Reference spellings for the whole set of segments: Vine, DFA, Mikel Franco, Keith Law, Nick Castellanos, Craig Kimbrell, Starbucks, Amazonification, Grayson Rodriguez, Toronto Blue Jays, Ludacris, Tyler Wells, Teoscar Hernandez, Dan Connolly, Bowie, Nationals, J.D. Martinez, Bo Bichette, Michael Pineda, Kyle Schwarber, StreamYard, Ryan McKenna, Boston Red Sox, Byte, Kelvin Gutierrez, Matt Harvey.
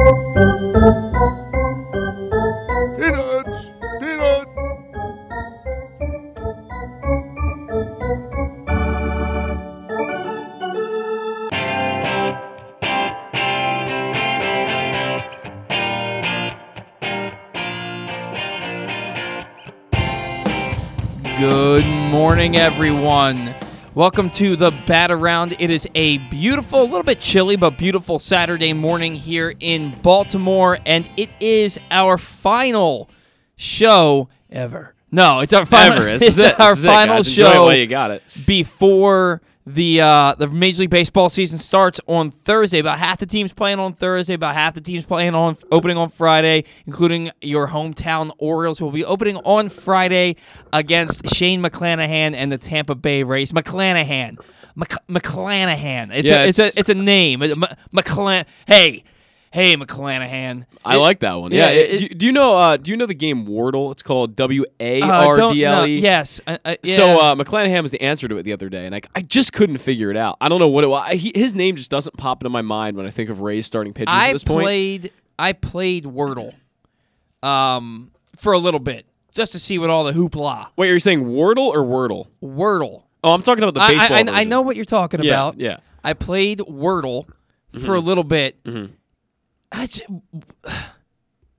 Peanuts! Peanuts! Good morning, everyone. Welcome to the Bat Around. It is a beautiful, a little bit chilly, but beautiful Saturday morning here in Baltimore, and it is our final show ever. No, it's our final. It's our final show. Well, you got it. Before the Major League Baseball season starts on Thursday. About half the teams playing on Thursday. About half the teams playing on opening on Friday, including your hometown Orioles, who will be opening on Friday against Shane McClanahan and the Tampa Bay Rays. McClanahan. It's a name. Hey, McClanahan. I like that one. Yeah. Do you know the game Wordle? It's called WARDLE. Yes. Yeah. So McClanahan was the answer to it the other day, and I just couldn't figure it out. I don't know what it was. His name just doesn't pop into my mind when I think of Rays starting pitchers at this point. I played Wordle for a little bit just to see what all the hoopla. Wait, are you saying Wordle or Wordle? Wordle. Oh, I'm talking about the baseball version. I know what you're talking about. Yeah. I played Wordle for a little bit. Mm-hmm.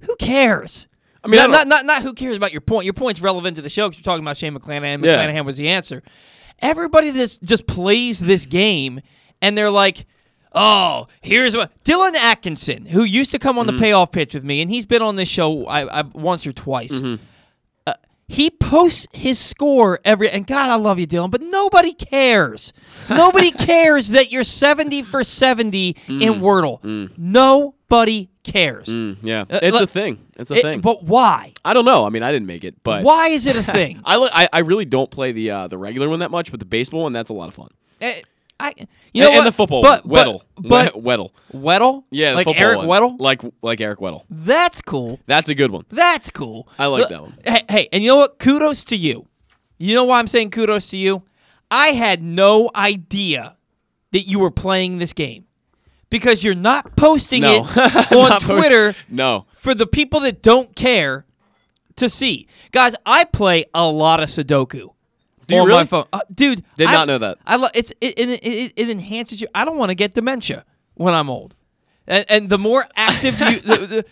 Who cares? I mean, not who cares about your point. Your point's relevant to the show because you're talking about Shane McClanahan. McClanahan was the answer. Everybody that just plays this game, and they're like, oh, here's what Dylan Atkinson, who used to come on the payoff pitch with me, and he's been on this show once or twice. Mm-hmm. He posts his score and God, I love you, Dylan, but nobody cares. Nobody cares that you're 70 for 70 in Wordle. Mm. Nobody cares. Yeah, it's a thing. But why? I don't know. I mean, I didn't make it, but why is it a thing? I really don't play the regular one that much, but the baseball one, that's a lot of fun. And the football one. Weddle? Yeah, like Eric one. Weddle? Like Eric Weddle. That's cool. That's a good one. That's cool. I like that one. Hey, and you know what? Kudos to you. You know why I'm saying kudos to you? I had no idea that you were playing this game because you're not posting it on Twitter for the people that don't care to see. Guys, I play a lot of Sudoku. On really? My phone. Dude, did not know that. It enhances you. I don't want to get dementia when I'm old, and the more active you,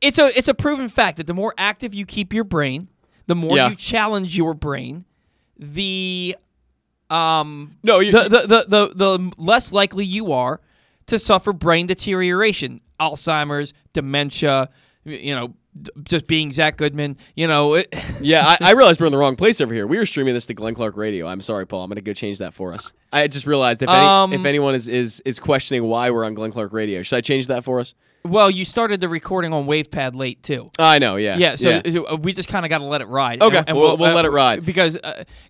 it's a proven fact that the more active you keep your brain, the more you challenge your brain, the less likely you are to suffer brain deterioration, Alzheimer's, dementia, just being Zach Goodman, Yeah, I realized we're in the wrong place over here. We were streaming this to Glenn Clark Radio. I'm sorry, Paul. I'm going to go change that for us. I just realized if anyone is questioning why we're on Glenn Clark Radio, should I change that for us? Well, you started the recording on WavePad late, too. I know, yeah. Yeah, so we just kind of got to let it ride. Okay, and we'll let it ride. Because,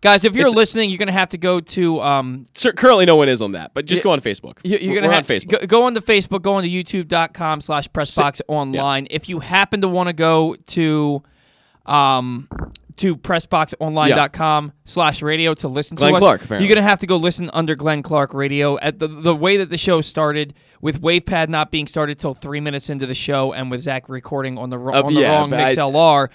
guys, if you're listening, you're going to have to go to... currently, no one is on that, but just go on Facebook. You're going to have to go on to Facebook, go on to youtube.com/PressboxOnline. Yeah. If you happen to want to go to PressboxOnline.com/radio to listen to us. Glenn Clark, apparently. You're going to have to go listen under Glenn Clark Radio. At the way that the show started, with WavePad not being started till 3 minutes into the show and with Zach recording on the wrong MixLR,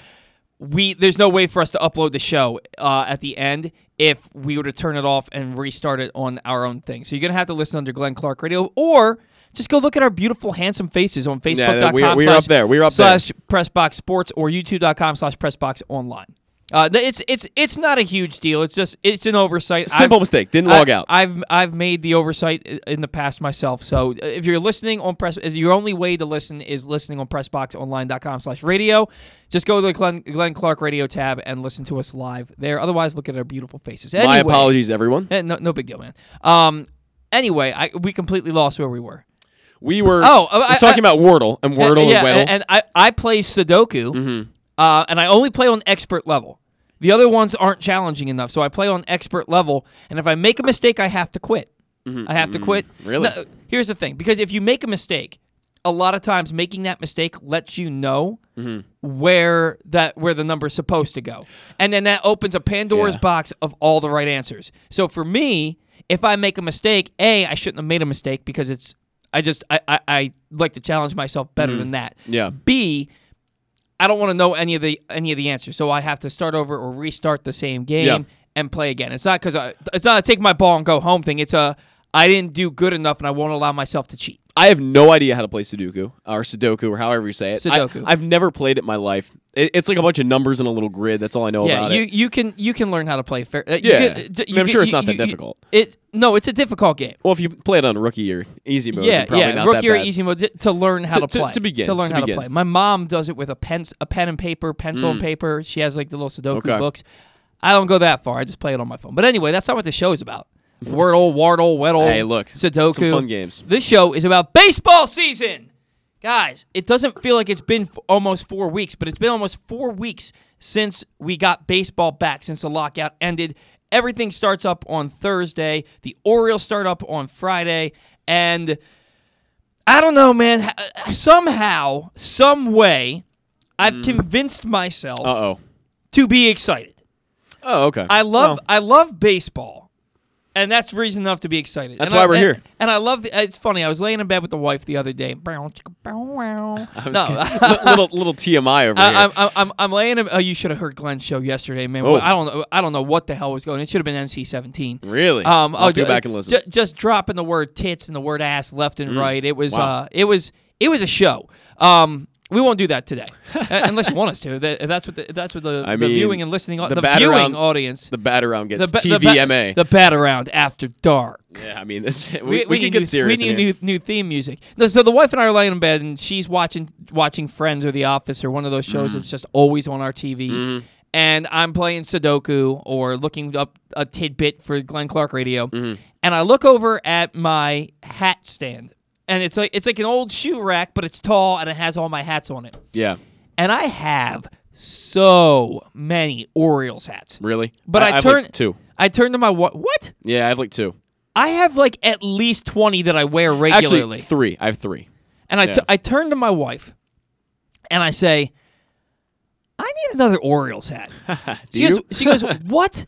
there's no way for us to upload the show at the end if we were to turn it off and restart it on our own thing. So you're going to have to listen under Glenn Clark Radio, or... just go look at our beautiful, handsome faces on Facebook.com. Yeah, we're up there. We're up / Pressbox Sports or YouTube.com / Pressbox Online. It's not a huge deal. It's just an oversight. Simple mistake. Didn't log out. I've made the oversight in the past myself. So if you're listening on your only way to listen is listening on PressboxOnline.com / radio. Just go to the Glenn Clark Radio tab and listen to us live there. Otherwise, look at our beautiful faces. Anyway, my apologies, everyone. No big deal, man. Anyway, we completely lost where we were. We're talking about Wordle and Wordle and Weddle. And I play Sudoku, and I only play on expert level. The other ones aren't challenging enough, so I play on expert level, and if I make a mistake, I have to quit. Mm-hmm. I have to quit. Really? No, here's the thing, because if you make a mistake, a lot of times making that mistake lets you know where the number's supposed to go. And then that opens a Pandora's box of all the right answers. So for me, if I make a mistake, I shouldn't have made a mistake because it's... I just I like to challenge myself better than that. Yeah. B, I don't want to know any of the answers, so I have to start over or restart the same game and play again. It's not because it's not a take my ball and go home thing. It's a I didn't do good enough and I won't allow myself to cheat. I have no idea how to play Sudoku or however you say it. Sudoku. I've never played it in my life. It's like a bunch of numbers and a little grid. That's all I know about it. You can learn how to play fair. I'm sure it's not that difficult. No, it's a difficult game. Well, if you play it on rookie or easy mode, you're probably not rookie that bad. Or easy mode to learn how to play. To learn how to play. My mom does it with a pen and paper, pencil and paper. She has like the little Sudoku books. I don't go that far. I just play it on my phone. But anyway, that's not what the show is about. Wordle, Wardle, Weddle, hey, look, Sudoku. Some fun games. This show is about baseball season. Guys, it doesn't feel like it's been almost 4 weeks, but it's been almost 4 weeks since we got baseball back, since the lockout ended. Everything starts up on Thursday. The Orioles start up on Friday. And I don't know, man. Somehow, some way, I've convinced myself to be excited. Oh, okay. I love baseball. And that's reason enough to be excited. That's why we're here. And I love it's funny. I was laying in bed with the wife the other day. Little TMI over here. I'm laying. You should have heard Glenn's show yesterday, man. Oh. I don't know what the hell was going on. It should have been NC-17. Really? I'll go back and listen. Just dropping the word tits and the word ass left and right. It was. Wow. It was a show. We won't do that today, unless you want us to. That's what the viewing and listening, the viewing audience. The bat around gets TVMA. The bat around after dark. Yeah, I mean, we can get serious. We need new theme music. So the wife and I are laying in bed, and she's watching Friends or The Office or one of those shows that's just always on our TV. And I'm playing Sudoku or looking up a tidbit for Glenn Clark Radio, and I look over at my hat stand. And it's like an old shoe rack, but it's tall and it has all my hats on it. Yeah. And I have so many Orioles hats. Really? But I have like two. I turned to my what? Yeah, I have like two. I have like at least 20 that I wear regularly. Actually, three. I have three. And I turn to my wife, and I say, "I need another Orioles hat." She goes, "What?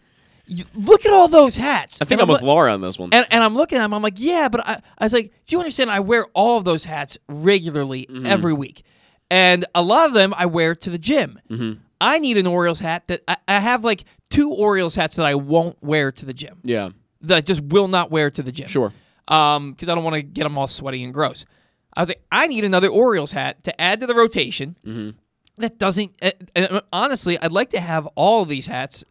Look at all those hats." I think I'm with Laura on this one. And I'm looking at them. I'm like, yeah, but I was like, do you understand? I wear all of those hats regularly every week. And a lot of them I wear to the gym. I need an Orioles hat that I have like two Orioles hats that I won't wear to the gym. Yeah. That I just will not wear to the gym. Sure. Because I don't want to get them all sweaty and gross. I was like, I need another Orioles hat to add to the rotation. That doesn't, honestly, I'd like to have all of these hats.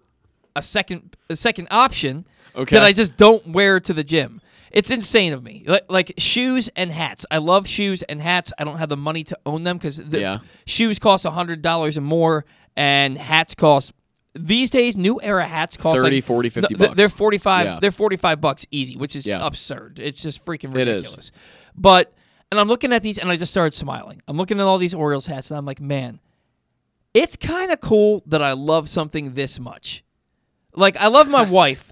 A second option that I just don't wear to the gym. It's insane of me. Like shoes and hats. I love shoes and hats. I don't have the money to own them because shoes cost $100 and more, and hats cost these days. New era hats cost $30, $40, $50. They're 45. Yeah. They're $45 easy, which is absurd. It's just freaking ridiculous. It is. And I'm looking at these, and I just started smiling. I'm looking at all these Orioles hats, and I'm like, man, it's kind of cool that I love something this much. Like, I love my wife,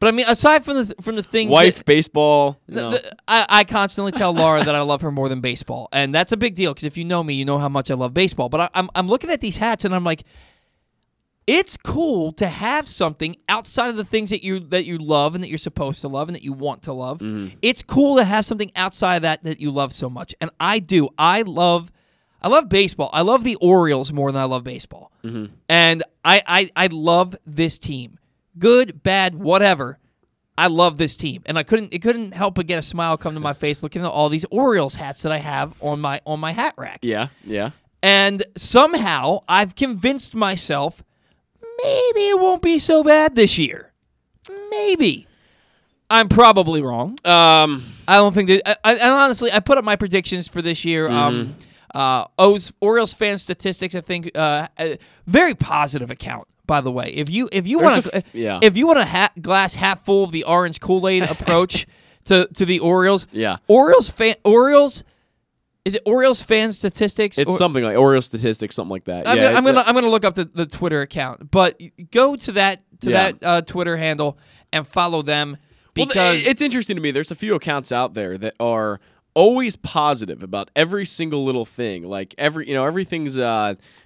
but I mean, aside from the things, baseball. I constantly tell Laura that I love her more than baseball, and that's a big deal because if you know me, you know how much I love baseball. But I'm looking at these hats, and I'm like, it's cool to have something outside of the things that you love and that you're supposed to love and that you want to love. It's cool to have something outside of that you love so much, and I do. I love baseball. I love the Orioles more than I love baseball, and I love this team. Good, bad, whatever. I love this team, and it couldn't help but get a smile come to my face looking at all these Orioles hats that I have on my hat rack. Yeah. And somehow I've convinced myself maybe it won't be so bad this year. Maybe. I'm probably wrong. I don't think that. And honestly, I put up my predictions for this year. Orioles fan statistics, I think, very positive account. By the way, if you want a glass half full of the orange Kool-Aid approach to the Orioles, is it Orioles fan statistics? It's something like Orioles statistics, something like that. I'm gonna look up the Twitter account, but go to that Twitter handle and follow them because it's interesting to me. There's a few accounts out there that are always positive about every single little thing. Like everything's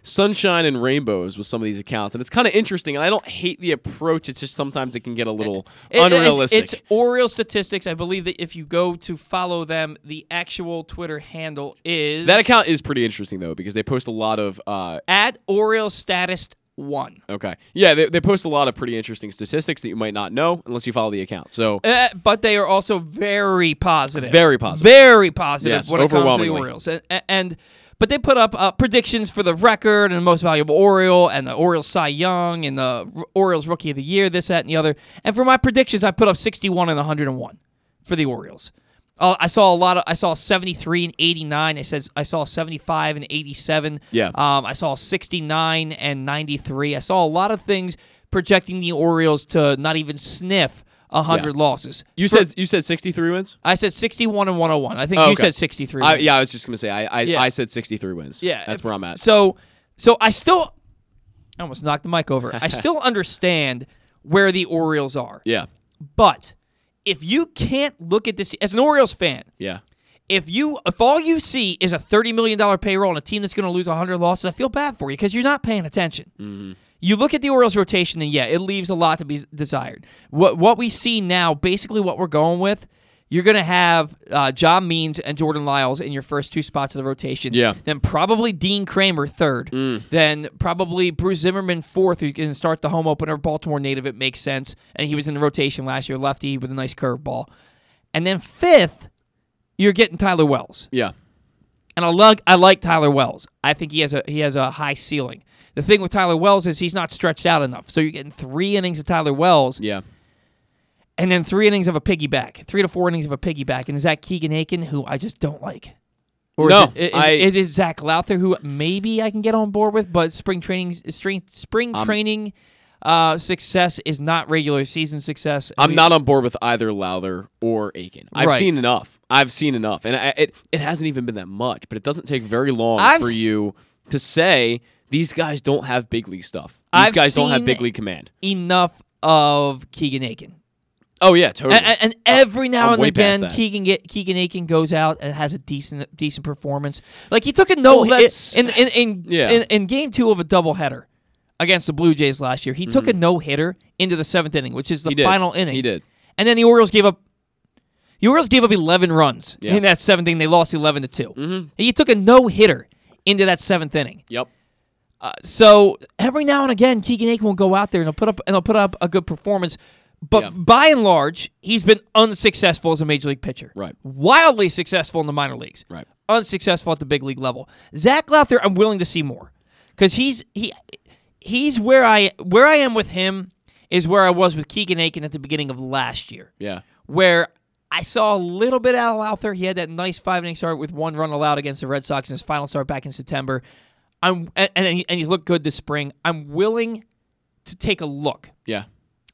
sunshine and rainbows with some of these accounts, and it's kind of interesting. And I don't hate the approach. It's just sometimes it can get a little unrealistic. It's Oriole statistics. I believe that if you go to follow them, the actual Twitter handle is that account is pretty interesting though because they post a lot of at Oriole Statist. One. Okay. Yeah, they post a lot of pretty interesting statistics that you might not know unless you follow the account. So, but they are also very positive. Very positive. Very positive yes, when it comes to the Orioles. But they put up predictions for the record and the most valuable Oriole and the Orioles Cy Young and the Orioles Rookie of the Year, this, that, and the other. And for my predictions, I put up 61 and 101 for the Orioles. I saw 73 and 89. I saw 75 and 87. Yeah. I saw 69 and 93. I saw a lot of things projecting the Orioles to not even sniff 100 losses. You said 63 wins? I said 61 and 101. I think you said 63 wins. I was just going to say I said 63 wins. Yeah. That's where I'm at. So I almost knocked the mic over. I still understand where the Orioles are. Yeah. But if you can't look at this as an Orioles fan, yeah. If all you see is a $30 million payroll and a team that's going to lose 100 losses, I feel bad for you because you're not paying attention. Mm-hmm. You look at the Orioles rotation and it leaves a lot to be desired. What we see now, basically what we're going with, you're going to have John Means and Jordan Lyles in your first two spots of the rotation. Yeah. Then probably Dean Kramer third. Mm. Then probably Bruce Zimmerman fourth, who can start the home opener. Baltimore native, it makes sense. And he was in the rotation last year, lefty with a nice curveball. And then fifth, you're getting Tyler Wells. Yeah. And I like Tyler Wells. I think he has a high ceiling. The thing with Tyler Wells is he's not stretched out enough. So you're getting 3 innings of Tyler Wells. Yeah. And then 3 to 4 innings of a piggyback. And is that Keegan Akin, who I just don't like? Or no. Is it Zac Lowther, who maybe I can get on board with, but spring training success is not regular season success. I'm not on board with either Lowther or Akin. I've seen enough. And it hasn't even been that much, but it doesn't take very long for you to say these guys don't have big league stuff. These guys don't have big league command. Enough of Keegan Akin. Oh, yeah, totally. And every now and again, Keegan Akin goes out and has a decent performance. Like, he took a in Game 2 of a doubleheader against the Blue Jays last year. He took a no-hitter into the 7th inning, which is the final inning. He did. And then the Orioles gave up 11 runs in that 7th inning. They lost 11-2. Mm-hmm. And he took a no-hitter into that 7th inning. Yep. So every now and again, Keegan Akin will go out there and he'll put up a good performance. But by and large, he's been unsuccessful as a major league pitcher. Right. Wildly successful in the minor leagues. Right. Unsuccessful at the big league level. Zac Lowther, I'm willing to see more because he's where I am with him is where I was with Keegan Akin at the beginning of last year. Yeah. Where I saw a little bit out of Lowther. He had that nice 5-inning start with 1 run allowed against the Red Sox in his final start back in September. He's looked good this spring. I'm willing to take a look. Yeah.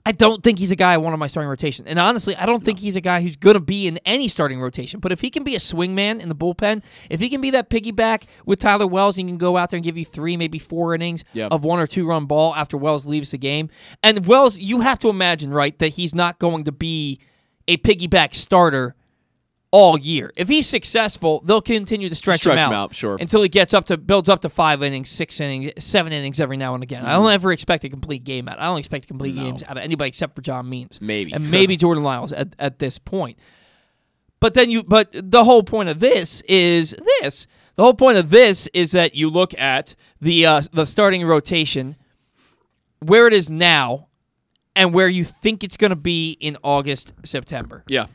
I don't think he's a guy I want on my starting rotation. And honestly, I don't think he's a guy who's going to be in any starting rotation. But if he can be a swingman in the bullpen, if he can be that piggyback with Tyler Wells, and he can go out there and give you 3, maybe 4 innings of 1 or 2 run ball after Wells leaves the game. And Wells, you have to imagine, right, that he's not going to be a piggyback starter all year. If he's successful, they'll continue to stretch him out sure, until he builds up to 5 innings, 6 innings, 7 innings every now and again. Mm-hmm. I don't ever expect a complete game out. I don't expect complete games out of anybody except for John Means, maybe Jordan Lyles at this point. But then the whole point of this is this. The whole point of this is that you look at the starting rotation, where it is now, and where you think it's going to be in August, September. Yeah.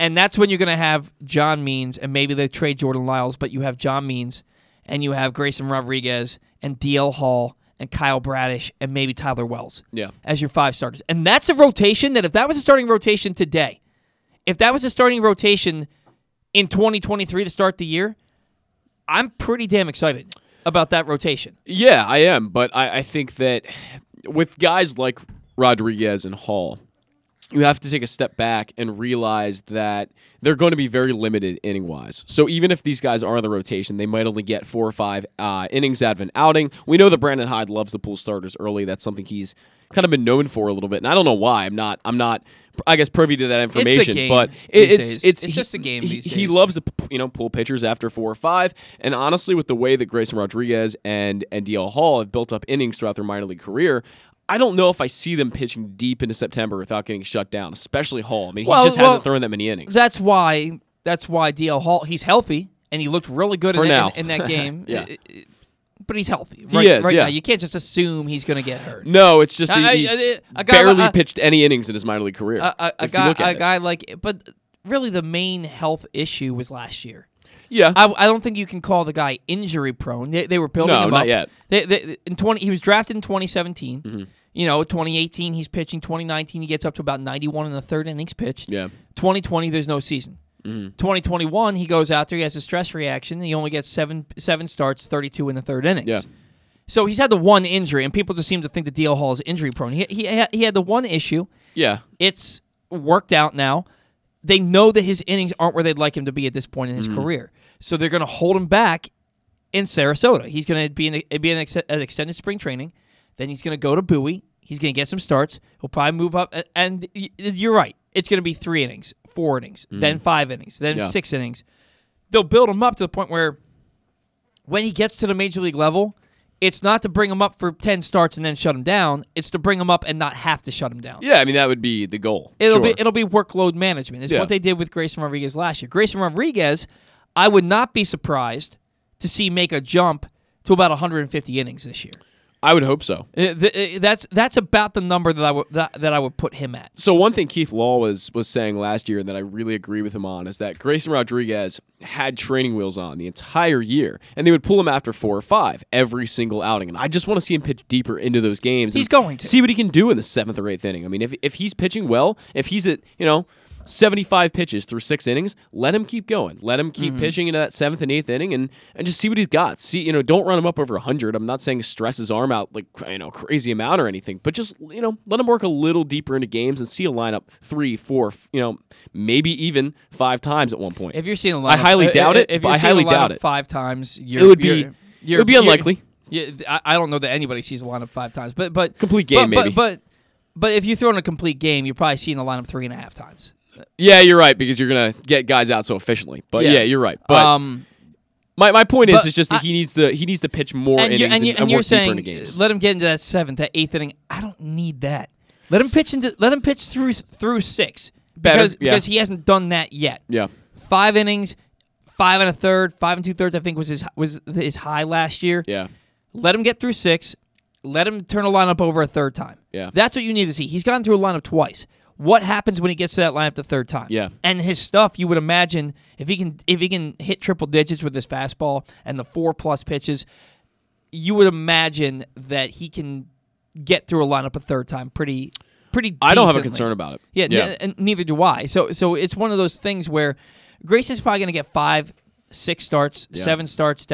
And that's when you're going to have John Means, and maybe they trade Jordan Lyles, but you have John Means, and you have Grayson Rodriguez, and D.L. Hall, and Kyle Bradish, and maybe Tyler Wells as your 5 starters. And that's a rotation that if that was a starting rotation today, if that was a starting rotation in 2023 to start the year, I'm pretty damn excited about that rotation. Yeah, I am, but I think that with guys like Rodriguez and Hall, you have to take a step back and realize that they're going to be very limited inning-wise. So even if these guys are in the rotation, they might only get 4 or 5 innings out of an outing. We know that Brandon Hyde loves to pull starters early. That's something he's kind of been known for a little bit, and I don't know why. I'm not I guess, privy to that information. It's a game, but it's just a game. He loves the pull pitchers after 4 or 5, and honestly, with the way that Grayson Rodriguez and D.L. Hall have built up innings throughout their minor league career, I don't know if I see them pitching deep into September without getting shut down, especially Hall. I mean, he just hasn't thrown that many innings. That's why D.L. Hall, he's healthy, and he looked really good in that game. Yeah. But he's healthy right now. You can't just assume he's going to get hurt. No, it's just he's barely pitched any innings in his minor league career. But really the main health issue was last year. Yeah, I don't think you can call the guy injury prone. They were building him up. No, not yet. He was drafted in 2017. Mm-hmm. 2018 he's pitching. 2019 he gets up to about 91 in the third innings pitched. Yeah. 2020 there's no season. Mm-hmm. 2021, he goes out there, he has a stress reaction, and he only gets seven starts, 32 in the third innings. Yeah. So he's had the one injury, and people just seem to think that D.L. Hall is injury prone. He had the one issue. Yeah. It's worked out now. They know that his innings aren't where they'd like him to be at this point in his career. So they're going to hold him back in Sarasota. He's going to be in an extended spring training. Then he's going to go to Bowie. He's going to get some starts. He'll probably move up. And you're right. It's going to be 3 innings, 4 innings, then 5 innings, then 6 innings. They'll build him up to the point where when he gets to the major league level, it's not to bring him up for 10 starts and then shut him down. It's to bring him up and not have to shut him down. Yeah, I mean, that would be the goal. It'll be workload management. It's what they did with Grayson Rodriguez last year. Grayson Rodriguez, I would not be surprised to see make a jump to about 150 innings this year. I would hope so. That's about the number that I would put him at. So one thing Keith Law was saying last year that I really agree with him on is that Grayson Rodriguez had training wheels on the entire year, and they would pull him after 4 or 5 every single outing. And I just want to see him pitch deeper into those games. He's going to see what he can do in the 7th or 8th inning. I mean, if he's pitching well, if he's at 75 pitches through 6 innings, let him keep going. Let him keep pitching into that 7th and 8th inning and just see what he's got. See, don't run him up over 100. I'm not saying stress his arm out like crazy amount or anything, but just, let him work a little deeper into games and see a lineup 3, 4, maybe even 5 times at one point. If you're seeing a lineup, I highly doubt it. If you're seeing a lineup 5 times, it would be unlikely. I don't know that anybody sees a lineup 5 times, but complete game maybe. But if you throw in a complete game, you're probably seeing a lineup 3.5 times. Yeah, you're right, because you're going to get guys out so efficiently. But yeah you're right. But my point is just that he needs to pitch more innings and more deeper into games. Let him get into that 7th, that 8th inning. I don't need that. Let him pitch through 6. Because he hasn't done that yet. Yeah. 5 innings, 5 1/3, 5 2/3 I think was his high last year. Yeah. Let him get through 6. Let him turn a lineup over a 3rd time. Yeah. That's what you need to see. He's gotten through a lineup twice. What happens when he gets to that lineup the 3rd time? Yeah. And his stuff, you would imagine, if he can hit triple digits with his fastball and the 4+ pitches, you would imagine that he can get through a lineup a 3rd time pretty decently. I don't have a concern about it. Yeah. And neither do I. So it's one of those things where Grayson's probably going to get 5, 6 starts, 7 starts.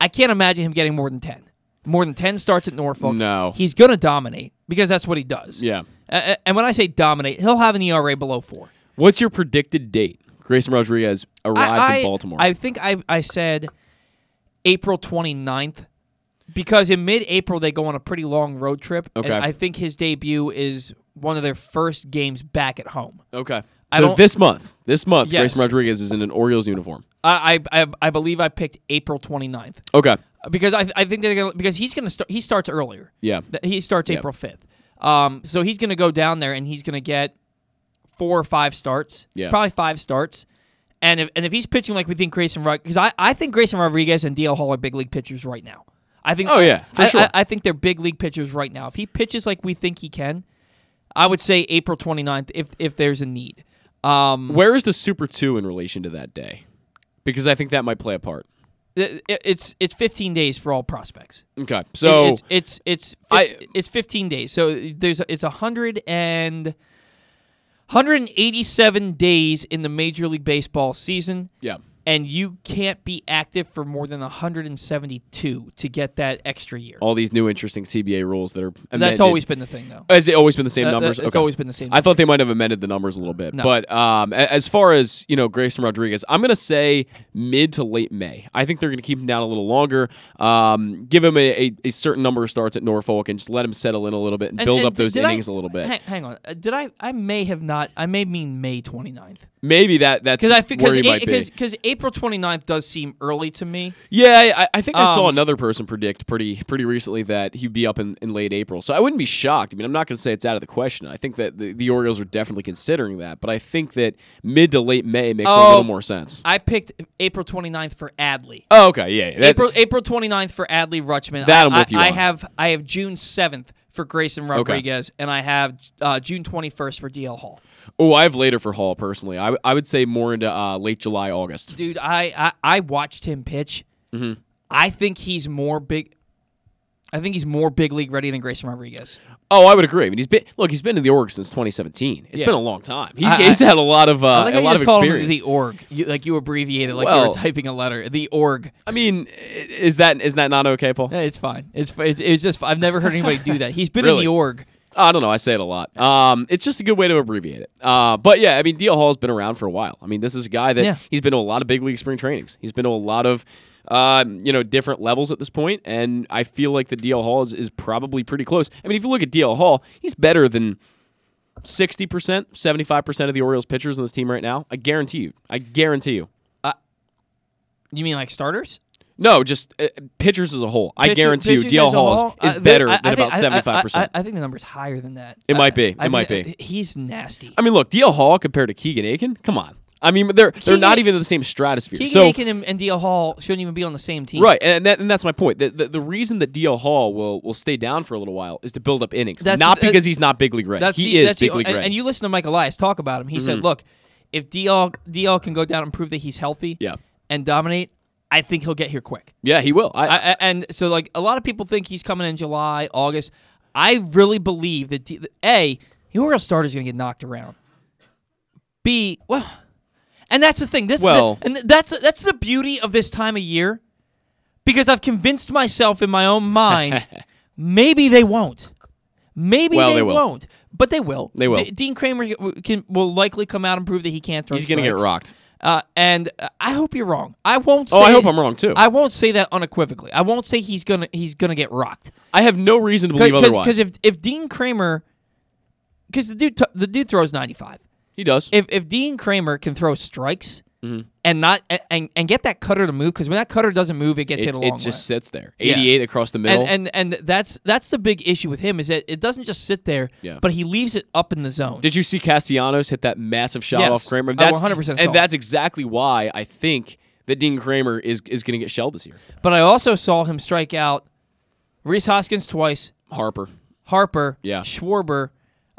I can't imagine him getting more than 10. More than 10 starts at Norfolk. No. He's going to dominate because that's what he does. Yeah. And when I say dominate, he'll have an ERA below 4. What's your predicted date Grayson Rodriguez arrives in Baltimore? I think I said April 29th because in mid-April they go on a pretty long road trip. Okay. And I think his debut is one of their first games back at home. Okay. So this month, yes. Grayson Rodriguez is in an Orioles uniform. I believe I picked April 29th. Okay. Because I think they're gonna he starts earlier. Yeah. He starts April 5th. So he's going to go down there and he's going to get 4 or 5 starts. Yeah. Probably 5 starts. And if he's pitching like we think Grayson Rodriguez, because I think Grayson Rodriguez and D.L. Hall are big league pitchers right now. I think, for sure. I think they're big league pitchers right now. If he pitches like we think he can, I would say April 29th if there's a need. Where is the Super 2 in relation to that day? Because I think that might play a part. It's 15 days for all prospects. Okay, so it's 15 days. So it's 187 days in the Major League Baseball season. Yeah, and you can't be active for more than 172 to get that extra year. All these new interesting CBA rules that are amended. That's always been the thing, though. Has it always been the same numbers? It's always been the same numbers. I thought they might have amended the numbers a little bit. No. But as far as, you know, Grayson Rodriguez, I'm going to say mid to late May. I think they're going to keep him down a little longer, give him a certain number of starts at Norfolk, and just let him settle in a little bit and build up those innings a little bit. Hang on. Did I may have not. I may mean May 29th. Maybe that's where he might be. Because April 29th does seem early to me. Yeah, I think I saw another person predict pretty recently that he'd be up in late April. So I wouldn't be shocked. I mean, I'm not going to say it's out of the question. I think that the Orioles are definitely considering that. But I think that mid to late May makes a little more sense. I picked April 29th for Adley. Oh, okay, yeah. April 29th for Adley Rutschman. That I'm with you on. I have June 7th for Grayson Rodriguez, okay, and I have June 21st for D.L. Hall. Oh, I have later for Hall, personally. I would say more into late July, August. Dude, I watched him pitch. Mm-hmm. I think he's more big league ready than Grayson Rodriguez. Oh, I would agree. I mean, he's been in the org since 2017. It's been a long time. He's had a lot of experience. I like how you just call him the org. You abbreviated you were typing a letter. The org. I mean, is that not okay, Paul? It's fine. It's just I've never heard anybody do that. He's been really? In the org. I don't know. I say it a lot. It's just a good way to abbreviate it. But yeah, I mean, D.L. Hall's been around for a while. I mean, this is a guy that he's been to a lot of big league spring trainings. He's been to a lot of different levels at this point, and I feel like the D.L. Hall is probably pretty close. I mean, if you look at D.L. Hall, he's better than 60%, 75% of the Orioles pitchers on this team right now. I guarantee you. You mean like starters? No, just pitchers as a whole. I guarantee you, D.L. Hall is better than about 75%. I think the number's higher than that. It might be. He's nasty. I mean, look, D.L. Hall compared to Keegan Akin, come on. I mean, they're not even in the same stratosphere. Keegan Akin and D.L. Hall shouldn't even be on the same team. Right, and that's my point. The reason that D.L. Hall will stay down for a little while is to build up innings, not because he's not big league ready. He is big league ready. And you listen to Mike Elias talk about him. He said, look, if D.L. can go down and prove that he's healthy and dominate, I think he'll get here quick. Yeah, he will. So a lot of people think he's coming in July, August. I really believe that, the Orioles starter's going to get knocked around. And that's the thing. That's the beauty of this time of year, because I've convinced myself in my own mind, maybe they won't. Maybe they won't. But they will. They will. Dean Kramer will likely come out and prove that he can't throw strikes. He's going to get rocked. And I hope you're wrong. I won't say. Oh, I hope I'm wrong too. I won't say that unequivocally. I won't say he's gonna get rocked. I have no reason to believe otherwise. Because if Dean Kramer, because the dude throws 95. He does. If Dean Kramer can throw strikes and not and get that cutter to move, because when that cutter doesn't move, it gets hit a long way. It just sits there, 88 across the middle. And that's the big issue with him, is that it doesn't just sit there, but he leaves it up in the zone. Did you see Castellanos hit that massive shot off Kramer? That's 100%. And that's exactly why I think that Dean Kramer is going to get shelled this year. But I also saw him strike out Rhys Hoskins twice, Harper, Schwarber,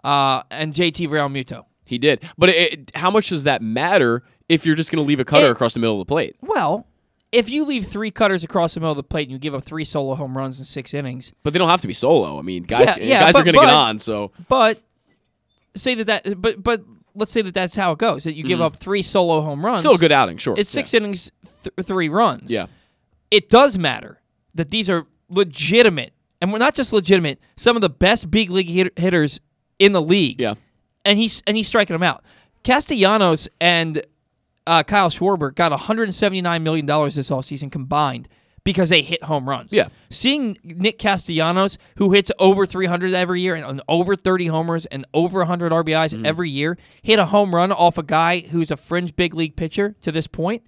and JT Realmuto. He did. But how much does that matter if you're just going to leave a cutter across the middle of the plate? Well, if you leave three cutters across the middle of the plate and you give up three solo home runs in 6 innings. But they don't have to be solo. I mean, guys are going to get on, so. But let's say that that's how it goes, that you give up three solo home runs. Still a good outing, sure. It's 6 innings, 3 runs. Yeah. It does matter that these are legitimate, and we're not just legitimate, some of the best big league hitters in the league. Yeah. And he's striking them out. Castellanos and Kyle Schwarber got $179 million this offseason combined because they hit home runs. Yeah. Seeing Nick Castellanos, who hits over 300 every year and over 30 homers and over 100 RBIs every year, hit a home run off a guy who's a fringe big league pitcher to this point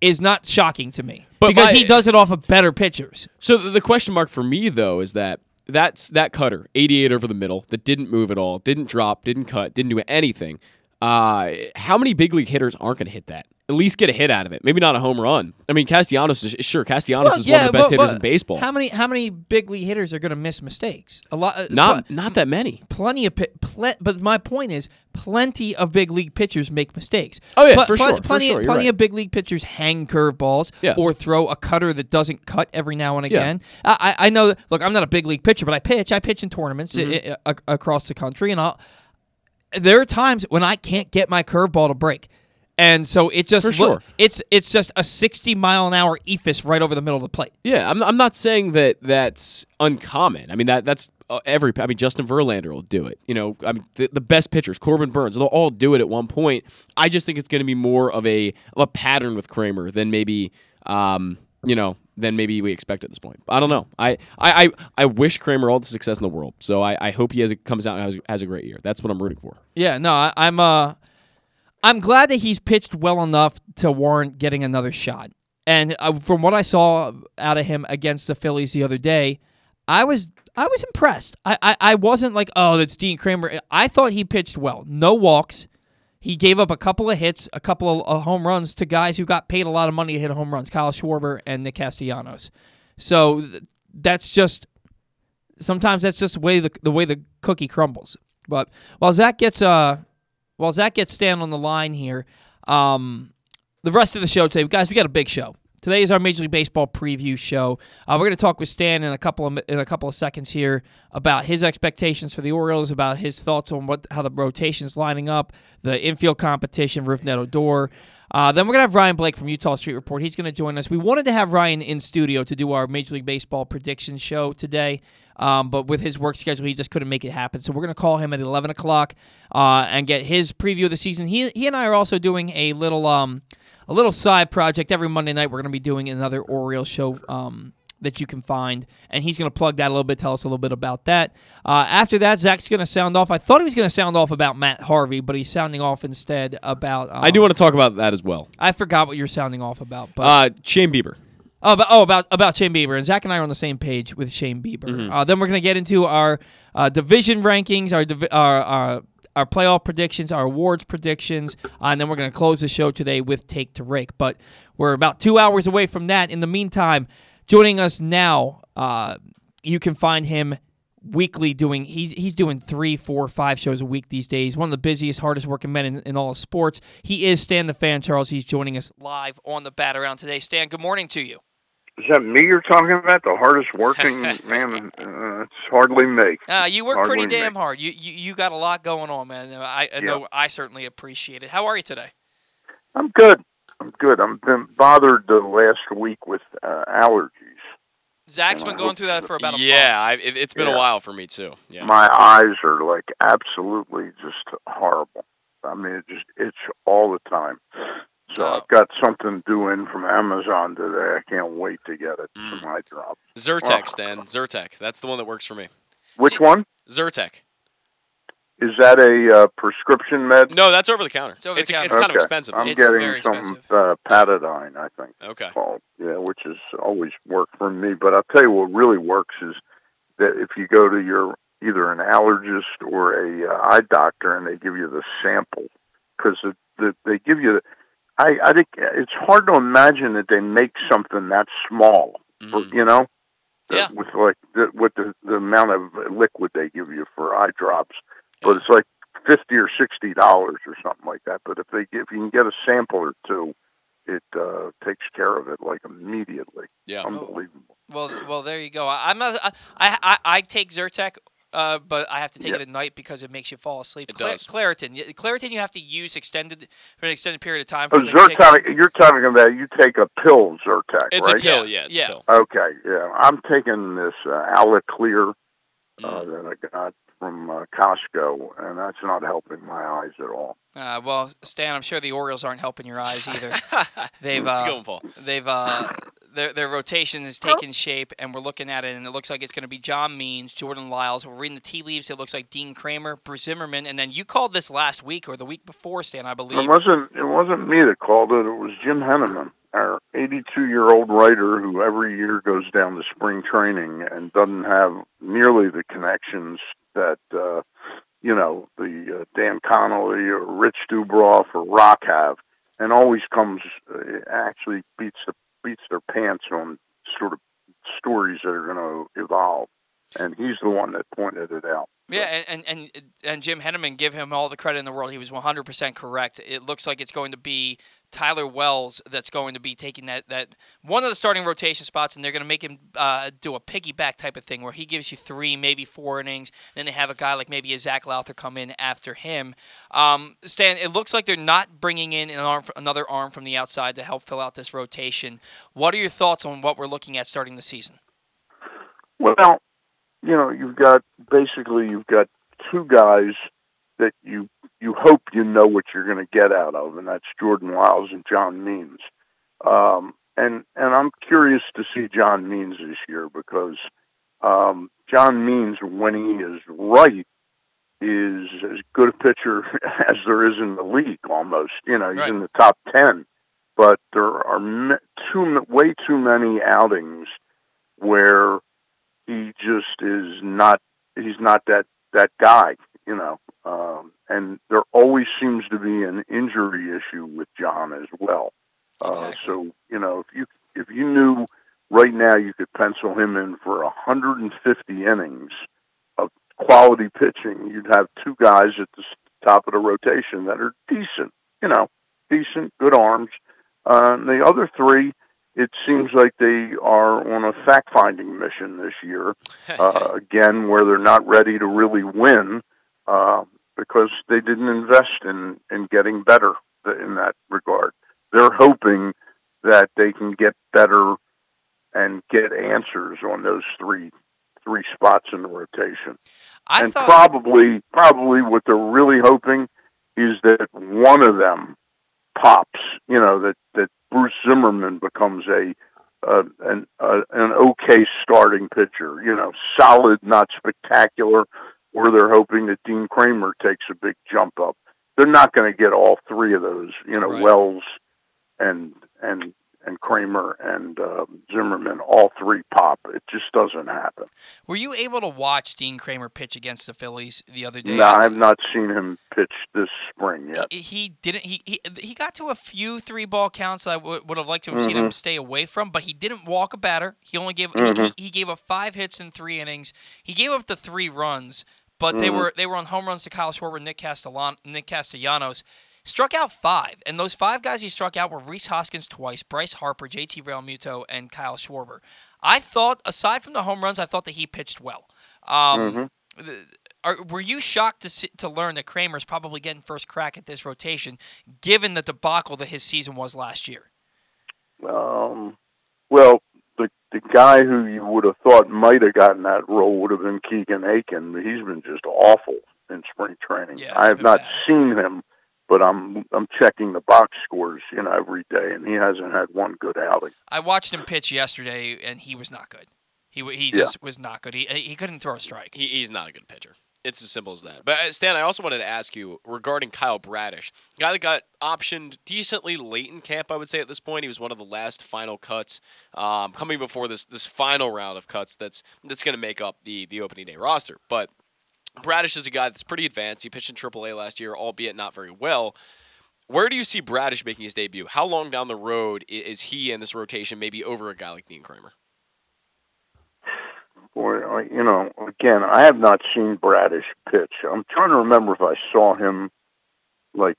is not shocking to me. Because he does it off of better pitchers. So the question mark for me, though, is that that's that cutter, 88 over the middle, that didn't move at all, didn't drop, didn't cut, didn't do anything. How many big league hitters aren't going to hit that? At least get a hit out of it. Maybe not a home run. I mean, Castellanos is one of the best hitters in baseball. How many big league hitters are going to miss mistakes? A lot. Not that many. Plenty of but my point is, plenty of big league pitchers make mistakes. Oh yeah, for sure. Plenty of big league pitchers hang curveballs or throw a cutter that doesn't cut every now and again. Yeah. I know. Look, I'm not a big league pitcher, but I pitch. I pitch in tournaments across the country, and there are times when I can't get my curveball to break. And so it just it's just a 60-mile-an-hour ephus right over the middle of the plate. Yeah, I'm not saying that that's uncommon. I mean that's every. I mean Justin Verlander will do it. You know, I mean the best pitchers, Corbin Burnes, they'll all do it at one point. I just think it's going to be more of a pattern with Kramer than maybe than maybe we expect at this point. I don't know. I wish Kramer all the success in the world. So I hope he comes out and has a great year. That's what I'm rooting for. Yeah. No, I'm glad that he's pitched well enough to warrant getting another shot. And from what I saw out of him against the Phillies the other day, I was impressed. I wasn't like, oh, that's Dean Kramer. I thought he pitched well. No walks. He gave up a couple of hits, a couple of home runs to guys who got paid a lot of money to hit home runs, Kyle Schwarber and Nick Castellanos. So sometimes that's just the way the cookie crumbles. But while Zach gets Stan on the line here, the rest of the show today, guys, we got a big show. Today is our Major League Baseball preview show. We're going to talk with Stan in a couple of seconds here about his expectations for the Orioles, about his thoughts on how the rotation's lining up, the infield competition, Rougned Odor. Then we're going to have Ryan Blake from Utah Street Report. He's going to join us. We wanted to have Ryan in studio to do our Major League Baseball prediction show today, but with his work schedule, he just couldn't make it happen. So we're going to call him at 11 o'clock and get his preview of the season. He and I are also doing a little side project. Every Monday night, we're going to be doing another Orioles show that you can find, and he's going to plug that a little bit, tell us a little bit about that. After that, Zach's going to sound off. I thought he was going to sound off about Matt Harvey, but he's sounding off instead about... I do want to talk about that as well. I forgot what you're sounding off about. But Shane Bieber. About Shane Bieber. And Zach and I are on the same page with Shane Bieber. Mm-hmm. Then we're going to get into our division rankings, our playoff predictions, our awards predictions, and then we're going to close the show today with Take to Rake. But we're about 2 hours away from that. In the meantime, joining us now, you can find him weekly doing. He's doing 3, 4, 5 shows a week these days. One of the busiest, hardest working men in all of sports. He is Stan the Fan Charles. He's joining us live on the Bat Around today. Stan, good morning to you. Is that me you're talking about? The hardest working man? It's hardly me. You work hardly pretty damn hard. You got a lot going on, man. I know. I certainly appreciate it. How are you today? I'm good. I've been bothered the last week with allergies. Zach's been going through that for about a month. Yeah, it's been a while for me, too. Yeah. My eyes are, like, absolutely just horrible. I mean, it just itch all the time. So I've got something due in from Amazon today. I can't wait to get it for my job. Zyrtec, Stan. Zyrtec. That's the one that works for me. Which one? Zyrtec. Is that a prescription med? No, that's over the counter. It's kind of expensive. I'm getting some Patadine, I think. Okay. Which has always worked for me. But I'll tell you what really works is that if you go to either an allergist or a eye doctor and they give you the sample, because they give you... I think it's hard to imagine that they make something that small, with like the amount of liquid they give you for eye drops. But it's like $50 or $60 or something like that. But if you can get a sample or two, it takes care of it like immediately. Yeah, unbelievable. Well, there you go. I take Zyrtec. But I have to take it at night because it makes you fall asleep. It does. Claritin you have to use for an extended period of time. Zyrtec, you're talking about you take a pill, Zyrtec, right? A pill, a pill. Okay, yeah. I'm taking this Alaclear that I got from Costco, and that's not helping my eyes at all. Well, Stan, I'm sure the Orioles aren't helping your eyes either. Their rotation is taking shape, and we're looking at it, and it looks like it's going to be John Means, Jordan Lyles. We're reading the tea leaves. It looks like Dean Kramer, Bruce Zimmerman, and then you called this last week or the week before, Stan, I believe. It wasn't me that called it. It was Jim Henneman, our 82-year-old writer who every year goes down to spring training and doesn't have nearly the connections that, the Dan Connolly or Rich Dubroff or Rock have, and always comes, actually beats their pants on sort of stories that are going to evolve, and he's the one that pointed it out. Yeah, and Jim Henneman, give him all the credit in the world. He was 100% correct. It looks like it's going to be Tyler Wells that's going to be taking that one of the starting rotation spots, and they're going to make him do a piggyback type of thing where he gives you 3, maybe 4 innings, then they have a guy like maybe a Zac Lowther come in after him. Stan, it looks like they're not bringing in another arm from the outside to help fill out this rotation. What are your thoughts on what we're looking at starting the season? Well, you know, you've got 2 guys that you hope you know what you're going to get out of, and that's Jordan Lyles and John Means. And I'm curious to see John Means this year because John Means, when he is right, is as good a pitcher as there is in the league almost. You know, he's right in the top 10. But there are way too many outings where he just is not – he's not that guy, you know. And there always seems to be an injury issue with John as well. Exactly. So, you know, if you knew right now you could pencil him in for 150 innings of quality pitching, you'd have 2 guys at the top of the rotation that are decent, you know, good arms. The other 3, it seems like they are on a fact-finding mission this year, again, where they're not ready to really win. Because they didn't invest in getting better in that regard. They're hoping that they can get better and get answers on those three spots in the rotation. Probably what they're really hoping is that one of them pops, you know, that Bruce Zimmerman becomes an okay starting pitcher, you know, solid, not spectacular, or they're hoping that Dean Kramer takes a big jump up. They're not going to get all 3 of those, you know, right. Wells and Kramer and Zimmerman, all 3 pop. It just doesn't happen. Were you able to watch Dean Kramer pitch against the Phillies the other day? No, I have not seen him pitch this spring yet. He didn't. He got to a few 3-ball counts that I would have liked to have seen him stay away from, but he didn't walk a batter. He only gave he gave up 5 hits in 3 innings. He gave up the 3 runs, but they were on home runs to Kyle Schwarber and Nick Castellanos. Struck out 5, and those 5 guys he struck out were Rhys Hoskins twice, Bryce Harper, JT Realmuto, and Kyle Schwarber. I thought, aside from the home runs, I thought that he pitched well. Were you shocked to learn that Kramer's probably getting first crack at this rotation, given the debacle that his season was last year? Well, the guy who you would have thought might have gotten that role would have been Keegan Akin. He's been just awful in spring training. Yeah, I have not seen him. But I'm checking the box scores, you know, every day, and he hasn't had one good outing. I watched him pitch yesterday, and he was not good. He just was not good. He couldn't throw a strike. He's not a good pitcher. It's as simple as that. But, Stan, I also wanted to ask you regarding Kyle Bradish, a guy that got optioned decently late in camp, I would say at this point. He was one of the last final cuts coming before this final round of cuts that's going to make up the opening day roster. But Bradish is a guy that's pretty advanced. He pitched in AAA last year, albeit not very well. Where do you see Bradish making his debut? How long down the road is he in this rotation, maybe over a guy like Dean Kramer? Boy, you know, again, I have not seen Bradish pitch. I'm trying to remember if I saw him, like,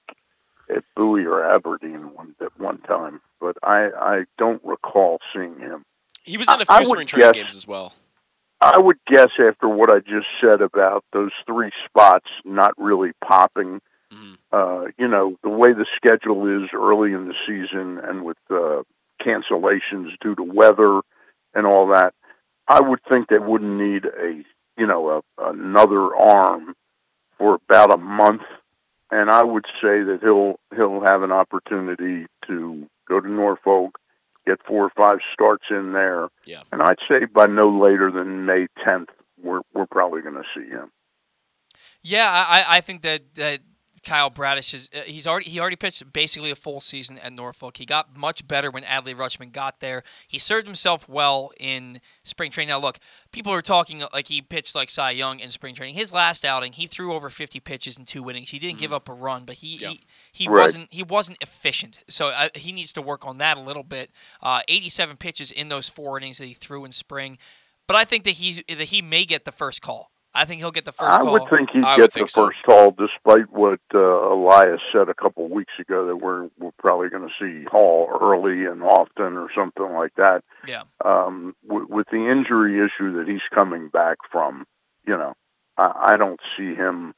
at Bowie or Aberdeen at one time, but I don't recall seeing him. He was in a few spring training games as well. I would guess after what I just said about those 3 spots not really popping, you know, the way the schedule is early in the season and with cancellations due to weather and all that, I would think they wouldn't need another arm for about a month. And I would say that he'll have an opportunity to go to Norfolk, get 4 or 5 starts in there, and I'd say by no later than May 10th, we're probably going to see him. Yeah, I think that Kyle Bradish he already pitched basically a full season at Norfolk. He got much better when Adley Rutschman got there. He served himself well in spring training. Now, look, people are talking like he pitched like Cy Young in spring training. His last outing, he threw over 50 pitches in 2 innings. He didn't give up a run, but he wasn't efficient. So he needs to work on that a little bit. 87 pitches in those 4 innings that he threw in spring, but I think that he may get the first call I think he'll get the first call. I would think he'd get the first call, despite what Elias said a couple weeks ago, that we're probably going to see Hall early and often or something like that. Yeah. With the injury issue that he's coming back from, you know, I don't see him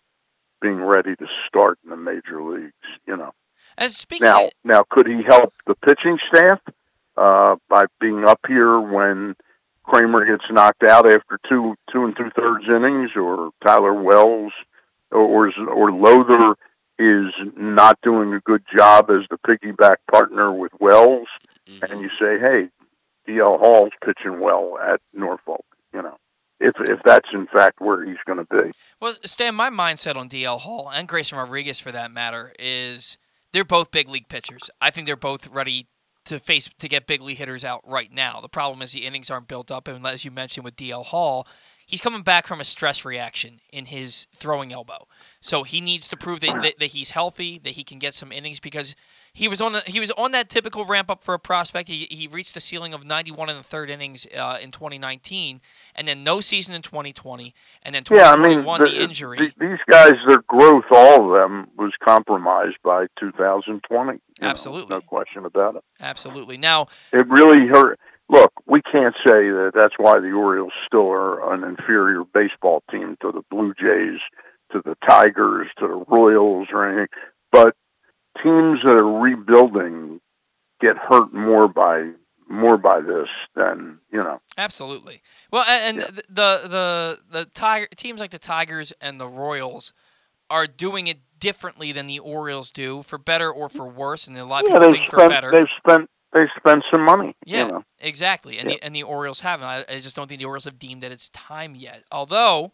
being ready to start in the major leagues, you know. And speaking now, could he help the pitching staff by being up here when Kramer gets knocked out after two and two-thirds innings, or Tyler Wells, or Lowther is not doing a good job as the piggyback partner with Wells, mm-hmm. and you say, hey, D.L. Hall's pitching well at Norfolk, you know, if that's in fact where he's going to be. Well, Stan, my mindset on D.L. Hall and Grayson Rodriguez, for that matter, is they're both big league pitchers. I think they're both ready to get big league hitters out right now. The problem is the innings aren't built up, and as you mentioned with D.L. Hall, he's coming back from a stress reaction in his throwing elbow. So he needs to prove that he's healthy, that he can get some innings, because he was on that typical ramp up for a prospect. He reached a ceiling of 91 in the third innings in 2019, and then no season in 2020, and then 2021 the injury. These guys, their growth, all of them, was compromised by 2020. Absolutely, no question about it. Absolutely. Now it really hurt. Look, we can't say that that's why the Orioles still are an inferior baseball team to the Blue Jays, to the Tigers, to the Royals, or anything. But teams that are rebuilding get hurt more by this than, you know. Absolutely. Well, and yeah. the Tiger teams like the Tigers and the Royals are doing it differently than the Orioles do, for better or for worse, and a lot of people think for better. They spent some money. Yeah, you know. Exactly. And the Orioles haven't. I just don't think the Orioles have deemed that it's time yet. Although,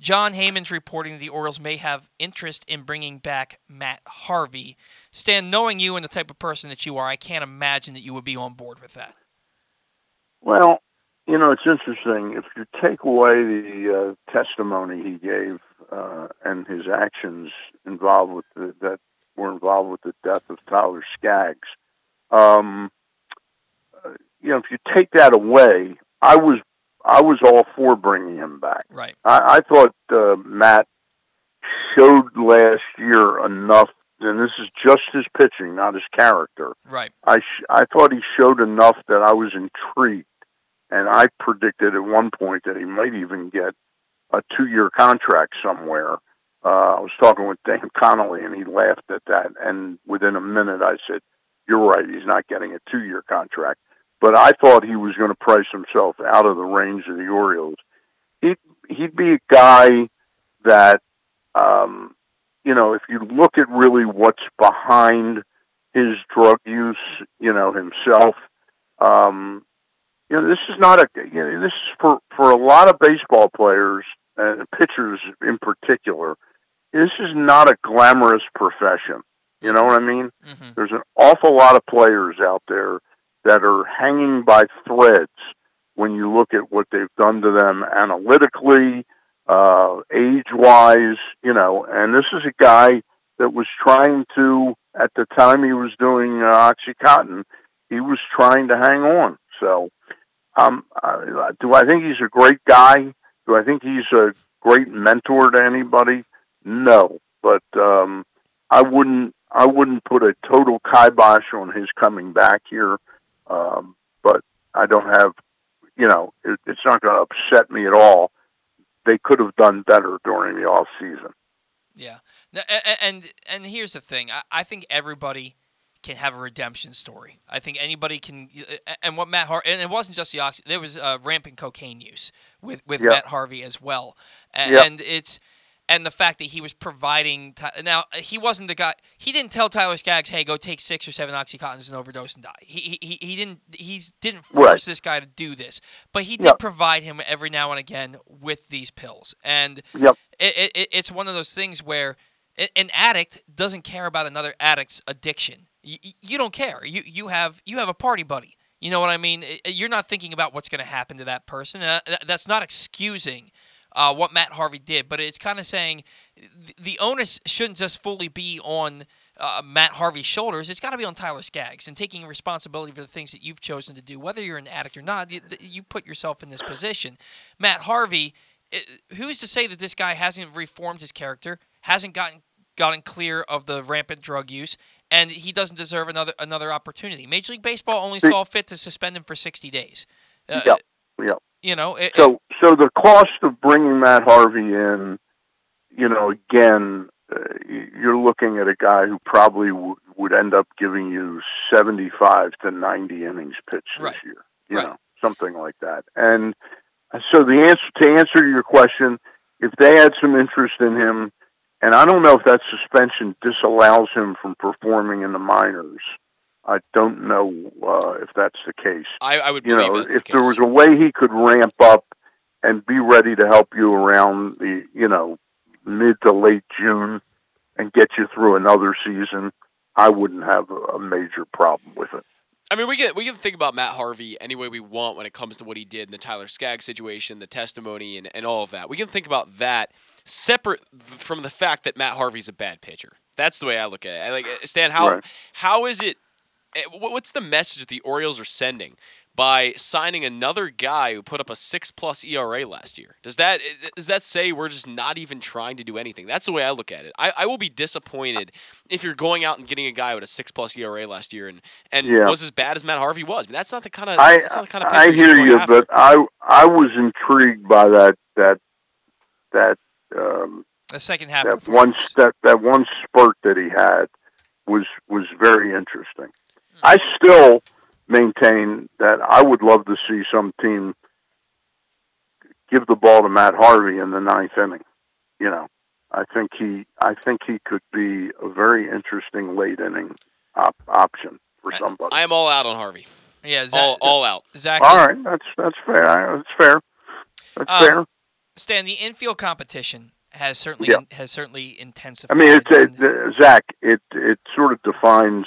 John Heyman's reporting that the Orioles may have interest in bringing back Matt Harvey. Stan, knowing you and the type of person that you are, I can't imagine that you would be on board with that. Well, you know, it's interesting. If you take away the testimony he gave and his actions that were involved with the death of Tyler Skaggs, you know, if you take that away, I was all for bringing him back. Right. I thought Matt showed last year enough, and this is just his pitching, not his character. Right. I thought he showed enough that I was intrigued, and I predicted at one point that he might even get a 2-year contract somewhere. I was talking with Dan Connolly, and he laughed at that, and within a minute I said, "You're right, he's not getting a 2-year contract." But I thought he was going to price himself out of the range of the Orioles. He'd be a guy that, you know, if you look at really what's behind his drug use, you know, himself, you know, this is not this is for a lot of baseball players and pitchers in particular, this is not a glamorous profession. You know what I mean? Mm-hmm. There's an awful lot of players out there that are hanging by threads when you look at what they've done to them analytically, age-wise, you know. And this is a guy that was trying to, at the time he was doing OxyContin, he was trying to hang on. So do I think he's a great guy? Do I think he's a great mentor to anybody? No, but I wouldn't put a total kibosh on his coming back here, but I don't have, you know, it's not going to upset me at all. They could have done better during the off season. Yeah, and here's the thing. I think everybody can have a redemption story. I think anybody can, and what Matt Harvey, and it wasn't just the oxy. There was rampant cocaine use with Matt Harvey as well, and it's. And the fact that he was providing now, he wasn't the guy. He didn't tell Tyler Skaggs, "Hey, go take 6 or 7 OxyContins and overdose and die." He didn't force this guy to do this, but he did provide him every now and again with these pills. And it's one of those things where an addict doesn't care about another addict's addiction. You don't care. You have a party buddy. You know what I mean? You're not thinking about what's going to happen to that person. That's not excusing what Matt Harvey did, but it's kind of saying the onus shouldn't just fully be on Matt Harvey's shoulders. It's got to be on Tyler Skaggs and taking responsibility for the things that you've chosen to do. Whether you're an addict or not, you put yourself in this position. Matt Harvey who's to say that this guy hasn't reformed his character, hasn't gotten clear of the rampant drug use, and he doesn't deserve another opportunity? Major League Baseball only saw fit to suspend him for 60 days. Yeah. You know, so the cost of bringing Matt Harvey in, you know, again, you're looking at a guy who probably would end up giving you 75 to 90 innings pitched this year, you know, something like that. And so to answer your question, if they had some interest in him, and I don't know if that suspension disallows him from performing in the minors. I don't know if that's the case. I would believe that's the case. If there was a way he could ramp up and be ready to help you around the, you know, mid to late June and get you through another season, I wouldn't have a major problem with it. I mean, we can think about Matt Harvey any way we want when it comes to what he did in the Tyler Skaggs situation, the testimony, and all of that. We can think about that separate from the fact that Matt Harvey's a bad pitcher. That's the way I look at it. Like, Stan, how is it? What's the message that the Orioles are sending by signing another guy who put up a 6+ ERA last year? Does that say we're just not even trying to do anything? That's the way I look at it. I will be disappointed if you're going out and getting a guy with a 6+ ERA last year and was as bad as Matt Harvey was. I mean, that's not the kind of pitcher you're going after. I hear you, but I was intrigued by that the second half, that one spurt that he had was very interesting. I still maintain that I would love to see some team give the ball to Matt Harvey in the ninth inning. You know, I think he could be a very interesting late inning option for somebody. I am all out on Harvey. Yeah, all out. Exactly. All right, that's fair. That's fair. Stan, the infield competition has certainly intensified. I mean, it sort of defines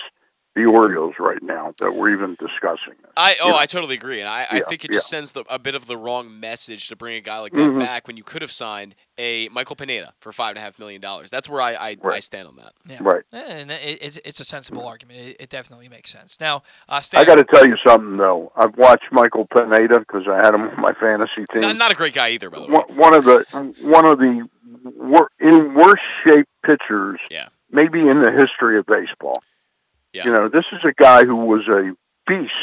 the Orioles right now that we're even discussing. I totally agree, and I think it just sends a bit of the wrong message to bring a guy like that back when you could have signed a Michael Pineda for $5.5 million. That's where I stand on that. Yeah. Right, and it's a sensible argument. It definitely makes sense. Now, Stan, I got to tell you something though. I've watched Michael Pineda because I had him on my fantasy team. Not a great guy either, by the way. One of the worse shaped pitchers, maybe in the history of baseball. Yeah. You know, this is a guy who was a beast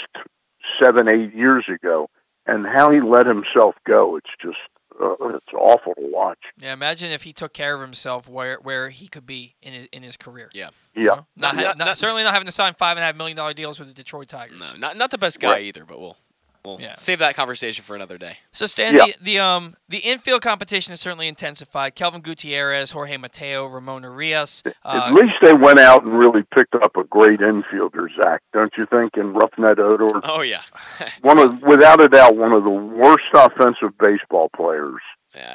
7-8 years ago, and how he let himself go, it's just it's awful to watch. Yeah, imagine if he took care of himself where he could be in his career. Yeah. Yeah. You know? Certainly not having to sign $5.5 million deals with the Detroit Tigers. No, not the best guy either, but we'll save that conversation for another day. So, Stan, the infield competition is certainly intensified. Kelvin Gutierrez, Jorge Mateo, Ramon Arias. At least they went out and really picked up a great infielder, Zac, don't you think? In Rougned Odor. Oh yeah, without a doubt, one of the worst offensive baseball players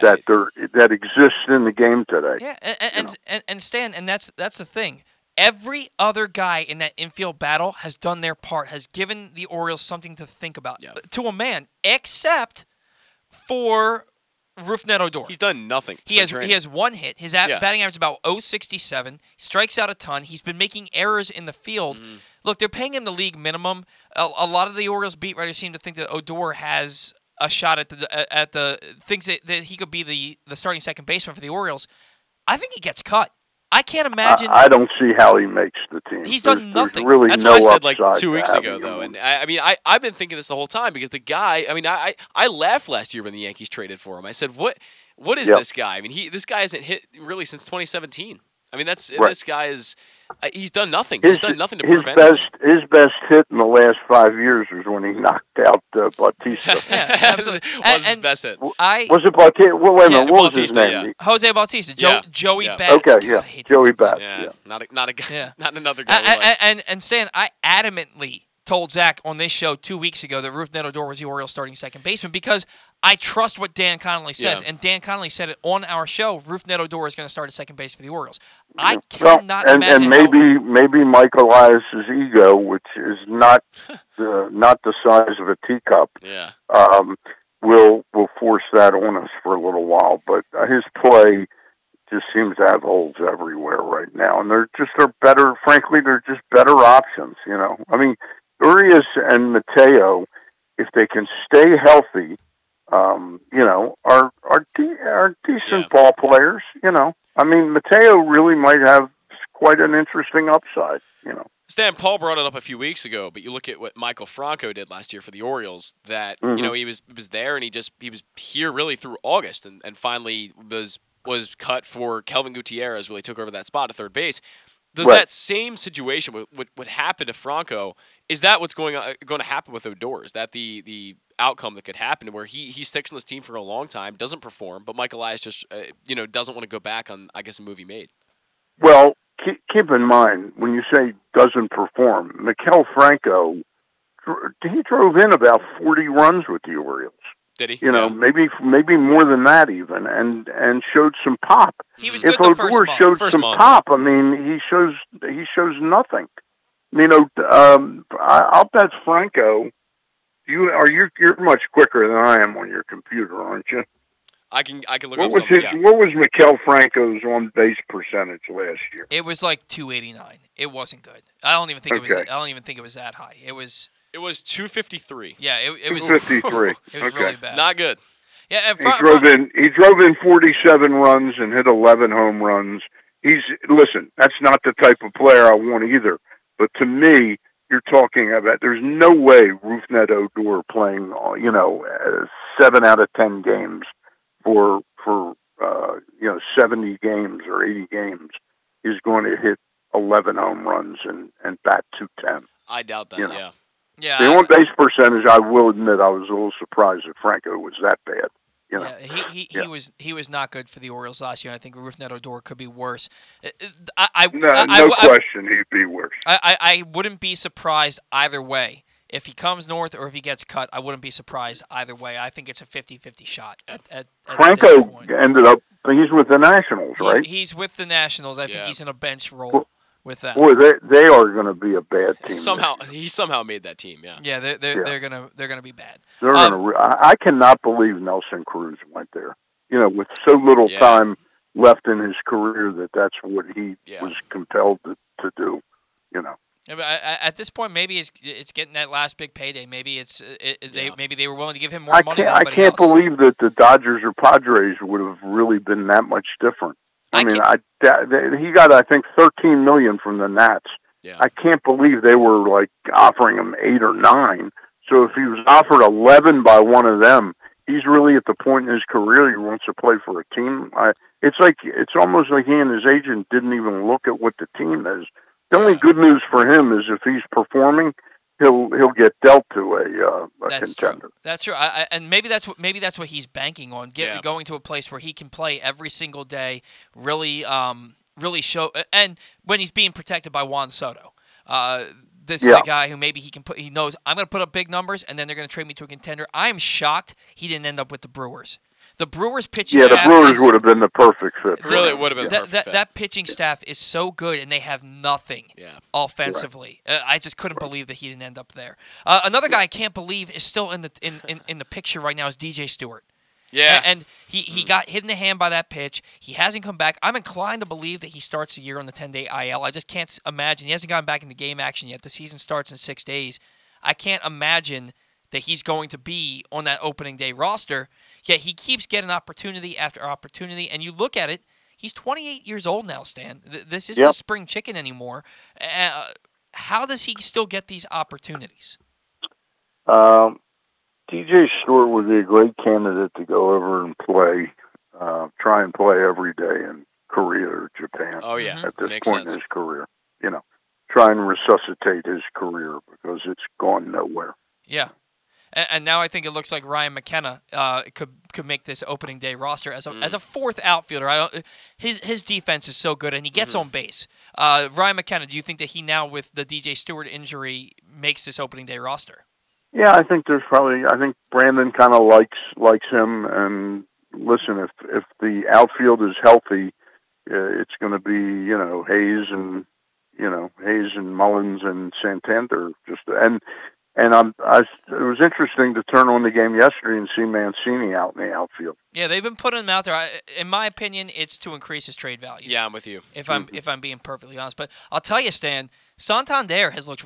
that exists in the game today. Yeah, and Stan, and that's the thing. Every other guy in that infield battle has done their part, has given the Orioles something to think about, to a man, except for Rougned Odor. He's done nothing. He has one hit. His batting average is about .067. Strikes out a ton. He's been making errors in the field. Mm. Look, they're paying him the league minimum. A lot of the Orioles beat writers seem to think that Odor has a shot at the things that he could be the starting second baseman for the Orioles. I think he gets cut. I can't imagine. I don't see how he makes the team. He's done nothing. Really, that's what I said like 2 weeks ago, though. And I mean, I've been thinking this the whole time because the guy. I mean, I laughed last year when the Yankees traded for him. I said, What is this guy? I mean, this guy hasn't hit really since 2017. I mean, this guy is. He's done nothing. He's done nothing to prevent it. His best hit in the last 5 years was when he knocked out Bautista. Absolutely. Was his best hit. Was it Bautista? Well, wait a minute. What was his name? Jose Bautista. Joey Betts. Okay, God, Joey Betts. Yeah. Not a guy. Yeah. Not another guy. And Stan, I adamantly told Zac on this show 2 weeks ago that Rougned Odor was the Orioles starting second baseman because I trust what Dan Connolly says, and Dan Connolly said it on our show. Rougned Odor is going to start at second base for the Orioles. I cannot imagine. And maybe Mike Elias's ego, which is not the size of a teacup, will force that on us for a little while. But his play just seems to have holes everywhere right now, and they're just better options. You know, I mean, Urias and Mateo, if they can stay healthy, are are decent ball players, you know. I mean, Mateo really might have quite an interesting upside, you know. Stan, Paul brought it up a few weeks ago, but you look at what Michael Franco did last year for the Orioles, that, you know, he was there and he was here really through August and finally was cut for Kelvin Gutierrez, really took over that spot at third base. Does that same situation, what happened to Franco, is that what's going to happen with Odor? Is that the outcome that could happen where he sticks on this team for a long time, doesn't perform, but Mike Elias just doesn't want to go back on, I guess, a move he made? Well, keep in mind, when you say doesn't perform, Mikel Franco, he drove in about 40 runs with the Orioles. Did he? You know, maybe more than that even, and showed some pop. He was good the first month. If Odor showed some pop, I mean, he shows nothing. You know, I'll bet Franco. You're much quicker than I am on your computer, aren't you? I can look up something. What was Mikel Franco's on-base percentage last year? It was like 289. It wasn't good. I don't even think it was that high. It was 253. Yeah, it was 253. It was really bad. Not good. Yeah, and he drove in 47 runs and hit 11 home runs. Listen, that's not the type of player I want either. But to me, you're talking about there's no way Rougned Odor playing, 7 out of 10 games for 70 games or 80 games is going to hit 11 home runs and bat 210. I doubt that. Yeah, the on-base percentage, I will admit, I was a little surprised that Franco was that bad. You know? Yeah, he was not good for the Orioles last year, and I think Rougned Odor could be worse. No question he'd be worse. I wouldn't be surprised either way. If he comes north or if he gets cut, I wouldn't be surprised either way. I think it's a 50-50 shot. At Franco ended up, he's with the Nationals, right? He's with the Nationals. I think he's in a bench role. Well, with that, boy, they are going to be a bad team. He somehow made that team. Yeah, they're going to be bad. They're I cannot believe Nelson Cruz went there. You know, with so little time left in his career, that's what he was compelled to do. You know, at this point, maybe it's getting that last big payday. Maybe maybe they were willing to give him more money. I can't believe that the Dodgers or Padres would have really been that much different. He got, I think, $13 million from the Nats. Yeah. I can't believe they were, offering him 8 or 9. So if he was offered 11 by one of them, he's really at the point in his career he wants to play for a team. It's almost like he and his agent didn't even look at what the team is. The only good news for him is if he's performing, he'll get dealt to a contender. True. That's true. And maybe that's what he's banking on, going to a place where he can play every single day, really show. And when he's being protected by Juan Soto, this is a guy who maybe he can put. He knows I'm going to put up big numbers, and then they're going to trade me to a contender. I'm shocked he didn't end up with the Brewers. The Brewers pitching staff... Yeah, the Brewers would have been the perfect fit. Really, it would have been the perfect fit. That pitching staff is so good, and they have nothing offensively. Right. I just couldn't believe that he didn't end up there. Another guy I can't believe is still in the picture right now is DJ Stewart. Yeah. And he got hit in the hand by that pitch. He hasn't come back. I'm inclined to believe that he starts the year on the 10-day IL. I just can't imagine. He hasn't gotten back into game action yet. The season starts in 6 days. I can't imagine that he's going to be on that opening day roster. Yet he keeps getting opportunity after opportunity, and you look at it, he's 28 years old now, Stan. This isn't a spring chicken anymore. How does he still get these opportunities? DJ Stewart would be a great candidate to go over and play, try and play every day in Korea or Japan. Oh, yeah. At this Makes point sense. In his career. You know, try and resuscitate his career because it's gone nowhere. Yeah. And now I think it looks like Ryan McKenna could make this opening day roster as a fourth outfielder. His defense is so good, and he gets on base. Ryan McKenna, do you think that he now, with the DJ Stewart injury, makes this opening day roster? Yeah, I think I think Brandon kind of likes him. And listen, if the outfield is healthy, it's going to be Hayes and Mullins and Santander . And it was interesting to turn on the game yesterday and see Mancini out in the outfield. Yeah, they've been putting him out there. In my opinion, it's to increase his trade value. Yeah, I'm with you. If I'm being perfectly honest, but I'll tell you, Stan, Santander has looked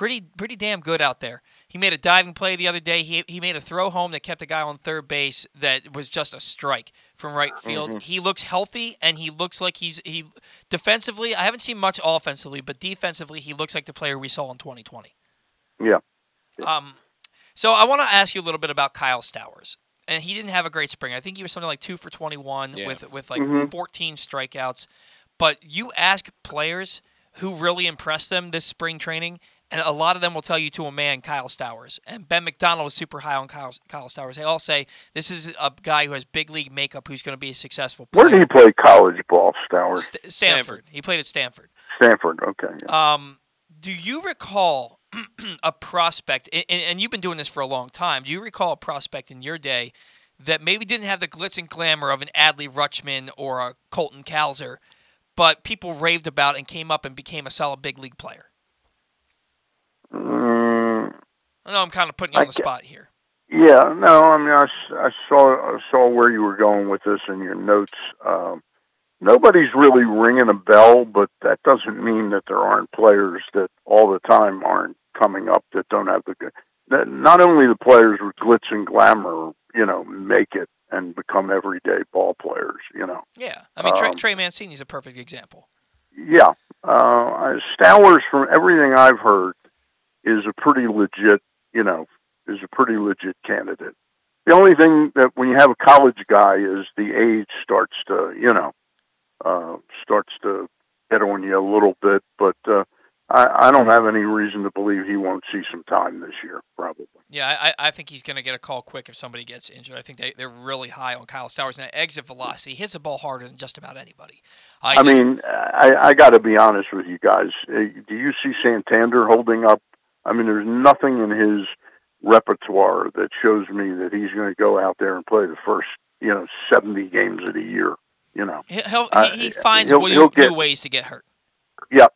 pretty damn good out there. He made a diving play the other day. He made a throw home that kept a guy on third base that was just a strike from right field. Mm-hmm. He looks healthy, and he looks like he defensively. I haven't seen much offensively, but defensively, he looks like the player we saw in 2020. Yeah. So I want to ask you a little bit about Kyle Stowers. And he didn't have a great spring. I think he was something like 2 for 21 with like 14 strikeouts. But you ask players who really impressed them this spring training, and a lot of them will tell you to a man, Kyle Stowers. And Ben McDonald was super high on Kyle Stowers. They all say this is a guy who has big league makeup who's going to be a successful player. Where did he play college ball, Stowers? Stanford. He played at Stanford. Stanford, okay. Yeah. Do you recall a prospect, and you've been doing this for a long time, do you recall a prospect in your day that maybe didn't have the glitz and glamour of an Adley Rutschman or a Colton Cowser, but people raved about and came up and became a solid big league player? I know I'm kind of putting you on the spot here. Yeah, no, I mean, I saw where you were going with this in your notes. Nobody's really ringing a bell, but that doesn't mean that there aren't players that all the time aren't coming up that don't have the good. Not only the players with glitz and glamour, you know, make it and become everyday ball players, you know. Yeah, I mean, Trey Mancini's a perfect example. Yeah, Stowers, from everything I've heard, is a pretty legit, you know, candidate. The only thing that when you have a college guy is the age starts to, you know, starts to get on you a little bit, but I don't have any reason to believe he won't see some time this year, probably. Yeah, I think he's going to get a call quick if somebody gets injured. I think they're really high on Kyle Stowers, and that exit velocity hits the ball harder than just about anybody. I got to be honest with you guys. Do you see Santander holding up? I mean, there's nothing in his repertoire that shows me that he's going to go out there and play the first, you know, 70 games of the year. You know, he'll find new ways to get hurt. Yeah.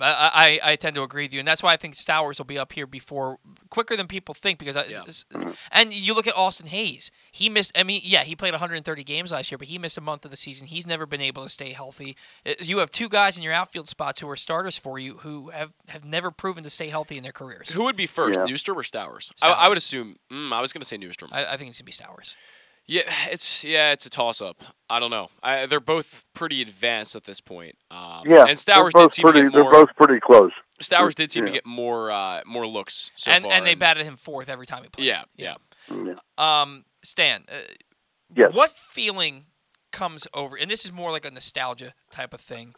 I tend to agree with you, and that's why I think Stowers will be up here quicker than people think. Because and you look at Austin Hayes. He missed. I mean, yeah, he played 130 games last year, but he missed a month of the season. He's never been able to stay healthy. You have two guys in your outfield spots who are starters for you who have never proven to stay healthy in their careers. Who would be first, Newstrom or Stowers? I would assume. I was going to say Newstrom. I think it's going to be Stowers. Yeah, it's a toss-up. I don't know. They're both pretty advanced at this point. And Stowers did seem to get more. They're both pretty close. Stowers did seem to get more looks so far. And they batted him fourth every time he played. Yeah. Stan, what feeling comes over, and this is more like a nostalgia type of thing,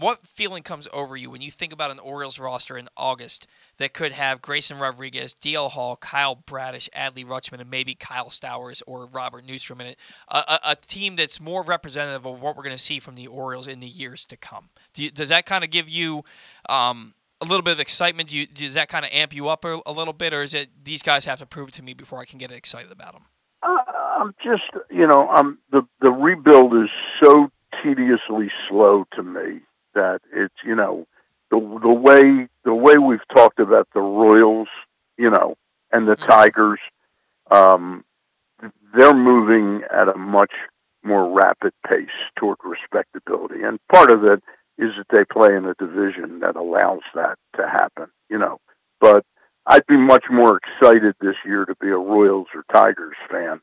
what feeling comes over you when you think about an Orioles roster in August that could have Grayson Rodriguez, D.L. Hall, Kyle Bradish, Adley Rutschman, and maybe Kyle Stowers or Robert Newstrom in it, a team that's more representative of what we're going to see from the Orioles in the years to come? Does that kind of give you a little bit of excitement? Does that kind of amp you up a little bit, or is it these guys have to prove it to me before I can get excited about them? I'm just, you know, the rebuild is so tediously slow to me that it's, you know, the way we've talked about the Royals, you know, and the Tigers, they're moving at a much more rapid pace toward respectability, and part of it is that they play in a division that allows that to happen, you know, but I'd be much more excited this year to be a Royals or Tigers fan.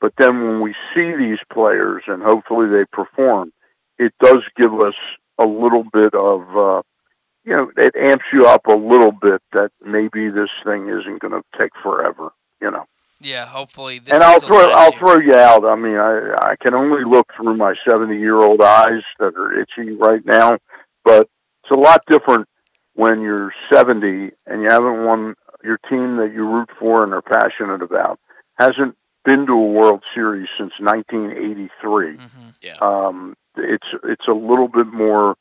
But then when we see these players and hopefully they perform, it does give us a little bit of, you know, it amps you up a little bit that maybe this thing isn't going to take forever, you know. Yeah, hopefully. This and I'll throw you out. I mean, I can only look through my 70-year-old eyes that are itchy right now, but it's a lot different when you're 70 and you haven't won, your team that you root for and are passionate about hasn't been to a World Series since 1983. Mm-hmm. Yeah. It's a little bit more,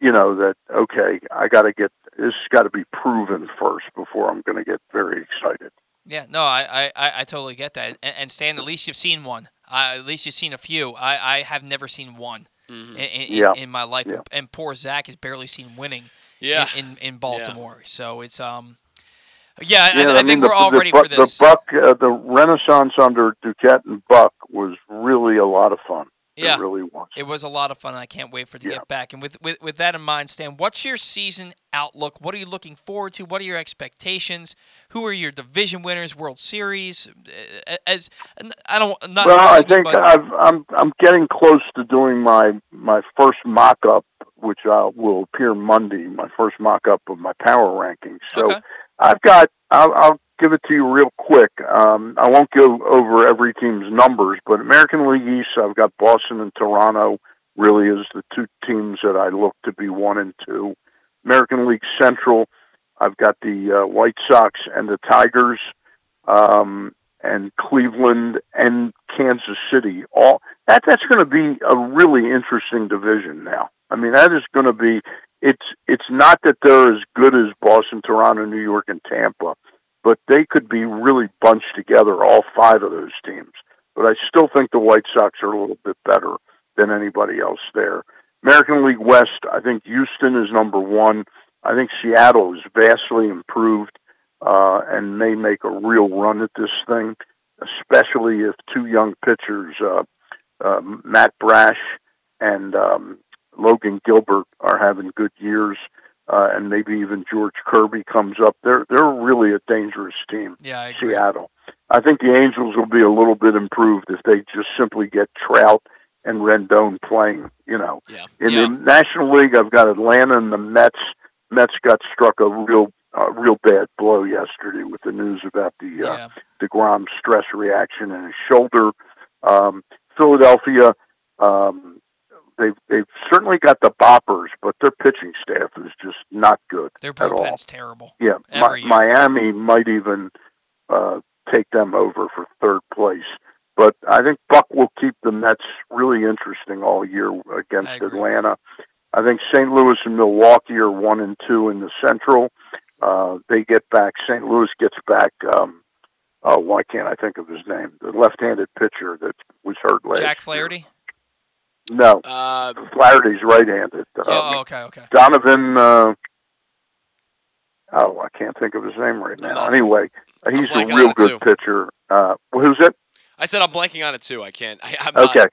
you know, that, okay, I got to get, this has got to be proven first before I'm going to get very excited. Yeah, no, I totally get that. And Stan, at least you've seen one. At least you've seen a few. I have never seen one in my life. Yeah. And poor Zach has barely seen winning. Yeah. In Baltimore, so it's I think we're all ready for this. The Buck, the Renaissance under Duquette and Buck was really a lot of fun. Yeah, really was. It was a lot of fun, and I can't wait for it to get back. And with that in mind, Stan, what's your season outlook? What are you looking forward to? What are your expectations? Who are your division winners? World Series? I'm getting close to doing my first mock-up, which will appear Monday. My first mock-up of my power rankings. So okay. I'll give it to you real quick. I won't go over every team's numbers, but American League East, I've got Boston and Toronto really as the two teams that I look to be 1 and 2. American League Central, I've got the White Sox and the Tigers, and Cleveland and Kansas City. That's going to be a really interesting division now. I mean, that is going to be. It's not that they're as good as Boston, Toronto, New York, and Tampa, but they could be really bunched together, all 5 of those teams. But I still think the White Sox are a little bit better than anybody else there. American League West, I think Houston is number 1. I think Seattle is vastly improved and may make a real run at this thing, especially if 2 young pitchers, Matt Brash and Logan Gilbert, are having good years. And maybe even George Kirby comes up. They're really a dangerous team, I agree. Seattle. I think the Angels will be a little bit improved if they just simply get Trout and Rendon playing, In the National League, I've got Atlanta and the Mets. Mets got struck a real bad blow yesterday with the news about DeGrom's stress reaction in his shoulder. Philadelphia, They've certainly got the boppers, but their pitching staff is just not good at all. Their bullpen's terrible. Yeah, Miami might even take them over for 3rd place. But I think Buck will keep the Mets really interesting all year against Atlanta. I think St. Louis and Milwaukee are 1 and 2 in the Central. St. Louis gets back. Why can't I think of his name? The left-handed pitcher that was hurt last year. Jack Flaherty? No, Flaherty's right-handed. Okay. Donovan, I can't think of his name right now. Anyway, he's a real good pitcher. Who's it? I said I'm blanking on it, too. I can't. I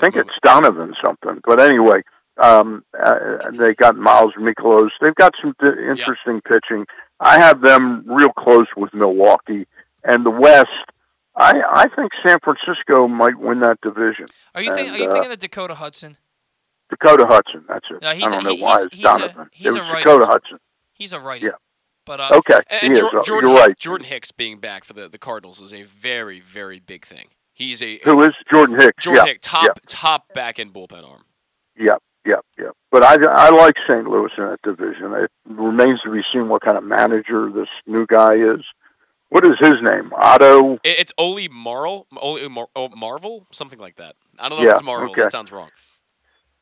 think it's Donovan something. But anyway, they got Miles Mikolas. They've got some interesting pitching. I have them real close with Milwaukee. And the West, I think San Francisco might win that division. Are you thinking of Dakota Hudson? Dakota Hudson, that's it. No, I don't know why it's Donovan. Dakota Hudson. He's a righty. Yeah. But, okay, Jordan Hicks being back for the Cardinals is a very, very big thing. Who is Jordan Hicks? Jordan Hicks, top back-end bullpen arm. Yeah. But I like St. Louis in that division. It remains to be seen what kind of manager this new guy is. What is his name? Otto? It's Ole Marvel? Marvel? Something like that. I don't know if it's Marvel. Okay. That sounds wrong.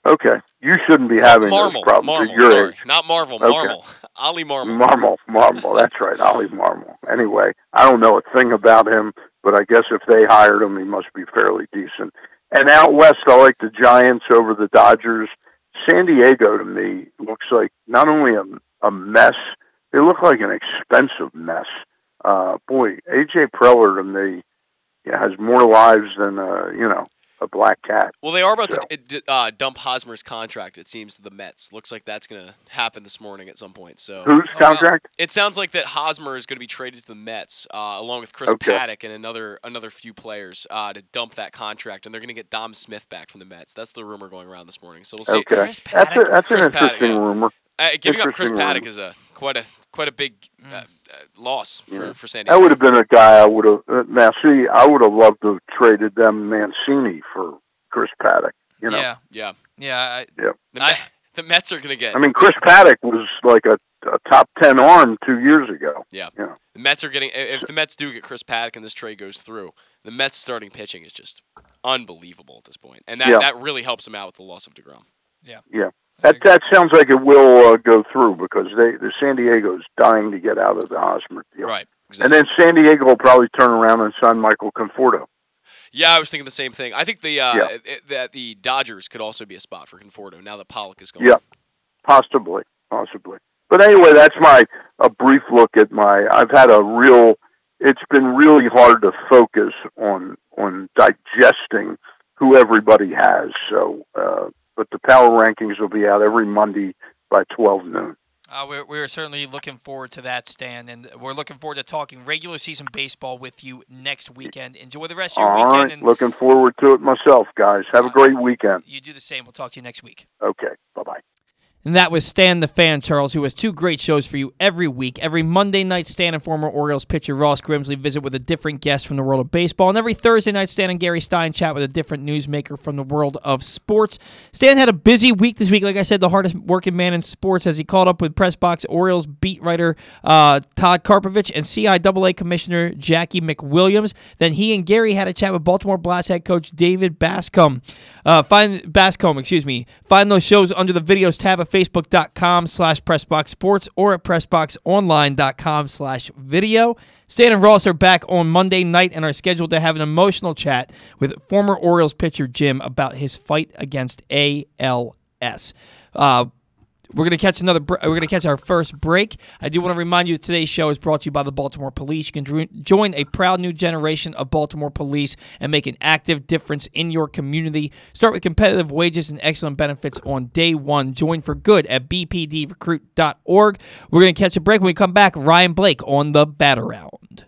Okay. You shouldn't be having those problems at your age. Not Marvel. Okay. Marvel. Ollie Marvel. Marvel. That's right. Ollie Marvel. Anyway, I don't know a thing about him, but I guess if they hired him, he must be fairly decent. And out west, I like the Giants over the Dodgers. San Diego, to me, looks like not only a mess, they look like an expensive mess. A.J. Preller to me has more lives than a black cat. Well, they are about to dump Hosmer's contract. It seems to the Mets. Looks like that's going to happen this morning at some point. So whose contract? It sounds like that Hosmer is going to be traded to the Mets along with Chris Paddock and another few players to dump that contract, and they're going to get Dom Smith back from the Mets. That's the rumor going around this morning. So we'll see. Okay. Chris Paddock. That's an interesting rumor. Giving up Chris Paddock is quite a big loss for San Diego. That would have been a guy I would have. Now, see, I would have loved to have traded them Mancini for Chris Paddock. The Mets are going to get. I mean, Chris Paddock was like a top 10 arm 2 years ago. Yeah. The Mets are getting. If the Mets do get Chris Paddock and this trade goes through, the Mets starting pitching is just unbelievable at this point, and that really helps them out with the loss of DeGrom. Yeah. That sounds like it will go through because the San Diego is dying to get out of the Hosmer deal. Right, exactly. And then San Diego will probably turn around and sign Michael Conforto. Yeah, I was thinking the same thing. I think that the Dodgers could also be a spot for Conforto now that Pollock is gone. Yeah, possibly. But anyway, that's a brief look at I've had it's been really hard to focus on digesting who everybody has. So, but the power rankings will be out every Monday by 12 noon. We're certainly looking forward to that, Stan, and we're looking forward to talking regular season baseball with you next weekend. Enjoy the rest of your weekend. All right, and looking forward to it myself, guys. Have a great weekend. You do the same. We'll talk to you next week. Okay, bye-bye. And that was Stan the Fan Charles, who has two great shows for you every week. Every Monday night, Stan and former Orioles pitcher Ross Grimsley visit with a different guest from the world of baseball. And every Thursday night, Stan and Gary Stein chat with a different newsmaker from the world of sports. Stan had a busy week this week. Like I said, the hardest working man in sports, as he caught up with Pressbox Orioles beat writer Todd Karpovich and CIAA Commissioner Jackie McWilliams. Then he and Gary had a chat with Baltimore Blast head coach David Bascom. Find those shows under the videos tab of Facebook.com/PressboxSports or at PressboxOnline.com/video. Stan and Ross are back on Monday night and are scheduled to have an emotional chat with former Orioles pitcher Jim about his fight against ALS. We're going to catch our first break. I do want to remind you that today's show is brought to you by the Baltimore Police. You can join a proud new generation of Baltimore Police and make an active difference in your community. Start with competitive wages and excellent benefits on day one. Join for good at bpdrecruit.org. We're going to catch a break. When we come back, Ryan Blake on the Bat Around.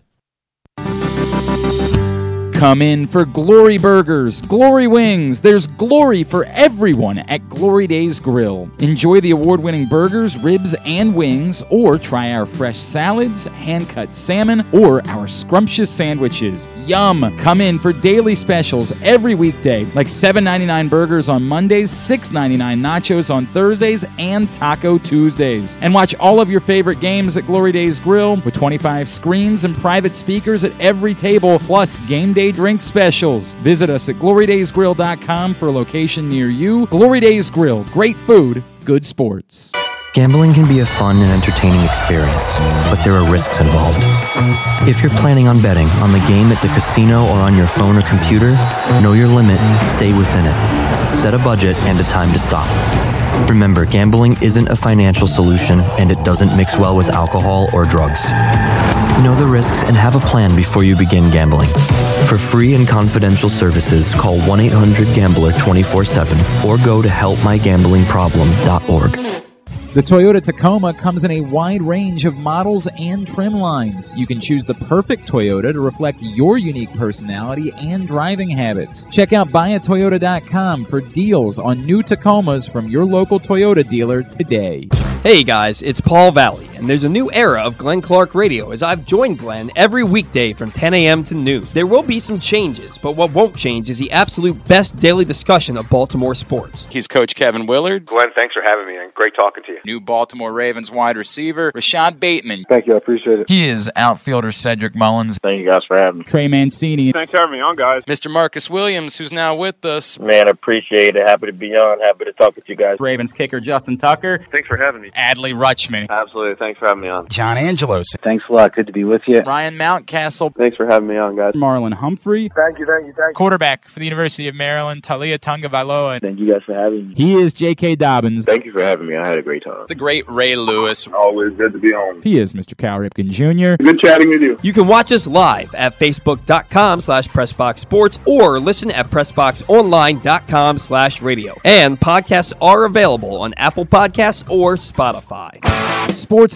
Come in for Glory Burgers, Glory Wings. There's glory for everyone at Glory Days Grill. Enjoy the award-winning burgers, ribs, and wings, or try our fresh salads, hand-cut salmon, or our scrumptious sandwiches. Yum! Come in for daily specials every weekday, like $7.99 burgers on Mondays, $6.99 nachos on Thursdays, and Taco Tuesdays. And watch all of your favorite games at Glory Days Grill with 25 screens and private speakers at every table, plus game day drink specials. Visit us at glorydaysgrill.com for a location near you. Glory Days Grill. Great food, good sports. Gambling can be a fun and entertaining experience, but there are risks involved. If you're planning on betting on the game at the casino or on your phone or computer, know your limit, stay within it. Set a budget and a time to stop. Remember, gambling isn't a financial solution, and it doesn't mix well with alcohol or drugs. Know the risks and have a plan before you begin gambling. For free and confidential services, call 1-800-GAMBLER 24/7 or go to helpmygamblingproblem.org. The Toyota Tacoma comes in a wide range of models and trim lines. You can choose the perfect Toyota to reflect your unique personality and driving habits. Check out buyatoyota.com for deals on new Tacomas from your local Toyota dealer today. Hey guys, it's Paul Valley, and there's a new era of Glenn Clark Radio as I've joined Glenn every weekday from 10 a.m. to noon. There will be some changes, but what won't change is the absolute best daily discussion of Baltimore sports. He's Coach Kevin Willard. Glenn, thanks for having me, and great talking to you. New Baltimore Ravens wide receiver, Rashad Bateman. Thank you, I appreciate it. He is outfielder Cedric Mullins. Thank you guys for having me. Trey Mancini. Thanks for having me on, guys. Mr. Marcus Williams, who's now with us. Man, appreciate it. Happy to be on. Happy to talk with you guys. Ravens kicker Justin Tucker. Thanks for having me. Adley Rutschman. Absolutely. Thanks for having me on. John Angelos. Thanks a lot. Good to be with you. Ryan Mountcastle. Thanks for having me on, guys. Marlon Humphrey. Thank you. Quarterback for the University of Maryland, Talia Tungavailoa. Thank you guys for having me. He is J.K. Dobbins. Thank you for having me. I had a great time. The great Ray Lewis. Always good to be on. He is Mr. Cal Ripken Jr. Good chatting with you. You can watch us live at Facebook.com/PressboxSports or listen at PressboxOnline.com/radio. And podcasts are available on Apple Podcasts or Spotify. Sports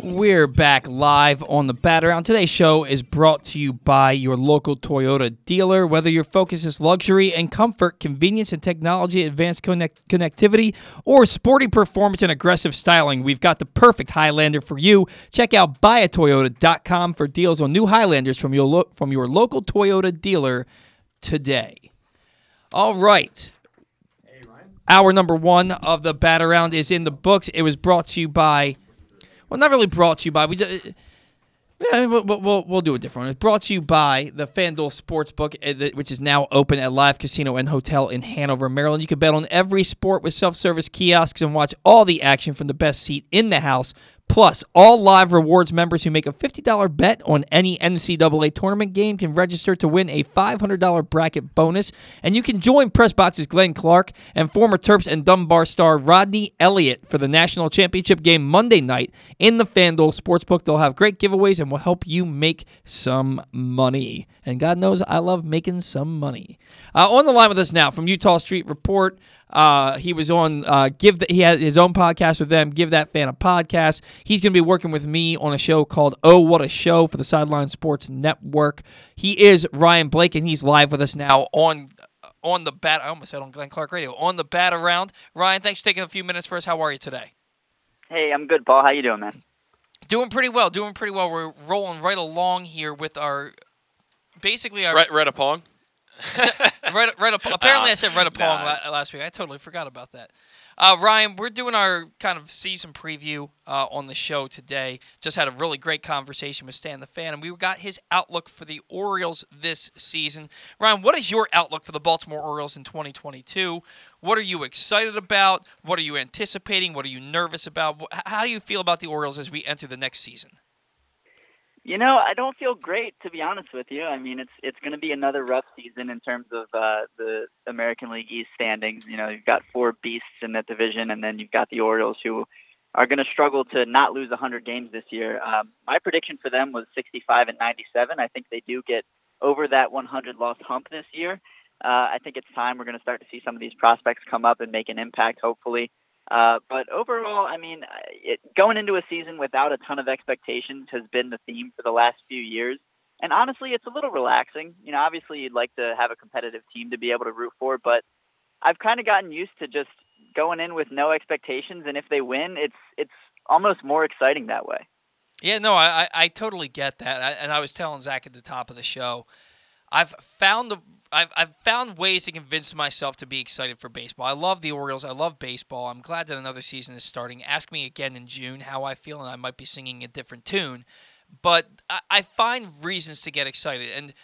We're back live on the Bat Around. Today's show is brought to you by your local Toyota dealer. Whether your focus is luxury and comfort, convenience and technology, advanced connectivity, or sporty performance and aggressive styling, we've got the perfect Highlander for you. Check out buyatoyota.com for deals on new Highlanders from your local Toyota dealer today. All right. Hey, Ryan. Hour number one of the Bat Around is in the books. It was brought to you by... Well, not really brought to you by. We just, Yeah, we'll do a different one. It's brought to you by the FanDuel Sportsbook, which is now open at Live Casino and Hotel in Hanover, Maryland. You can bet on every sport with self-service kiosks and watch all the action from the best seat in the house. Plus, all Live Rewards members who make a $50 bet on any NCAA tournament game can register to win a $500 bracket bonus. And you can join Pressbox's Glenn Clark and former Terps and Dunbar star Rodney Elliott for the National Championship game Monday night in the FanDuel Sportsbook. They'll have great giveaways and will help you make some money. And God knows I love making some money. On the line with us now from Utah Street Report. He was on he had his own podcast with them, Give That Fan a Podcast. He's going to be working with me on a show called Oh What a Show for the Sideline Sports Network. He is Ryan Blake, and he's live with us now on the bat. I almost said on Glenn Clark Radio on the bat around. Ryan, thanks for taking a few minutes for us. How are you today? Hey, I'm good, Paul. How you doing, man? Doing pretty well. Doing pretty well. We're rolling right along here with our right upon. Apparently I said last week. I totally forgot about that. Ryan, we're doing our kind of season preview on the show today. Just had a really great conversation with Stan the Fan, and we got his outlook for the Orioles this season. Ryan, what is your outlook for the Baltimore Orioles in 2022? What are you excited about? What are you anticipating? What are you nervous about? How do you feel about the Orioles as we enter the next season? You know, I don't feel great, to be honest with you. I mean, it's going to be another rough season in terms of the American League East standings. You know, you've got four beasts in that division, and then you've got the Orioles, who are going to struggle to not lose 100 games this year. My prediction for them was 65-97. I think they do get over that 100-loss hump this year. I think it's time. We're going to start to see some of these prospects come up and make an impact, hopefully. But overall, I mean, going into a season without a ton of expectations has been the theme for the last few years. And honestly, it's a little relaxing. You know, obviously you'd like to have a competitive team to be able to root for, but I've kind of gotten used to just going in with no expectations. And if they win, it's almost more exciting that way. Yeah, no, I totally get that. I was telling Zach at the top of the show, I've found ways to convince myself to be excited for baseball. I love the Orioles. I love baseball. I'm glad that another season is starting. Ask me again in June how I feel, and I might be singing a different tune. But I find reasons to get excited. And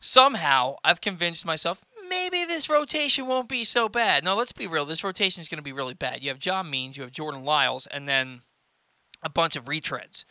somehow I've convinced myself, maybe this rotation won't be so bad. No, let's be real. This rotation is going to be really bad. You have John Means, you have Jordan Lyles, and then a bunch of retreads.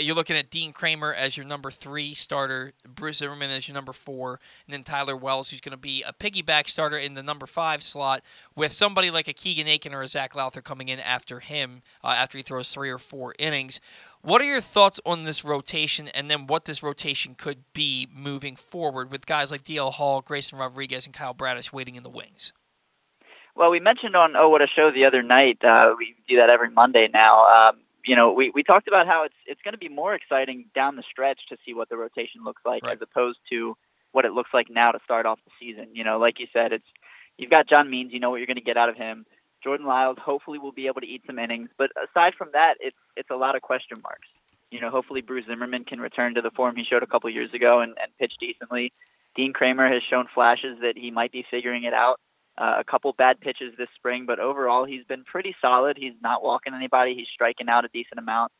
You're looking at Dean Kramer as your number 3 starter, Bruce Zimmerman as your number 4, and then Tyler Wells, who's going to be a piggyback starter in the number 5 slot with somebody like a Keegan Akin or a Zac Lowther coming in after him after he throws 3 or 4 innings. What are your thoughts on this rotation and then what this rotation could be moving forward with guys like D.L. Hall, Grayson Rodriguez, and Kyle Bradish waiting in the wings? Well, we mentioned on Oh What a Show the other night, we do that every Monday now, you know, we talked about how it's going to be more exciting down the stretch to see what the rotation looks like, right, as opposed to what it looks like now to start off the season. You know, like you said, you've got John Means. You know what you're going to get out of him. Jordan Lyles hopefully will be able to eat some innings. But aside from that, it's a lot of question marks. You know, hopefully Bruce Zimmerman can return to the form he showed a couple years ago and pitch decently. Dean Kramer has shown flashes that he might be figuring it out. A couple bad pitches this spring, but overall he's been pretty solid. He's not walking anybody. He's striking out a decent amount.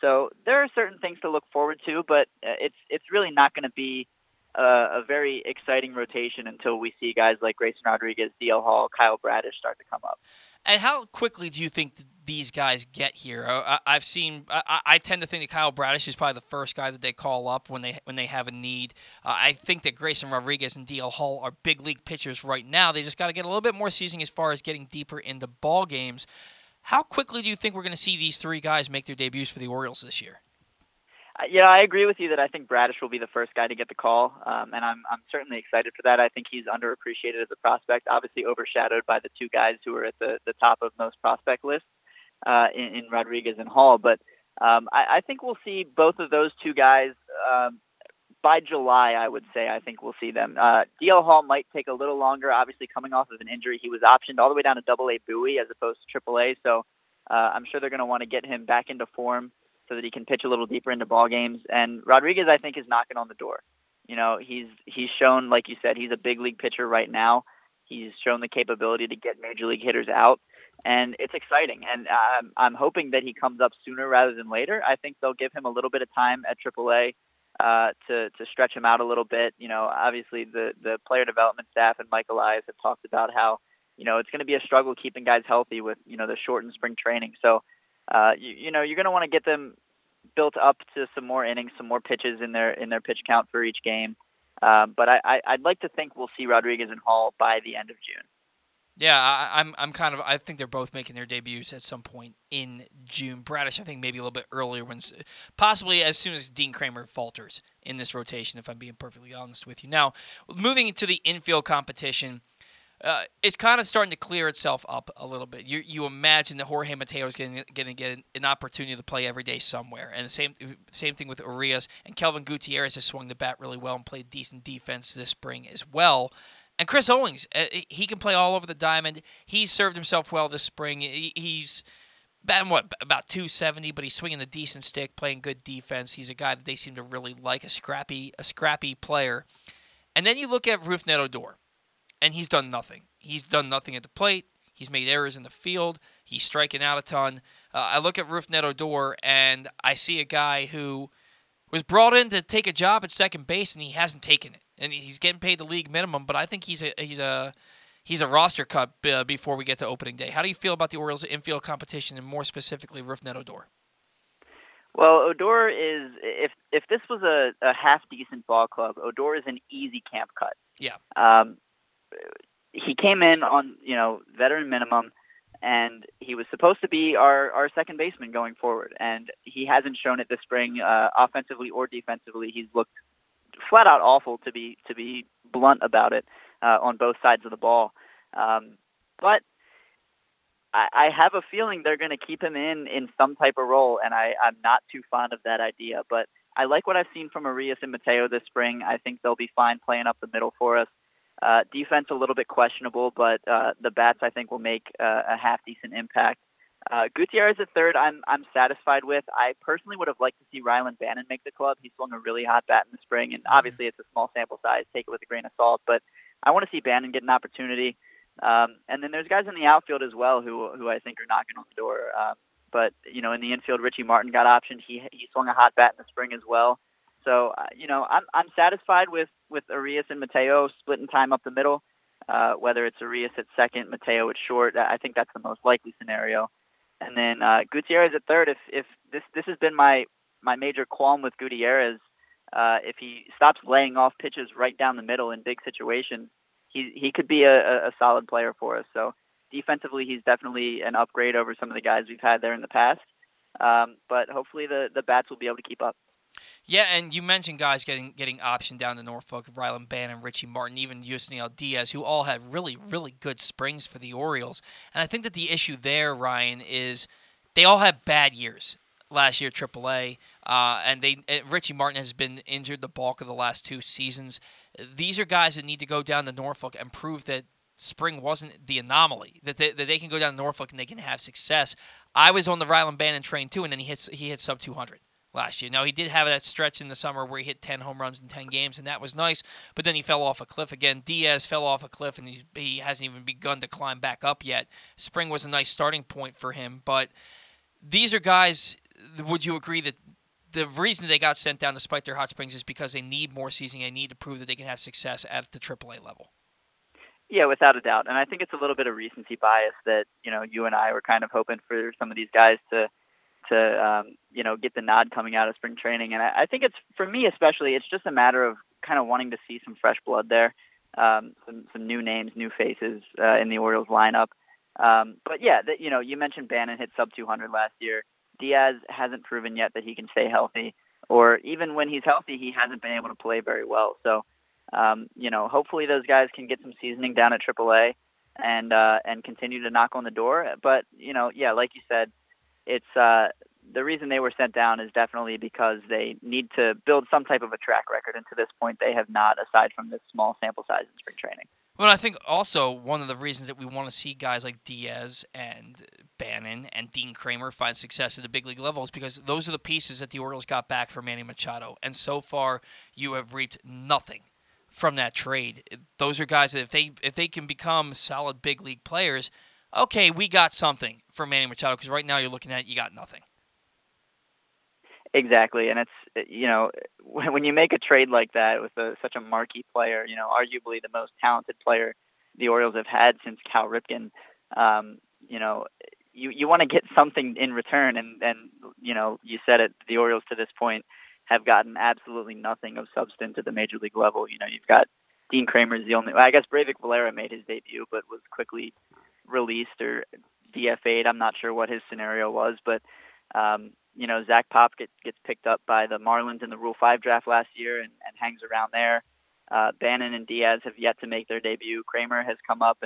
So there are certain things to look forward to, but it's really not going to be a very exciting rotation until we see guys like Grayson Rodriguez, D.L. Hall, Kyle Bradish start to come up. And how quickly do you think these guys get here? I tend to think that Kyle Bradish is probably the first guy that they call up when they have a need. I think that Grayson Rodriguez and D.L. Hall are big league pitchers right now. They just got to get a little bit more seasoning as far as getting deeper into ball games. How quickly do you think we're going to see these three guys make their debuts for the Orioles this year? Yeah, I agree with you that I think Bradish will be the first guy to get the call, and I'm certainly excited for that. I think he's underappreciated as a prospect, obviously overshadowed by the two guys who are at the top of most prospect lists in Rodriguez and Hall. But I think we'll see both of those two guys by July, I would say. I think we'll see them. D.L. Hall might take a little longer, obviously coming off of an injury. He was optioned all the way down to Double-A Bowie as opposed to Triple-A, so I'm sure they're going to want to get him back into form so that he can pitch a little deeper into ball games. And Rodriguez, I think, is knocking on the door. You know, he's shown, like you said, he's a big league pitcher right now. He's shown the capability to get major league hitters out. And it's exciting, and I'm hoping that he comes up sooner rather than later. I think they'll give him a little bit of time at AAA to stretch him out a little bit. You know, obviously the player development staff and Mike Elias have talked about how, you know, it's going to be a struggle keeping guys healthy with, you know, the shortened spring training. So, you know, you're going to want to get them built up to some more innings, some more pitches in their pitch count for each game. But I'd like to think we'll see Rodriguez and Hall by the end of June. Yeah, I think they're both making their debuts at some point in June. Bradish, I think maybe a little bit earlier, when possibly as soon as Dean Kramer falters in this rotation, if I'm being perfectly honest with you. Now, moving to the infield competition, it's kind of starting to clear itself up a little bit. You imagine that Jorge Mateo is going to get an opportunity to play every day somewhere, and the same thing with Urias, and Kelvin Gutierrez has swung the bat really well and played decent defense this spring as well. And Chris Owings, he can play all over the diamond. He's served himself well this spring. He's batting, about 270, but he's swinging a decent stick, playing good defense. He's a guy that they seem to really like, a scrappy player. And then you look at Rougned Odor, and he's done nothing. He's done nothing at the plate. He's made errors in the field. He's striking out a ton. I look at Rougned Odor, and I see a guy who was brought in to take a job at second base, and he hasn't taken it. And he's getting paid the league minimum, but I think he's a roster cut before we get to opening day. How do you feel about the Orioles' infield competition, and more specifically, Rougned Odor? Well, Odor is, if this was a half-decent ball club, Odor is an easy camp cut. Yeah. He came in on, you know, veteran minimum, and he was supposed to be our second baseman going forward, and he hasn't shown it this spring offensively or defensively. He's looked flat out awful, to be blunt about it, on both sides of the ball. But I have a feeling they're going to keep him in some type of role, and I'm not too fond of that idea. But I like what I've seen from Arias and Mateo this spring. I think they'll be fine playing up the middle for us. Defense a little bit questionable, but the bats, I think, will make a half-decent impact. Gutierrez at third, I'm satisfied with. I personally would have liked to see Rylan Bannon make the club. He swung a really hot bat in the spring, and obviously it's a small sample size. Take it with a grain of salt, but I want to see Bannon get an opportunity. And then there's guys in the outfield as well who I think are knocking on the door. But, you know, in the infield, Richie Martin got optioned. He swung a hot bat in the spring as well. So, you know, I'm satisfied with Arias and Mateo splitting time up the middle, whether it's Arias at second, Mateo at short. I think that's the most likely scenario. And then Gutierrez at third. If this has been my major qualm with Gutierrez, if he stops laying off pitches right down the middle in big situations, he could be a solid player for us. So defensively, he's definitely an upgrade over some of the guys we've had there in the past. But hopefully the bats will be able to keep up. Yeah, and you mentioned guys getting optioned down to Norfolk, Rylan Bannon, Richie Martin, even Yusniel Diaz, who all had really, really good springs for the Orioles. And I think that the issue there, Ryan, is they all had bad years last year, AAA. And Richie Martin has been injured the bulk of the last two seasons. These are guys that need to go down to Norfolk and prove that spring wasn't the anomaly, that they can go down to Norfolk and they can have success. I was on the Rylan Bannon train too, and then he hit sub 200. Last year. Now, he did have that stretch in the summer where he hit 10 home runs in 10 games, and that was nice, but then he fell off a cliff again. Diaz fell off a cliff, and he hasn't even begun to climb back up yet. Spring was a nice starting point for him, but these are guys, would you agree that the reason they got sent down despite their hot springs is because they need more seasoning, they need to prove that they can have success at the AAA level? Yeah, without a doubt, and I think it's a little bit of recency bias that, you know, you and I were kind of hoping for some of these guys to you know, get the nod coming out of spring training. And I think it's, for me especially, it's just a matter of kind of wanting to see some fresh blood there, some new names, new faces in the Orioles lineup. But yeah, you know, you mentioned Bannon hit sub 200 last year. Diaz hasn't proven yet that he can stay healthy, or even when he's healthy, he hasn't been able to play very well. So, you know, hopefully those guys can get some seasoning down at AAA and continue to knock on the door. But, you know, yeah, like you said, it's the reason they were sent down is definitely because they need to build some type of a track record, and to this point they have not, aside from this small sample size in spring training. Well, I think also one of the reasons that we want to see guys like Diaz and Bannon and Dean Kramer find success at the big league level is because those are the pieces that the Orioles got back for Manny Machado, and so far you have reaped nothing from that trade. Those are guys that if they can become solid big league players, okay, we got something for Manny Machado, because right now you're looking at it, you got nothing. Exactly, and it's, you know, when you make a trade like that with such a marquee player, you know, arguably the most talented player the Orioles have had since Cal Ripken, you know, you want to get something in return, and you know, you said it, the Orioles to this point have gotten absolutely nothing of substance at the major league level. You know, you've got Dean Kramer's the only, I guess Breivik Valera made his debut, but was quickly released or DFA'd. I'm not sure what his scenario was, but, you know, Zach Popp gets picked up by the Marlins in the Rule 5 draft last year and hangs around there. Bannon and Diaz have yet to make their debut. Kramer has come up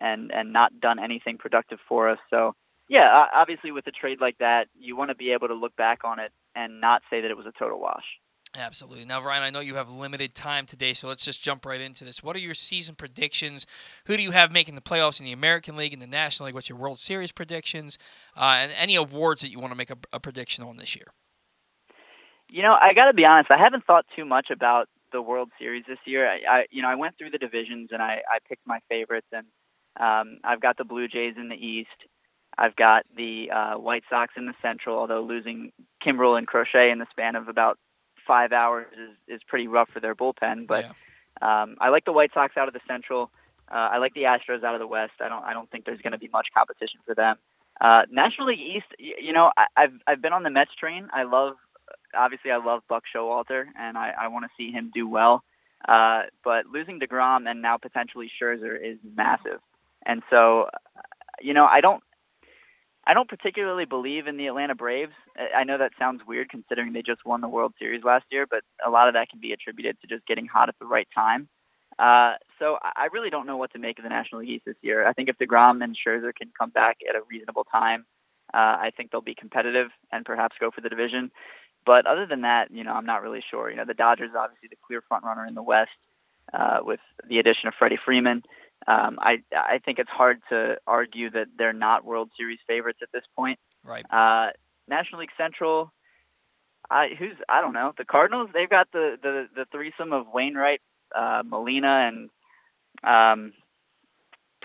and not done anything productive for us. So, yeah, obviously with a trade like that, you want to be able to look back on it and not say that it was a total wash. Absolutely. Now, Ryan, I know you have limited time today, so let's just jump right into this. What are your season predictions? Who do you have making the playoffs in the American League and the National League? What's your World Series predictions? And any awards that you want to make a prediction on this year? You know, I got to be honest. I haven't thought too much about the World Series this year. I went through the divisions, and I picked my favorites. And I've got the Blue Jays in the East. I've got the White Sox in the Central, although losing Kimbrel and Crochet in the span of about 5 hours is pretty rough for their bullpen, but yeah. I like the White Sox out of the Central. I like the Astros out of the West. I don't think there's going to be much competition for them. National League East, you know, I've been on the Mets train. I love Buck Showalter, and I want to see him do well. But losing DeGrom and now potentially Scherzer is massive, and so you know, I don't particularly believe in the Atlanta Braves. I know that sounds weird considering they just won the World Series last year, but a lot of that can be attributed to just getting hot at the right time. So I really don't know what to make of the National League East this year. I think if DeGrom and Scherzer can come back at a reasonable time, I think they'll be competitive and perhaps go for the division. But other than that, you know, I'm not really sure. You know, the Dodgers are obviously the clear front runner in the West with the addition of Freddie Freeman. I think it's hard to argue that they're not World Series favorites at this point. Right. National League Central, I don't know. The Cardinals, they've got the threesome of Wainwright, Molina, and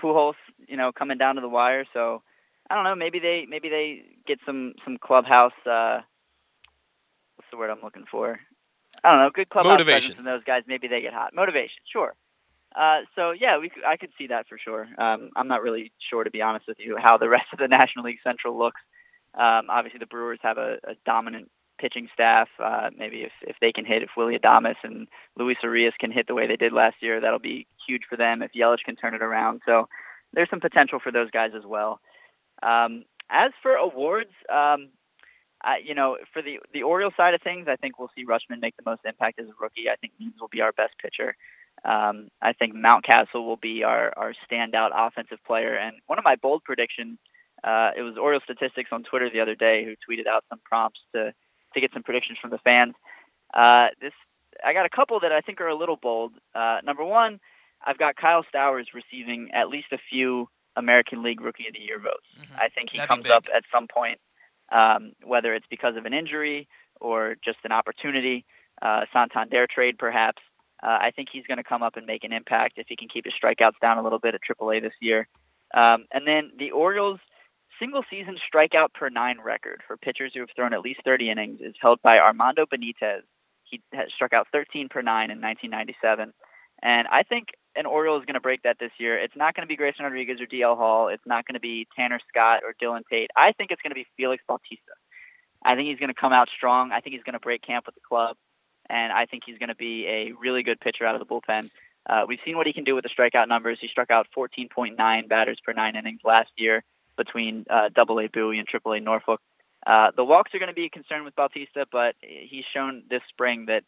Pujols, you know, coming down to the wire. So I don't know. Maybe they get some clubhouse. What's the word I'm looking for? I don't know. Good clubhouse presence from those guys. Maybe they get hot. Motivation, sure. So, yeah, I could see that for sure. I'm not really sure, to be honest with you, how the rest of the National League Central looks. Obviously, the Brewers have a dominant pitching staff. Maybe if they can hit, if Willy Adames and Luis Arias can hit the way they did last year, that'll be huge for them if Yelich can turn it around. So there's some potential for those guys as well. As for awards, you know, for the Orioles side of things, I think we'll see Rutschman make the most impact as a rookie. I think Means will be our best pitcher. I think Mountcastle will be our standout offensive player. And one of my bold predictions, it was Orioles Statistics on Twitter the other day who tweeted out some prompts to get some predictions from the fans. I got a couple that I think are a little bold. Number one, I've got Kyle Stowers receiving at least a few American League Rookie of the Year votes. Mm-hmm. I think he comes up at some point, whether it's because of an injury or just an opportunity, Santander trade perhaps. I think he's going to come up and make an impact if he can keep his strikeouts down a little bit at AAA this year. And then the Orioles' single-season strikeout per nine record for pitchers who have thrown at least 30 innings is held by Armando Benitez. He has struck out 13 per nine in 1997. And I think an Oriole is going to break that this year. It's not going to be Grayson Rodriguez or D.L. Hall. It's not going to be Tanner Scott or Dylan Tate. I think it's going to be Felix Bautista. I think he's going to come out strong. I think he's going to break camp with the club. And I think he's going to be a really good pitcher out of the bullpen. We've seen what he can do with the strikeout numbers. He struck out 14.9 batters per nine innings last year between AA Bowie and AAA Norfolk. The walks are going to be a concern with Bautista, but he's shown this spring that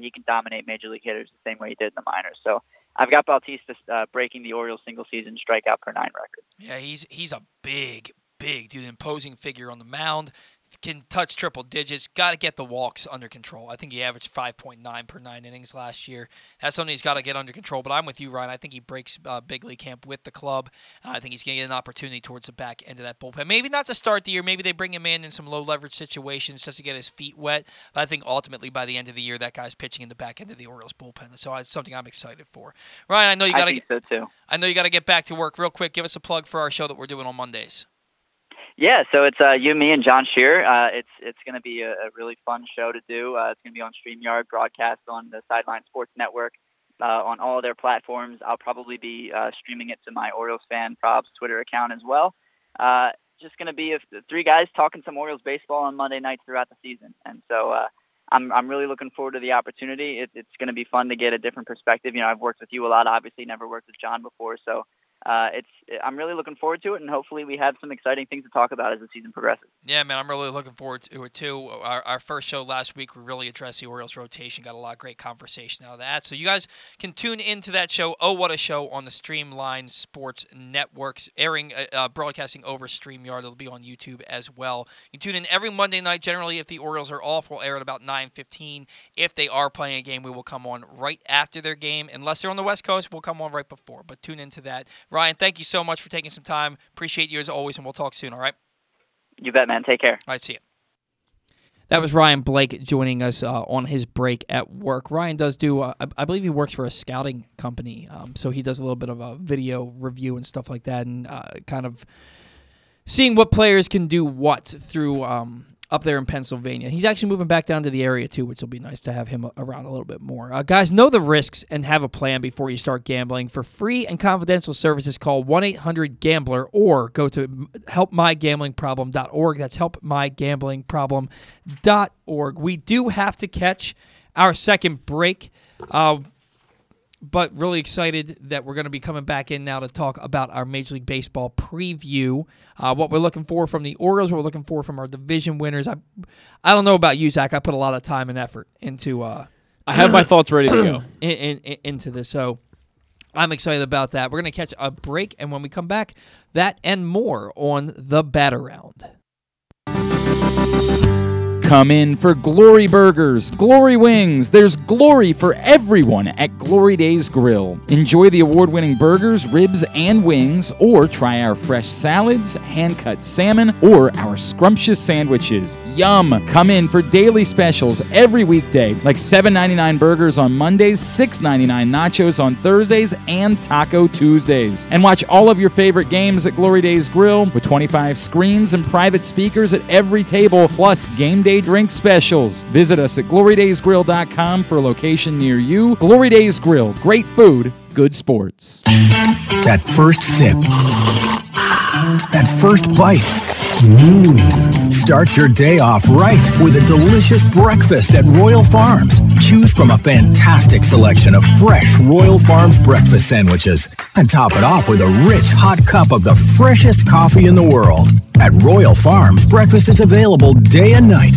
he can dominate major league hitters the same way he did in the minors. So I've got Bautista breaking the Orioles' single-season strikeout per nine record. Yeah, he's a big dude, imposing figure on the mound. can touch triple digits. Got to get the walks under control. I think he averaged 5.9 per 9 innings last year. That's something he's got to get under control. But I'm with you, Ryan. I think he breaks big league camp with the club. I think he's going to get an opportunity towards the back end of that bullpen. Maybe not to start the year. Maybe they bring him in some low-leverage situations just to get his feet wet. But I think ultimately by the end of the year, that guy's pitching in the back end of the Orioles bullpen. So it's something I'm excited for. Ryan, I know you got to get back to work real quick. Give us a plug for our show that we're doing on Mondays. Yeah, so it's you, me, and John Shear. It's going to be a really fun show to do. It's going to be on StreamYard, broadcast on the Sideline Sports Network, on all their platforms. I'll probably be streaming it to my Orioles Fan Props Twitter account as well. Just going to be three guys talking some Orioles baseball on Monday nights throughout the season. And so I'm really looking forward to the opportunity. It's going to be fun to get a different perspective. You know, I've worked with you a lot, obviously, never worked with John before, so... I'm really looking forward to it, and hopefully we have some exciting things to talk about as the season progresses. Yeah, man, I'm really looking forward to it, too. Our first show last week, we really addressed the Orioles rotation, got a lot of great conversation out of that. So you guys can tune into that show, Oh What a Show, on the Streamlined Sports Networks, airing, broadcasting over StreamYard. It'll be on YouTube as well. You tune in every Monday night. Generally, if the Orioles are off, we'll air at about 9:15. If they are playing a game, we will come on right after their game. Unless they're on the West Coast, we'll come on right before. But tune into that. Ryan, thank you so much for taking some time. Appreciate you as always, and we'll talk soon, all right? You bet, man. Take care. All right, see you. That was Ryan Blake joining us on his break at work. Ryan does do, I believe he works for a scouting company, so he does a little bit of a video review and stuff like that, and kind of seeing what players can do what through up there in Pennsylvania. He's actually moving back down to the area, too, which will be nice to have him around a little bit more. Guys, know the risks and have a plan before you start gambling. For free and confidential services, call 1-800-GAMBLER or go to helpmygamblingproblem.org. That's helpmygamblingproblem.org. We do have to catch our second break, but really excited that we're going to be coming back in now to talk about our Major League Baseball preview, what we're looking for from the Orioles, what we're looking for from our division winners. I don't know about you, Zach. I put a lot of time and effort into I have my thoughts ready to go into this, so I'm excited about that. We're going to catch a break, and when we come back, that and more on The Bat Around. Come in for Glory Burgers, Glory Wings. There's glory for everyone at Glory Days Grill. Enjoy the award-winning burgers, ribs, and wings, or try our fresh salads, hand-cut salmon, or our scrumptious sandwiches. Yum! Come in for daily specials every weekday, like $7.99 burgers on Mondays, $6.99 nachos on Thursdays, and Taco Tuesdays. And watch all of your favorite games at Glory Days Grill with 25 screens and private speakers at every table, plus game day drink specials. Visit us at glorydaysgrill.com for a location near you. Glory Days Grill. Great food, good sports. That first sip. That first bite. Start your day off right with a delicious breakfast at Royal Farms. Choose from a fantastic selection of fresh Royal Farms breakfast sandwiches and top it off with a rich hot cup of the freshest coffee in the world. At Royal Farms, breakfast is available day and night.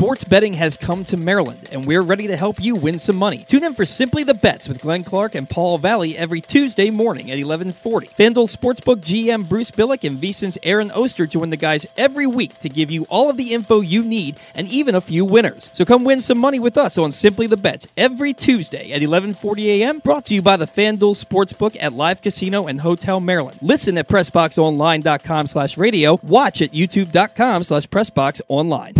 Sports betting has come to Maryland, and we're ready to help you win some money. Tune in for Simply the Bets with Glenn Clark and Paul Valley every Tuesday morning at 11:40. FanDuel Sportsbook GM Bruce Billick and VSiN's Aaron Oster join the guys every week to give you all of the info you need and even a few winners. So come win some money with us on Simply the Bets every Tuesday at 11:40 a.m. Brought to you by the FanDuel Sportsbook at Live Casino and Hotel Maryland. Listen at PressboxOnline.com/radio. Watch at YouTube.com/PressboxOnline.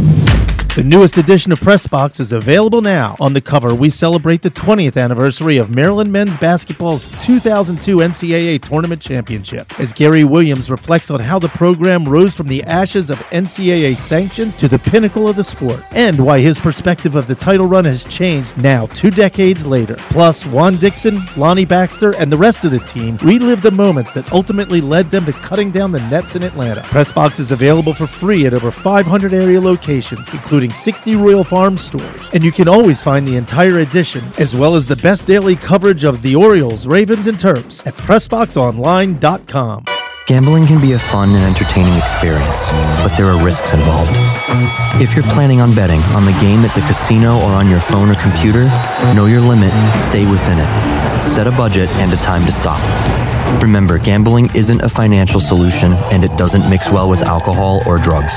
The newest edition of Pressbox is available now. On the cover, we celebrate the 20th anniversary of Maryland men's basketball's 2002 NCAA Tournament Championship, as Gary Williams reflects on how the program rose from the ashes of NCAA sanctions to the pinnacle of the sport, and why his perspective of the title run has changed now 2 decades later. Plus, Juan Dixon, Lonnie Baxter, and the rest of the team relive the moments that ultimately led them to cutting down the nets in Atlanta. Pressbox is available for free at over 500 area locations, including 60 Royal Farm stores, and you can always find the entire edition, as well as the best daily coverage of the Orioles, Ravens, and Terps at PressboxOnline.com. Gambling can be a fun and entertaining experience, but there are risks involved. If you're planning on betting on the game at the casino or on your phone or computer, know your limit, stay within it. set a budget, and a time to stop. Remember, gambling isn't a financial solution, and it doesn't mix well with alcohol or drugs.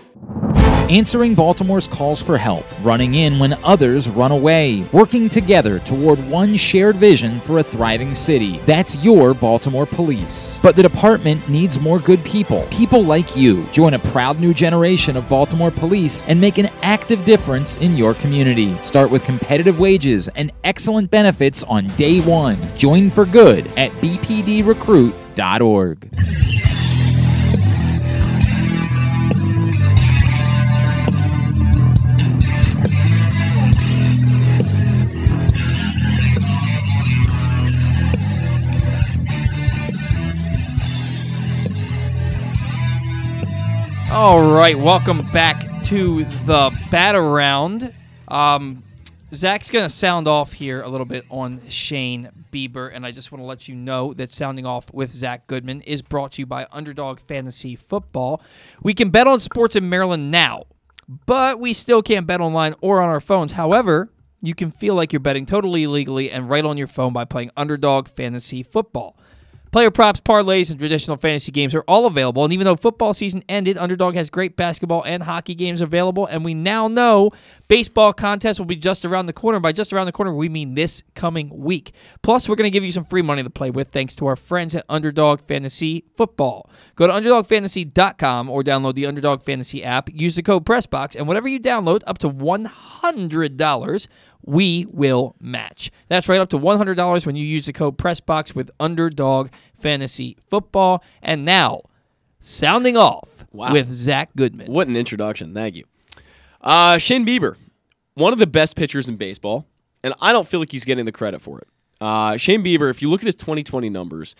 Answering Baltimore's calls for help, running in when others run away, working together toward one shared vision for a thriving city. That's your Baltimore Police. But the department needs more good people, people like you. Join a proud new generation of Baltimore Police and make an active difference in your community. Start with competitive wages and excellent benefits on day one. Join for good at bpdrecruit.org. All right, welcome back to the Bat Around. Zach's going to sound off here a little bit on Shane Bieber, and I just want to let you know that Sounding Off with Zach Goodman is brought to you by Underdog Fantasy Football. We can bet on sports in Maryland now, but we still can't bet online or on our phones. However, you can feel like you're betting totally legally and right on your phone by playing Underdog Fantasy Football. Player props, parlays, and traditional fantasy games are all available, and even though football season ended, Underdog has great basketball and hockey games available, and we now know baseball contests will be just around the corner. By just around the corner, we mean this coming week. Plus, we're going to give you some free money to play with thanks to our friends at Underdog Fantasy Football. Go to UnderdogFantasy.com or download the Underdog Fantasy app. Use the code PRESSBOX, and whatever you download, up to $100, we will match. That's right, up to $100 when you use the code PRESSBOX with Underdog Fantasy Football. And now, Sounding Off with Zach Goodman. What an introduction. Thank you. Shane Bieber, one of the best pitchers in baseball, and I don't feel like he's getting the credit for it. Shane Bieber, if you look at his 2020 numbers,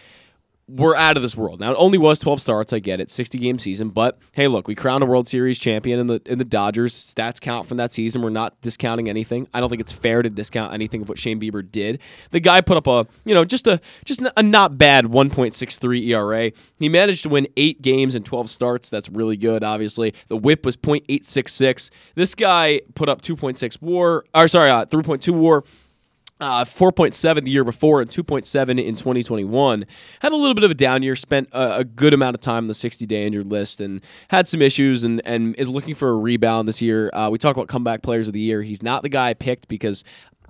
we're out of this world. Now, it only was 12 starts, I get it, 60-game season, but hey, look, we crowned a World Series champion in the Dodgers. Stats count from that season. We're not discounting anything. I don't think it's fair to discount anything of what Shane Bieber did. The guy put up a not bad 1.63 ERA. He managed to win 8 games and 12 starts. That's really good, obviously. The whip was .866. This guy put up 3.2 WAR. 4.7 the year before and 2.7 in 2021. Had a little bit of a down year, spent a good amount of time on the 60-day injured list and had some issues and is looking for a rebound this year. We talk about comeback players of the year. He's not the guy I picked because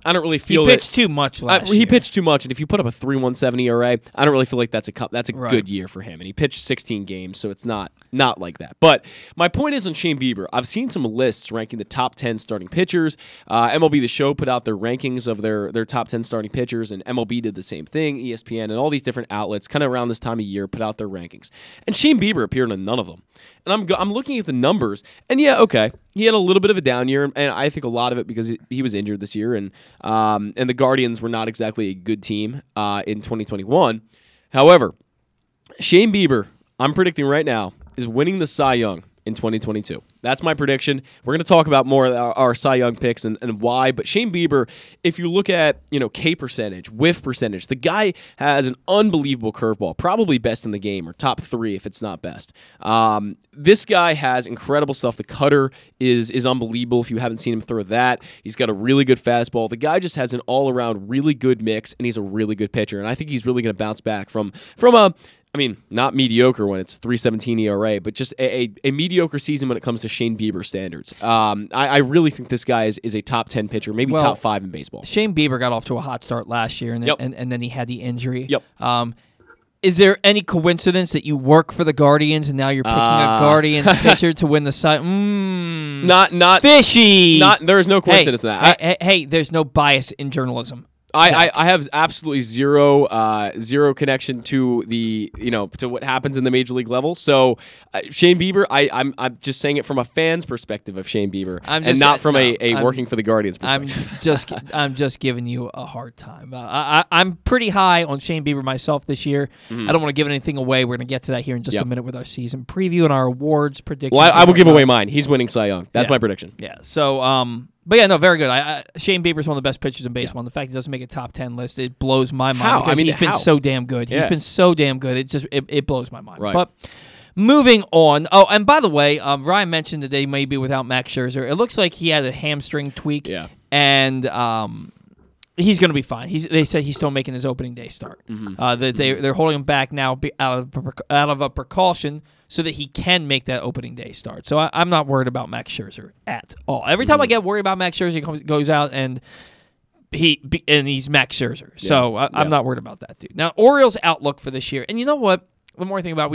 I don't really feel he pitched too much last year. He pitched too much, and if you put up a 3.17 ERA, I don't really feel like that's a good year for him. And he pitched 16 games, so it's not like that. But my point is on Shane Bieber. I've seen some lists ranking the top 10 starting pitchers. MLB The Show put out their rankings of their top 10 starting pitchers, and MLB did the same thing. ESPN and all these different outlets, kind of around this time of year, put out their rankings. And Shane Bieber appeared on none of them. And I'm looking at the numbers, and yeah, okay, he had a little bit of a down year, and I think a lot of it because he was injured this year, and the Guardians were not exactly a good team in 2021. However, Shane Bieber, I'm predicting right now, is winning the Cy Young in 2022. That's my prediction. We're going to talk about more of our Cy Young picks and why, but Shane Bieber, if you look at K percentage, whiff percentage, the guy has an unbelievable curveball, probably best in the game or top 3 if it's not best. This guy has incredible stuff. The cutter is unbelievable if you haven't seen him throw that. He's got a really good fastball. The guy just has an all-around really good mix, and he's a really good pitcher, and I think he's really going to bounce back from not mediocre when it's 3.17 ERA, but just a mediocre season when it comes to Shane Bieber standards. I really think this guy is a top 10 pitcher, maybe top 5 in baseball. Shane Bieber got off to a hot start last year, and then he had the injury. Yep. Is there any coincidence that you work for the Guardians and now you're picking a Guardians pitcher to win the side? Not fishy. There is no coincidence to that. Hey, there's no bias in journalism. I have absolutely zero connection to to what happens in the major league level. So Shane Bieber, I'm just saying it from a fan's perspective of Shane Bieber, and not from a working for the Guardians perspective. I'm just giving you a hard time. I'm pretty high on Shane Bieber myself this year. Mm-hmm. I don't want to give anything away. We're going to get to that here in just a minute with our season preview and our awards predictions. Well, I will give away mine. He's winning Cy Young. That's my prediction. Yeah. So But yeah, no, very good. Shane Bieber's one of the best pitchers in baseball. Yeah. And the fact he doesn't make a top 10 list, it blows my mind. Because he's been so damn good. Yeah. He's been so damn good. It blows my mind. Right. But moving on. Oh, and by the way, Ryan mentioned that they may be without Max Scherzer. It looks like he had a hamstring tweak. Yeah. And he's going to be fine. They said he's still making his opening day start. Mm-hmm. They're holding him back now out of a precaution so that he can make that opening day start. So I'm not worried about Max Scherzer at all. Every time I get worried about Max Scherzer, he goes out and he's Max Scherzer. Yeah. So I'm not worried about that, dude. Now, Orioles' outlook for this year. And you know what? One more thing about it.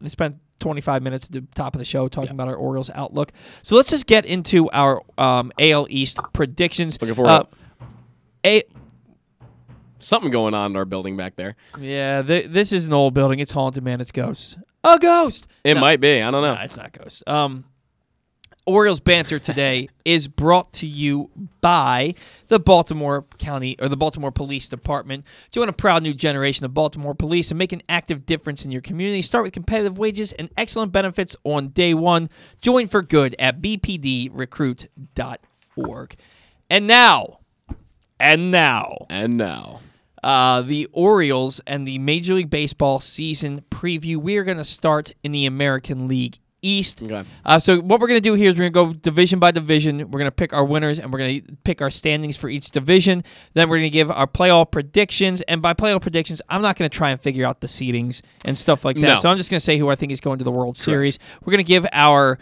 We spent 25 minutes at the top of the show talking about our Orioles' outlook. So let's just get into our AL East predictions. Looking forward something going on in our building back there. Yeah, this is an old building. It's haunted, man. It's ghosts. A ghost! It might be. I don't know. Nah, it's not ghosts. Orioles banter today is brought to you by the Baltimore Police Department. Join a proud new generation of Baltimore police and make an active difference in your community. Start with competitive wages and excellent benefits on day one. Join for good at bpdrecruit.org. And now. The Orioles and the Major League Baseball season preview. We are going to start in the American League East. Okay. So what we're going to do here is we're going to go division by division. We're going to pick our winners, and we're going to pick our standings for each division. Then we're going to give our playoff predictions. And by playoff predictions, I'm not going to try and figure out the seedings and stuff like that. No. So I'm just going to say who I think is going to the World Series. We're going to give our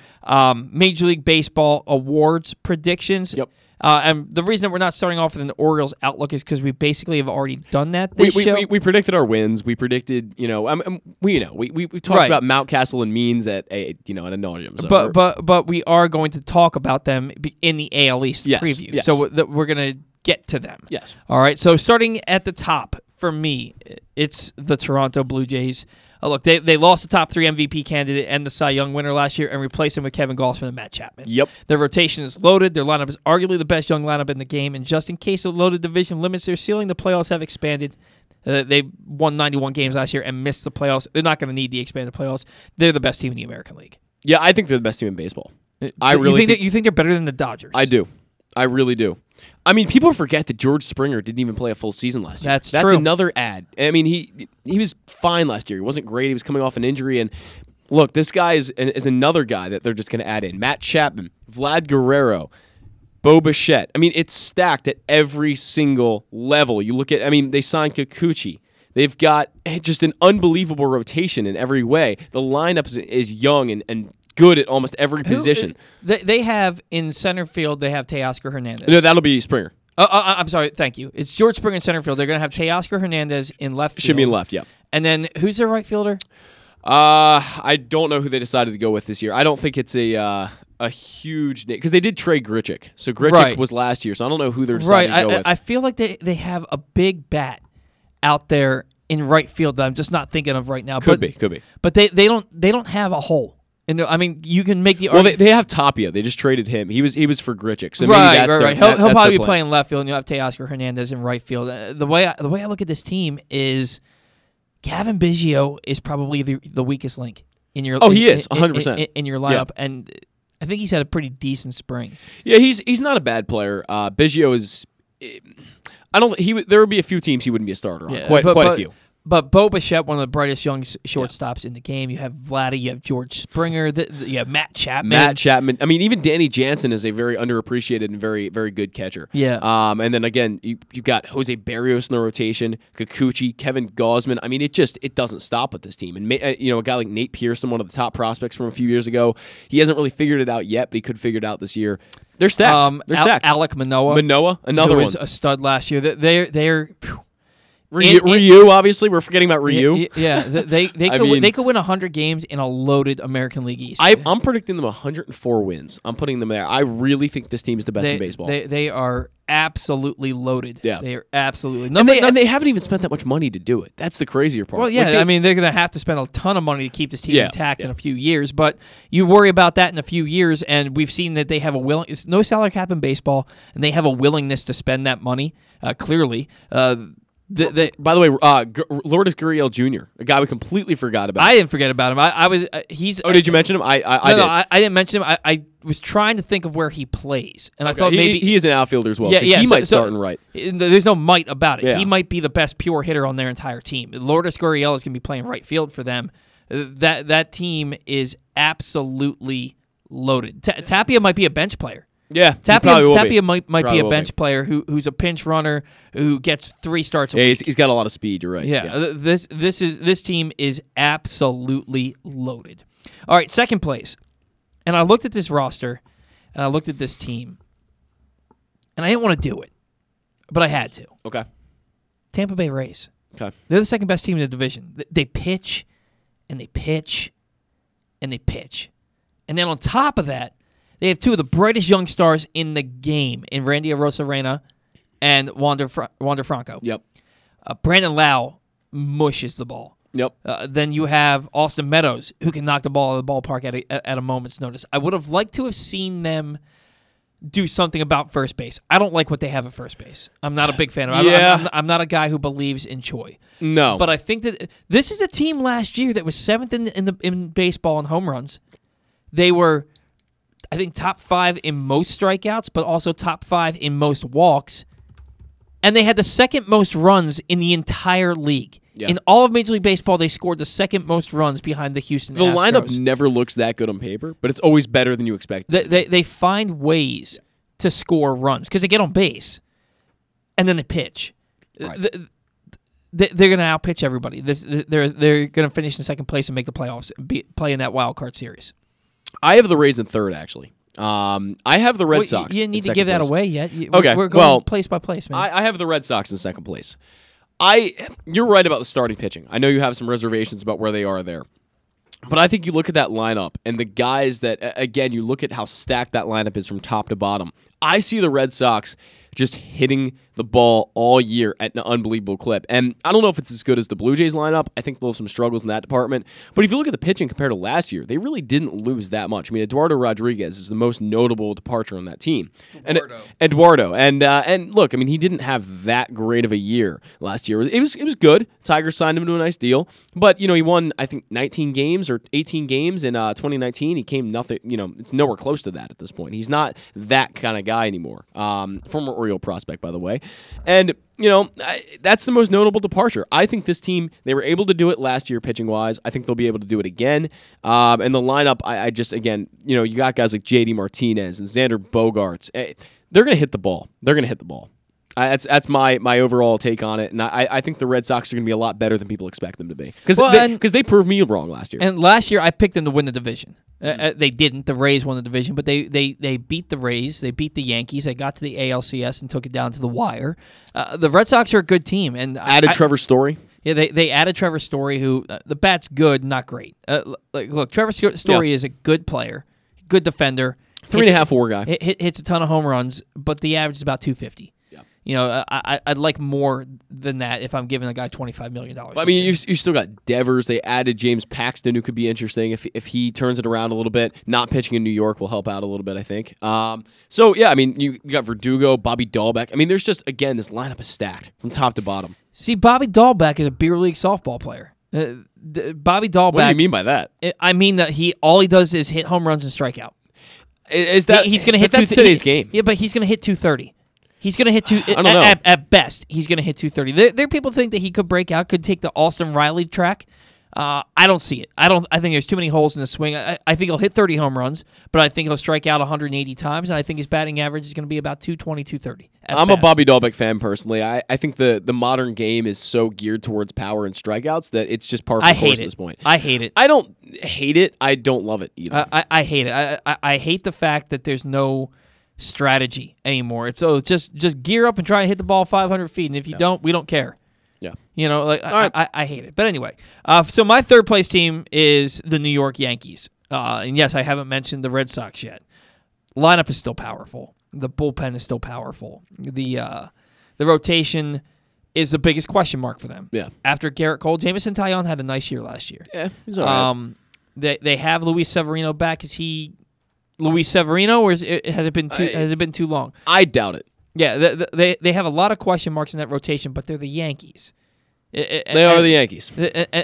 Major League Baseball awards predictions. Yep. And the reason that we're not starting off with an Orioles outlook is because we basically have already done that this show. We predicted our wins. We predicted, we talked about Mountcastle and Means at an nauseam. So but we are going to talk about them in the AL East preview. Yes. So we're going to get to them. Yes. All right. So starting at the top for me, it's the Toronto Blue Jays. Oh, look, they lost the top 3 MVP candidate and the Cy Young winner last year and replaced him with Kevin Gausman and Matt Chapman. Yep. Their rotation is loaded. Their lineup is arguably the best young lineup in the game. And just in case the loaded division limits their ceiling, the playoffs have expanded. They won 91 games last year and missed the playoffs. They're not going to need the expanded playoffs. They're the best team in the American League. Yeah, I think they're the best team in baseball. You think they're better than the Dodgers? I do. I really do. I mean, people forget that George Springer didn't even play a full season last year. That's true. Another ad. I mean, he was fine last year. He wasn't great. He was coming off an injury. And look, this guy is another guy that they're just going to add in. Matt Chapman, Vlad Guerrero, Bo Bichette. I mean, it's stacked at every single level. You look at, they signed Kikuchi. They've got just an unbelievable rotation in every way. The lineup is young and good at almost every position. They have in center field, they have Teoscar Hernandez. No, that'll be Springer. I'm sorry. Thank you. It's George Springer in center field. They're going to have Teoscar Hernandez in left field. Should be in left, yeah. And then who's their right fielder? I don't know who they decided to go with this year. I don't think it's a huge name because they did trade Grichuk. So Grichuk was last year, so I don't know who they're deciding to go with. I feel like they have a big bat out there in right field that I'm just not thinking of right now. Could be. But they don't have a hole. And you can make the argument. Well, they have Tapia. They just traded him. He was for Grichuk. So maybe that's right. He'll probably be playing left field, and you'll have Teoscar Hernandez in right field. The way I look at this team is Gavin Biggio is probably the weakest link in your. Oh, he is 100% in your lineup, and I think he's had a pretty decent spring. Yeah, he's not a bad player. Biggio is. There would be a few teams he wouldn't be a starter on. Yeah, quite a few. But Bo Bichette, one of the brightest young shortstops in the game. You have Vladdy, you have George Springer, you have Matt Chapman. Even Danny Jansen is a very underappreciated and very, very good catcher. Yeah. And then again, you've got Jose Berrios in the rotation, Kikuchi, Kevin Gausman. It doesn't stop with this team. And a guy like Nate Pearson, one of the top prospects from a few years ago, he hasn't really figured it out yet, but he could figure it out this year. They're stacked. They're stacked. Alek Manoah, another one. Who was a stud last year. They're Ryu, obviously. We're forgetting about Ryu. Yeah, they could win 100 games in a loaded American League East. I'm predicting them 104 wins. I'm putting them there. I really think this team is the best in baseball. They are absolutely loaded. Yeah. They are absolutely. And they haven't even spent that much money to do it. That's the crazier part. Well, yeah, they're going to have to spend a ton of money to keep this team intact in a few years, but you worry about that in a few years, and we've seen that they have it's no salary cap in baseball, and they have a willingness to spend that money, clearly. By the way, Lourdes Gurriel Jr., a guy we completely forgot about. I didn't forget about him. He's. Oh, did you mention him? I did. No, I didn't mention him. I was trying to think of where he plays, and I thought maybe he is an outfielder as well. Yeah, so yeah. He might start in right. There's no might about it. Yeah. He might be the best pure hitter on their entire team. Lourdes Gurriel is going to be playing right field for them. That team is absolutely loaded. Tapia might be a bench player. Yeah, Tapia might be a bench player who's a pinch runner who gets 3 starts a week. He's got a lot of speed, you're right. Yeah. This team is absolutely loaded. All right, second place. And I looked at this roster, and I looked at this team, and I didn't want to do it, but I had to. Okay. Tampa Bay Rays. Okay. They're the second best team in the division. They pitch, and they pitch, and they pitch. And then on top of that, they have 2 of the brightest young stars in the game, in Randy Arozarena and Wander Franco. Yep. Brandon Lau mushes the ball. Yep. Then you have Austin Meadows, who can knock the ball out of the ballpark at a moment's notice. I would have liked to have seen them do something about first base. I don't like what they have at first base. I'm not a big fan of it. Yeah. I'm not a guy who believes in Choi. No. But I think that this is a team last year that was 7th in baseball in home runs. They were, I think, top 5 in most strikeouts, but also top 5 in most walks. And they had the second most runs in the entire league. Yeah. In all of Major League Baseball, they scored the second most runs behind the Houston Astros. The lineup never looks that good on paper, but it's always better than you expect. They find ways to score runs because they get on base, and then they pitch. Right. They're going to outpitch everybody. They're going to finish in second place and make the playoffs, play in that wild card series. I have the Rays in third, actually. I have the Red Sox. You didn't need to give that away yet. Okay, we're going place by place, man. I have the Red Sox in second place. You're right about the starting pitching. I know you have some reservations about where they are there. But I think you look at that lineup and the guys that, again, you look at how stacked that lineup is from top to bottom. I see the Red Sox just hitting the ball all year at an unbelievable clip. And I don't know if it's as good as the Blue Jays lineup. I think they'll have some struggles in that department. But if you look at the pitching compared to last year, they really didn't lose that much. I mean, Eduardo Rodriguez is the most notable departure on that team. Eduardo. And look, I mean, he didn't have that great of a year last year. It was good. Tigers signed him to a nice deal. But, you know, he won, I think, 19 games or 18 games in 2019. He came nothing, you know, it's nowhere close to that at this point. He's not that kind of guy anymore. Former Oriole prospect, by the way. And, you know, that's the most notable departure. I think this team, they were able to do it last year pitching-wise. I think they'll be able to do it again. And the lineup, I just, again, you know, you got guys like J.D. Martinez and Xander Bogaerts. They're going to hit the ball. That's my overall take on it. And I think the Red Sox are going to be a lot better than people expect them to be. Because they proved me wrong last year. And last year, I picked them to win the division. They didn't. The Rays won the division, but they beat the Rays. They beat the Yankees. They got to the ALCS and took it down to the wire. The Red Sox are a good team. And added Trevor Story. Yeah, they added Trevor Story, who the bat's good, not great. Look, Trevor Story is a good player, good defender. 3.5 WAR guy. Hits a ton of home runs, but the average is about 250. You know, I'd like more than that if I'm giving a guy $25 million. I mean, you still got Devers. They added James Paxton, who could be interesting if he turns it around a little bit. Not pitching in New York will help out a little bit, I think. So, yeah, I mean, you got Verdugo, Bobby Dahlbeck. I mean, there's just, again, this lineup is stacked from top to bottom. See, Bobby Dahlbeck is a beer league softball player. Bobby Dahlbeck. What do you mean by that? I mean that all he does is hit home runs and strike out. Is that, he's going to hit that's today's game. Yeah, but he's going to hit 230. He's going to hit at best. He's going to hit 230. There are people think that he could break out, could take the Austin Riley track. I don't see it. I think there's too many holes in the swing. I think he'll hit 30 home runs, but I think he'll strike out 180 times, and I think his batting average is going to be about 220, 230. I'm a Bobby Dahlbeck fan personally. I think the modern game is so geared towards power and strikeouts that it's just par for the course at this point. I hate it. I don't hate it. I don't love it either. I hate it. I hate the fact that there's no strategy anymore. It's just gear up and try to hit the ball 500 feet, and if you don't, we don't care. Yeah, you know, like I hate it. But anyway, so my third place team is the New York Yankees, and yes, I haven't mentioned the Red Sox yet. Lineup is still powerful. The bullpen is still powerful. The rotation is the biggest question mark for them. Yeah. After Garrett Cole, Jameson Taillon had a nice year last year. Yeah, he's all right. They have Luis Severino back. Is he Luis Severino, or has it been too long? I doubt it. Yeah, they have a lot of question marks in that rotation, but they're the Yankees. They are the Yankees.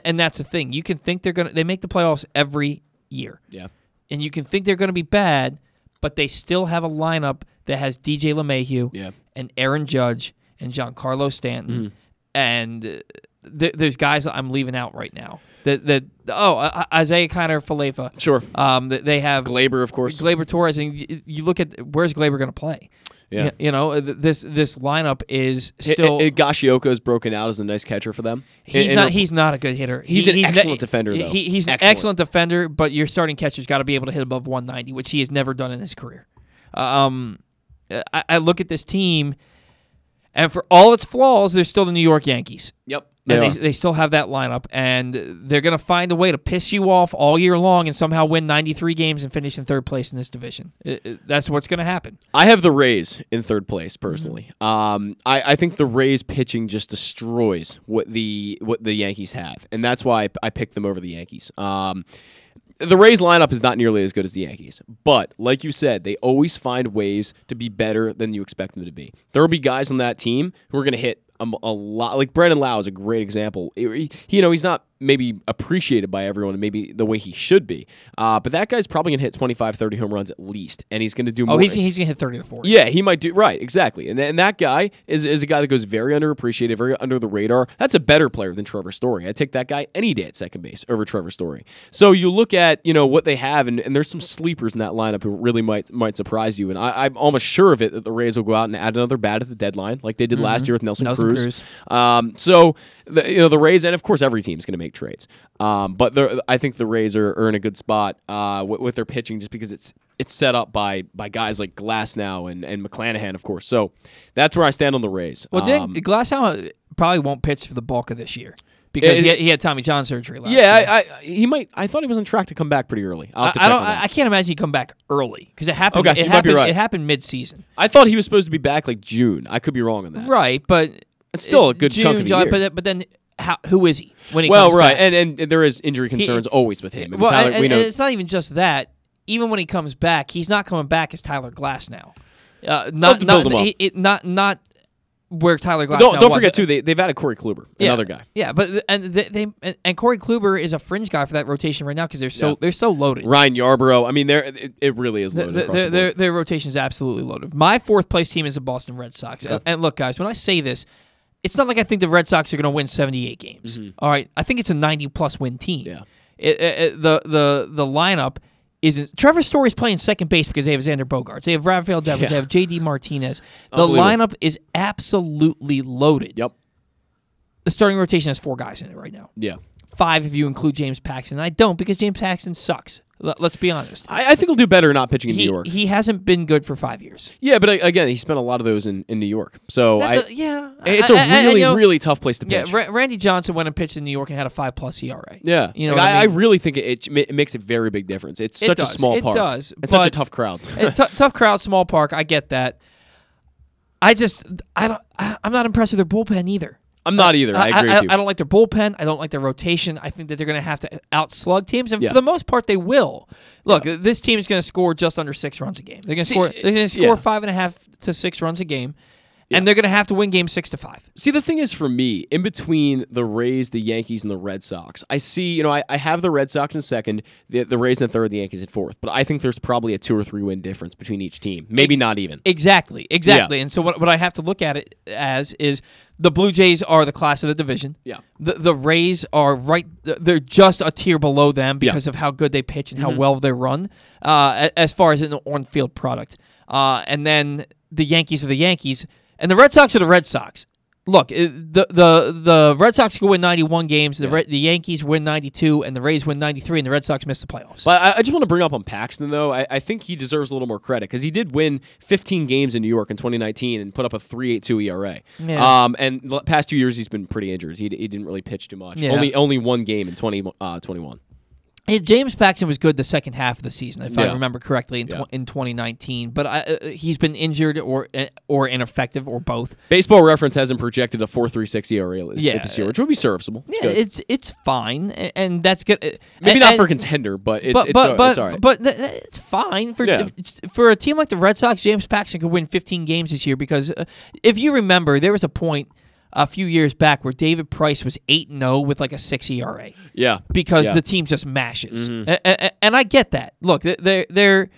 And that's the thing. You can think they're going to – they make the playoffs every year. Yeah. And you can think they're going to be bad, but they still have a lineup that has DJ LeMahieu and Aaron Judge and Giancarlo Stanton. Mm. And there's guys that I'm leaving out right now. Isaiah Kiner-Falefa. Sure. They have – Gleyber, of course. Gleyber Torres. And you look at – where's Gleyber going to play? Yeah, you know, this lineup is still. Higashioka is broken out as a nice catcher for them. He's not a good hitter. He's an excellent defender, though. He's an excellent defender, but your starting catcher's got to be able to hit above 190, which he has never done in his career. I look at this team, and for all its flaws, they're still the New York Yankees. Yep. They still have that lineup, and they're going to find a way to piss you off all year long and somehow win 93 games and finish in third place in this division. That's what's going to happen. I have the Rays in third place, personally. Mm-hmm. I think the Rays pitching just destroys what the Yankees have, and that's why I picked them over the Yankees. The Rays lineup is not nearly as good as the Yankees, but like you said, they always find ways to be better than you expect them to be. There will be guys on that team who are going to hit a lot. Like Brandon Lau is a great example. He's not maybe appreciated by everyone, maybe the way he should be. But that guy's probably going to hit 25, 30 home runs at least, and he's going to do more. Oh, he's going to hit 30 to 40. Yeah, he might do. Right, exactly. And that guy is a guy that goes very underappreciated, very under the radar. That's a better player than Trevor Story. I'd take that guy any day at second base over Trevor Story. So you look at, what they have, and there's some sleepers in that lineup who really might surprise you. And I'm almost sure of it that the Rays will go out and add another bat at the deadline, like they did last year with Nelson Cruz. The Rays, and of course every team's going to make trades. But I think the Rays are in a good spot with their pitching just because it's set up by guys like Glasnow and McClanahan, of course. So that's where I stand on the Rays. Well, Glasnow probably won't pitch for the bulk of this year because he had Tommy John surgery last year. I thought he was on track to come back pretty early. I can't imagine he come back early because it happened. Okay, it happened mid-season. I thought he was supposed to be back like June. I could be wrong on that. Right, but it's still a good chunk of the year. But then. Who is he when he comes back? And there is injury concerns always with him. And it's not even just that. Even when he comes back, he's not coming back as Tyler Glasnow. Not where Tyler Glasnow was. Don't forget, too, they've added Corey Kluber, another guy. Yeah, but Corey Kluber is a fringe guy for that rotation right now because they're so loaded. Ryan Yarbrough, it really is loaded. Their rotation is absolutely loaded. My fourth-place team is the Boston Red Sox. Yeah. And look, guys, when I say this, it's not like I think the Red Sox are going to win 78 games. Mm-hmm. All right, I think it's a 90-plus win team. Yeah, the lineup isn't. Trevor Story's playing second base because they have Xander Bogaerts, they have Rafael Devers, they have J.D. Martinez. The lineup is absolutely loaded. Yep. The starting rotation has four guys in it right now. Yeah, five if you include James Paxton. And I don't because James Paxton sucks. Let's be honest. I think he'll do better not pitching in New York. He hasn't been good for 5 years. Yeah, but again, he spent a lot of those in New York. So it's a really, really tough place to pitch. Yeah, Randy Johnson went and pitched in New York and had a 5-plus ERA. Yeah, I really think it makes a very big difference. It's such a small park. It does. It's such a tough crowd. Tough crowd, small park. I get that. I'm not impressed with their bullpen either. I'm not either. I agree with you. I don't like their bullpen. I don't like their rotation. I think that they're going to have to outslug teams, and for the most part, they will. Look, this team is going to score just under 6 runs a game. They're going to score. They're going to score 5.5 to 6 runs a game, and they're going to have to win games 6-5. See, the thing is, for me, in between the Rays, the Yankees, and the Red Sox, I see. I have the Red Sox in second, the Rays in third, the Yankees in fourth. But I think there's probably a 2 or 3 win difference between each team. Maybe not even. Exactly. Yeah. And so what I have to look at it as is. The Blue Jays are the class of the division. Yeah. The Rays are they're just a tier below them because of how good they pitch and how well they run as far as an on-field product. And then the Yankees are the Yankees, and the Red Sox are the Red Sox. Look, the Red Sox can win 91 games, the Yankees win 92, and the Rays win 93, and the Red Sox miss the playoffs. But I just want to bring up on Paxton, though. I think he deserves a little more credit because he did win 15 games in New York in 2019 and put up a 3.82 ERA. Yeah. And the past 2 years, he's been pretty injured. He didn't really pitch too much. Yeah. Only one game in 2021. James Paxton was good the second half of the season, if I remember correctly, in 2019. But he's been injured or ineffective or both. Baseball Reference hasn't projected a 4.36 ERA this year, which would be serviceable. It's good. It's fine, and that's good. Maybe not for contender, but it's all right. But it's fine for a team like the Red Sox. James Paxton could win 15 games this year because if you remember, there was a point a few years back where David Price was 8-0 with like a 6 ERA. Yeah. Because the team just mashes. Mm-hmm. And I get that. Look, there's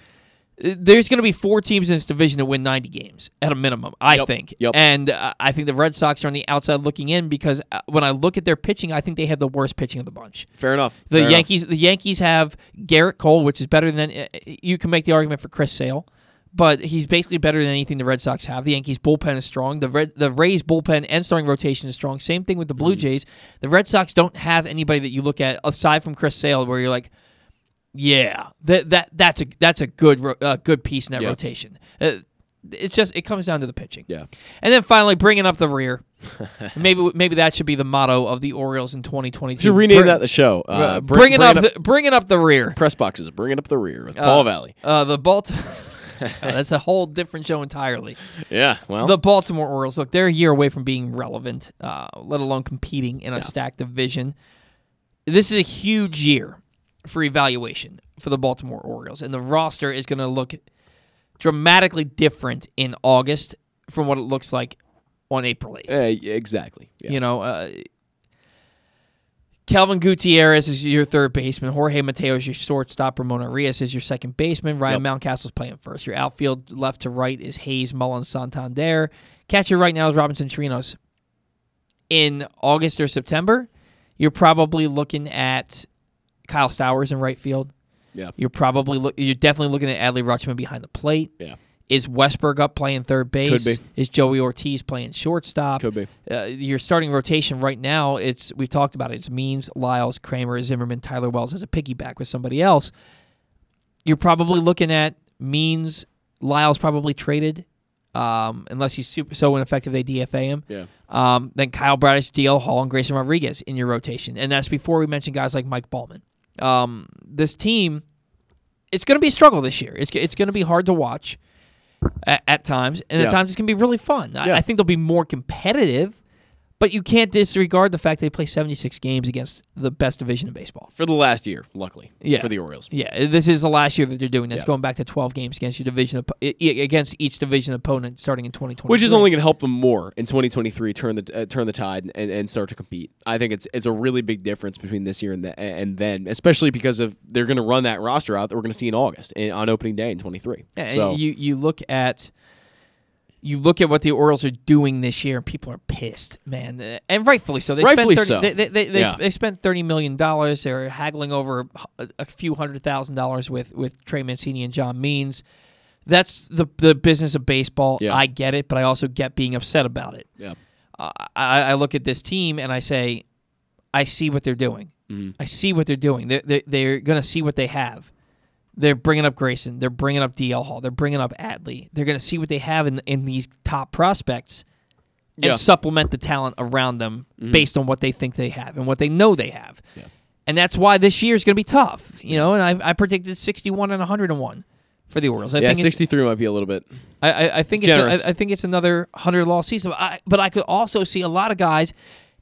going to be four teams in this division that win 90 games at a minimum, I think. Yep. And I think the Red Sox are on the outside looking in because when I look at their pitching, I think they have the worst pitching of the bunch. Fair enough. The Yankees have Garrett Cole, which is better than you can make the argument for Chris Sale. But he's basically better than anything the Red Sox have. The Yankees' bullpen is strong. The Rays' bullpen and starting rotation is strong. Same thing with the Blue Jays. The Red Sox don't have anybody that you look at aside from Chris Sale, where you're like, yeah, that's a good piece in that rotation. It comes down to the pitching. Yeah. And then finally, bringing up the rear. Maybe that should be the motto of the Orioles in 2022. Should rename that the show. Bringing up the rear. Press boxes. Bringing up the rear with Paul Valley. The Baltimore. That's a whole different show entirely. Yeah, well. The Baltimore Orioles, look, they're a year away from being relevant, let alone competing in a stacked division. This is a huge year for evaluation for the Baltimore Orioles, and the roster is going to look dramatically different in August from what it looks like on April 8th. Exactly. Yeah. You know, Kelvin Gutierrez is your third baseman. Jorge Mateo is your shortstop. Ramon Arias is your second baseman. Ryan Mountcastle's playing first. Your outfield left to right is Hayes, Mullins, Santander. Catcher right now is Robinson Chirinos. In August or September, you're probably looking at Kyle Stowers in right field. Yeah. You're definitely looking at Adley Rutschman behind the plate. Yeah. Is Westberg up playing third base? Could be. Is Joey Ortiz playing shortstop? Could be. Your starting rotation right now, we've talked about it. It's Means, Lyles, Kramer, Zimmerman, Tyler Wells as a piggyback with somebody else. You're probably looking at Means, Lyles probably traded, unless he's so ineffective they DFA him. Yeah. Then Kyle Bradish, D.L. Hall, and Grayson Rodriguez in your rotation. And that's before we mention guys like Mike Ballman. This team, it's going to be a struggle this year. It's going to be hard to watch. At times, and at times it's going to be really fun. Yeah. I think they'll be more competitive, but you can't disregard the fact they play 76 games against the best division in baseball. For the last year, luckily, for the Orioles. Yeah, this is the last year that they're doing. That's going back to 12 games against against each division opponent starting in 2023. Which is only going to help them more in 2023, turn the tide and start to compete. I think it's a really big difference between this year and then, especially because of they're going to run that roster out that we're going to see in August on opening day in 2023. Yeah, so. And you look at... You look at what the Orioles are doing this year, and people are pissed, man, and rightfully so. They spent $30 million. They're haggling over a few $100,000 with Trey Mancini and John Means. That's the business of baseball. Yeah. I get it, but I also get being upset about it. Yeah. I look at this team and I say, I see what they're doing. Mm-hmm. I see what they're doing. They're going to see what they have. They're bringing up Grayson. They're bringing up D.L. Hall. They're bringing up Adley. They're going to see what they have in these top prospects and supplement the talent around them based on what they think they have and what they know they have. Yeah. And that's why this year is going to be tough. You know, and I predicted 61 and 101 for the Orioles. I think 63 might be a little bit I think generous. I think it's another 100-loss season. But I could also see a lot of guys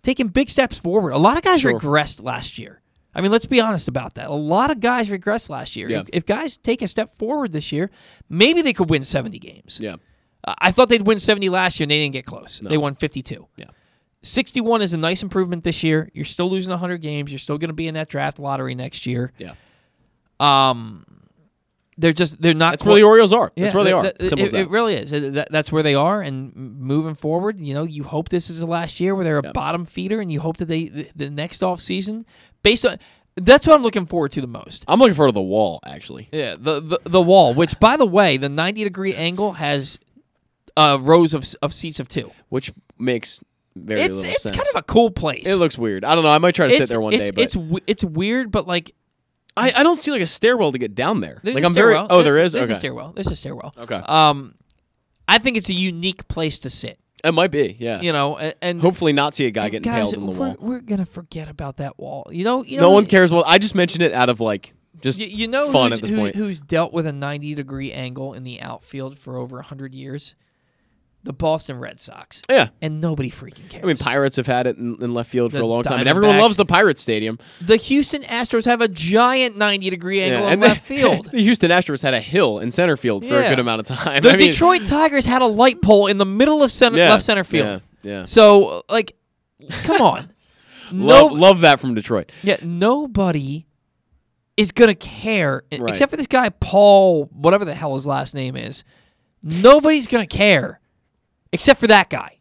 taking big steps forward. A lot of guys regressed last year. I mean, let's be honest about that. A lot of guys regressed last year. Yeah. If guys take a step forward this year, maybe they could win 70 games. Yeah, I thought they'd win 70 last year, and they didn't get close. No. They won 52. Yeah, 61 is a nice improvement this year. You're still losing 100 games. You're still going to be in that draft lottery next year. Yeah. They're not. That's where the Orioles are. Yeah, that's where they are. It really is. That's where they are. And moving forward, you know, you hope this is the last year where they're a bottom feeder, and you hope that the next offseason, based on that's what I'm looking forward to the most. I'm looking forward to the wall, actually. Yeah, the wall. Which, by the way, the 90-degree angle has rows of seats of two, which makes. It's kind of a cool place. It looks weird. I don't know. I might try to sit there one day. But it's weird, but like. I don't see like a stairwell to get down there. There's like a stairwell. There is? There's a stairwell. Okay. I think it's a unique place to sit. It might be, yeah. You know, and hopefully not see a guy getting guys, paled in the wall. We're gonna forget about that wall. You know, no one cares. Well, I just mentioned it out of like just you know fun at this point. Who's dealt with a 90-degree angle in the outfield for over 100 years? The Boston Red Sox. Yeah. And nobody freaking cares. I mean, Pirates have had it in left field for a long time, and everyone loves the Pirates Stadium. The Houston Astros have a giant 90-degree angle in left field. The Houston Astros had a hill in center field for a good amount of time. The Detroit Tigers had a light pole in the middle of left center field. Yeah. So, like, come on. Love that from Detroit. Yeah, nobody is going to care, except for this guy, Paul, whatever the hell his last name is. Nobody's going to care. Except for that guy.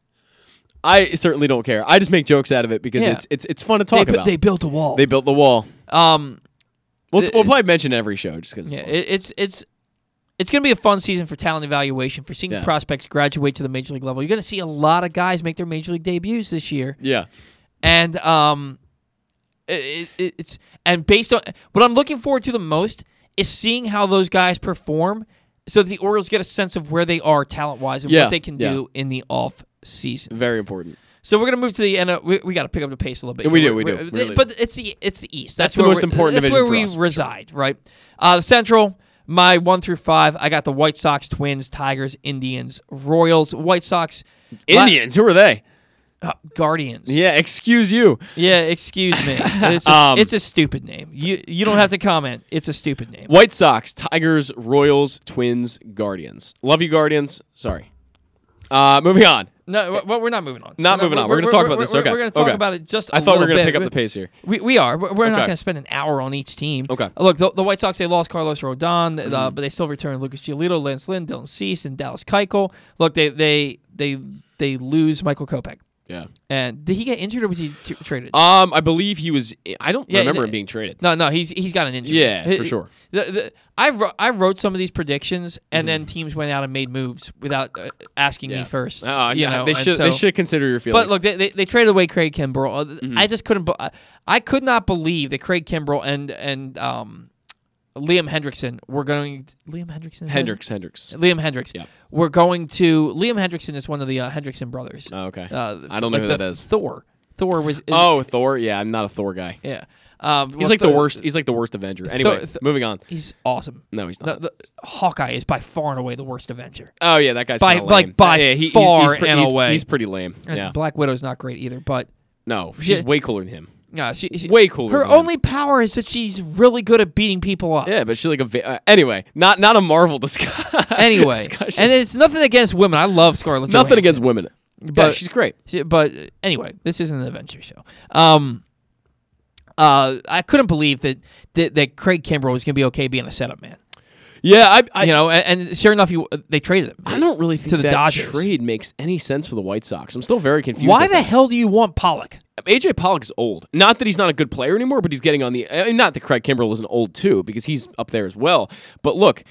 I certainly don't care. I just make jokes out of it because it's fun to talk about. They built a wall. They built the wall. We'll probably mention every show just because it's going to be a fun season for talent evaluation, for seeing prospects graduate to the Major League level. You're going to see a lot of guys make their Major League debuts this year. Yeah. And based on what I'm looking forward to the most is seeing how those guys perform. So the Orioles get a sense of where they are talent-wise and what they can do in the off season. Very important. So we're going to move to the end. We got to pick up the pace a little bit. And we do. Really. But it's the East. That's the most important division for us. That's where we reside, right? The Central, my 1 through 5, I got the White Sox, Twins, Tigers, Indians, Royals. White Sox. Indians? Who are they? Guardians. Yeah, excuse you. Yeah, excuse me. It's a stupid name. You don't have to comment. It's a stupid name. White Sox, Tigers, Royals, Twins, Guardians. Love you, Guardians. Sorry. Moving on. No, we're not moving on. We're going to talk about this. Okay. We're going to talk about it just a little bit. I thought we were going to pick up the pace here. We are. We're not going to spend an hour on each team. Okay. Look, the White Sox, they lost Carlos Rodon, but they still returned Lucas Giolito, Lance Lynn, Dylan Cease, and Dallas Keuchel. Look, they lose Michael Kopech. Yeah, and did he get injured or was he traded? I believe he was. I don't remember him being traded. No, he's got an injury. Yeah, for sure. I wrote some of these predictions, and then teams went out and made moves without asking me first. They should consider your feelings. But look, they traded away Craig Kimbrell. I just couldn't. I could not believe that Craig Kimbrell and Liam Hendrickson were going. Liam Hendrickson. Hendricks. Liam Hendricks. Yeah. We're going to. Liam Hendrickson is one of the Hendrickson brothers. Oh, okay. I don't know who that is. Thor. Thor was. Thor. Yeah, I'm not a Thor guy. Yeah. He's like the worst. He's like the worst Avenger. Anyway, moving on. He's awesome. No, he's not. Hawkeye is by far and away the worst Avenger. Oh yeah, that guy's kinda lame. By far and away. He's pretty lame. And Black Widow's not great either, but no, she's way cooler than him. No, she's way cooler. Her only power is that she's really good at beating people up. Yeah, but she's like anyway, not a Marvel discussion. Anyway, and it's nothing against women. I love Scarlett Johansson. Nothing against women, but she's great. But anyway, this isn't an adventure show. I couldn't believe that Craig Kimbrell was going to be okay being a setup man. Yeah, and sure enough, they traded him. I don't really think that trade makes any sense for the White Sox. I'm still very confused. Why the hell do you want Pollock? AJ Pollock is old. Not that he's not a good player anymore, but he's getting on the. Not that Craig Kimbrell isn't old too, because he's up there as well. But look,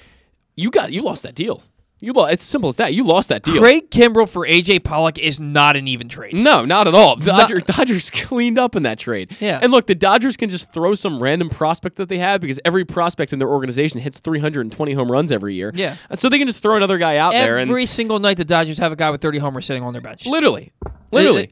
you lost that deal. It's simple as that. You lost that deal. Craig Kimbrell for AJ Pollock is not an even trade. No, not at all. Dodgers cleaned up in that trade. Yeah. And look, the Dodgers can just throw some random prospect that they have because every prospect in their organization hits 320 home runs every year. Yeah. And so they can just throw another guy out there. Every single night, the Dodgers have a guy with 30 homers sitting on their bench. Literally.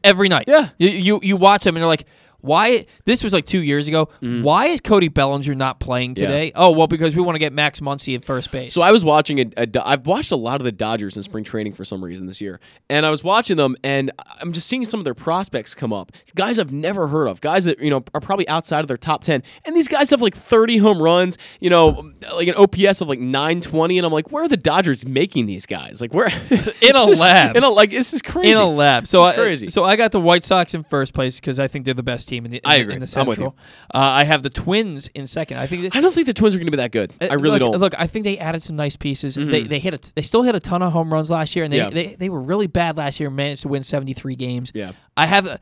Every night. Yeah. You watch them and you're like, why? This was like 2 years ago. Why is Cody Bellinger not playing today? Yeah. Oh, well, because we want to get Max Muncy at first base. So I was watching I've watched a lot of the Dodgers in spring training for some reason this year, and I was watching them, and I'm just seeing some of their prospects come up. Guys I've never heard of. Guys that are probably outside of their top 10, and these guys have like 30 home runs. Like an OPS of like 920, and I'm like, where are the Dodgers making these guys? Like, where in a lab? This is crazy. In a lab. So it's crazy. So I got the White Sox in first place because I think they're the best team in the Central. I'm with you. I have the Twins in second. I don't think the Twins are going to be that good. I really don't. Look, I think they added some nice pieces. They still hit a ton of home runs last year, and they were really bad last year and managed to win 73 games. Yeah. I have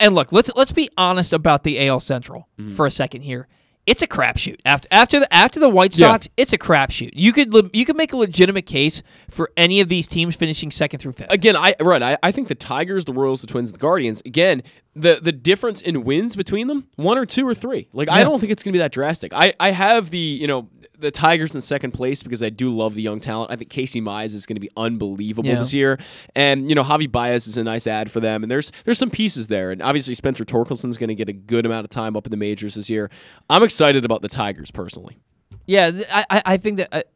and look, let's be honest about the AL Central for a second here. It's a crapshoot. After the White Sox, it's a crapshoot. You could make a legitimate case for any of these teams finishing second through fifth. Again, I think the Tigers, the Royals, the Twins, and the Guardians. Again, the difference in wins between them, one or two or three. Like, yeah. I don't think it's going to be that drastic. I have the, you know, the Tigers in second place because I do love the young talent. I think Casey Mize is going to be unbelievable this year. And, you know, Javi Baez is a nice ad for them. And there's some pieces there. And obviously Spencer Torkelson's going to get a good amount of time up in the majors this year. I'm excited about the Tigers personally. Yeah, I think that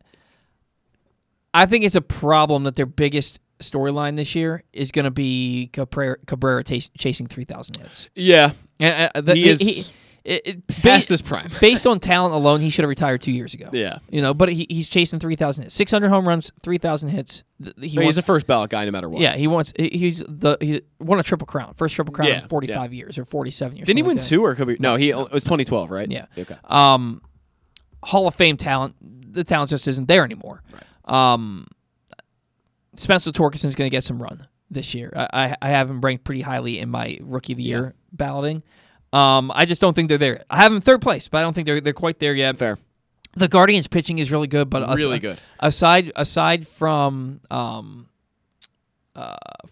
I think it's a problem that their biggest storyline this year is going to be Cabrera chasing 3,000 hits. Yeah. And, he is past his prime. Based on talent alone, he should have retired 2 years ago. Yeah. You know, but he's chasing 3,000 hits. 600 home runs, 3,000 hits. He's a first ballot guy no matter what. Yeah, he won a Triple Crown. First Triple Crown in 45 years or 47 years. Didn't he win two or could be? No, it was 2012, right? Yeah. Okay. Hall of Fame talent. The talent just isn't there anymore. Right. Spencer Torkelson's going to get some run this year. I have him ranked pretty highly in my Rookie of the Year balloting. I just don't think they're there. I have them third place, but I don't think they're quite there yet. Fair. The Guardians' pitching is really good, but really good. Aside from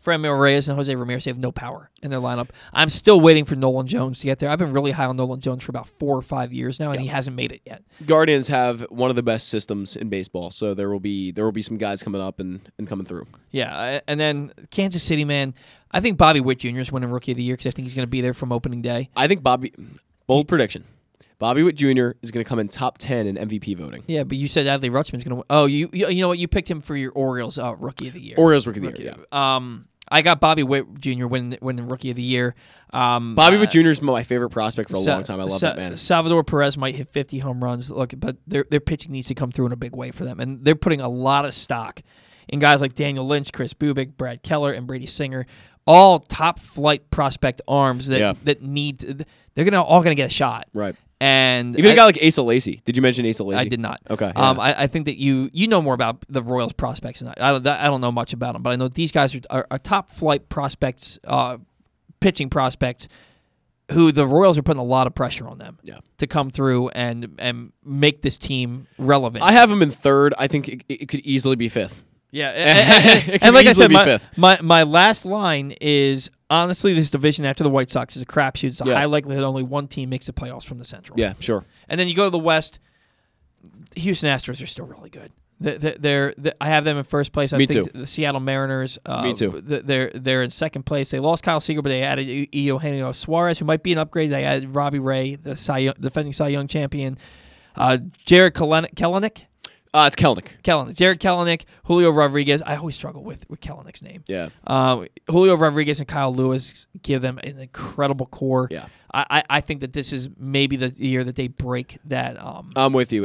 Franmil Reyes and Jose Ramirez, they have no power in their lineup. I'm still waiting for Nolan Jones to get there. I've been really high on Nolan Jones for about 4 or 5 years now, and he hasn't made it yet. Guardians have one of the best systems in baseball, so there will be some guys coming up and coming through. Yeah, and then Kansas City, man. I think Bobby Witt Jr. is winning Rookie of the Year because I think he's going to be there from opening day. I think bold prediction. Bobby Witt Jr. is going to come in top 10 in MVP voting. Yeah, but you said Adley Rutschman's going to win. Oh, you know what? You picked him for your Orioles Rookie of the Year. Orioles Rookie of the Year, yeah. I got Bobby Witt Jr. winning Rookie of the Year. Bobby Witt Jr. is my favorite prospect for a long time. I love that man. Salvador Perez might hit 50 home runs. Look, but their pitching needs to come through in a big way for them, and they're putting a lot of stock in guys like Daniel Lynch, Chris Bubik, Brad Keller, and Brady Singer. All top flight prospect arms that need to, they're all gonna get a shot, right? And even a guy like Asa Lacy. Did you mention Asa Lacy? I did not. Okay. Yeah. I think that you know more about the Royals prospects than I don't know much about them, but I know these guys are top flight prospects, pitching prospects, who the Royals are putting a lot of pressure on them to come through and make this team relevant. I have them in third. I think it could easily be fifth. Yeah, and like I said, my last line is, honestly, this division after the White Sox is a crapshoot. It's a high likelihood only one team makes the playoffs from the Central. Yeah, sure. And then you go to the West. Houston Astros are still really good. I have them in first place. I think the Seattle Mariners. Me too. They're in second place. They lost Kyle Seager, but they added Eugenio Suarez, who might be an upgrade. They added Robbie Ray, the defending Cy Young champion. Jared Kelenic. It's Kelenic. Jared Kelenic, Julio Rodriguez. I always struggle with Kelenic's name. Yeah. Julio Rodriguez and Kyle Lewis give them an incredible core. Yeah. I think that this is maybe the year that they break that. I'm with you.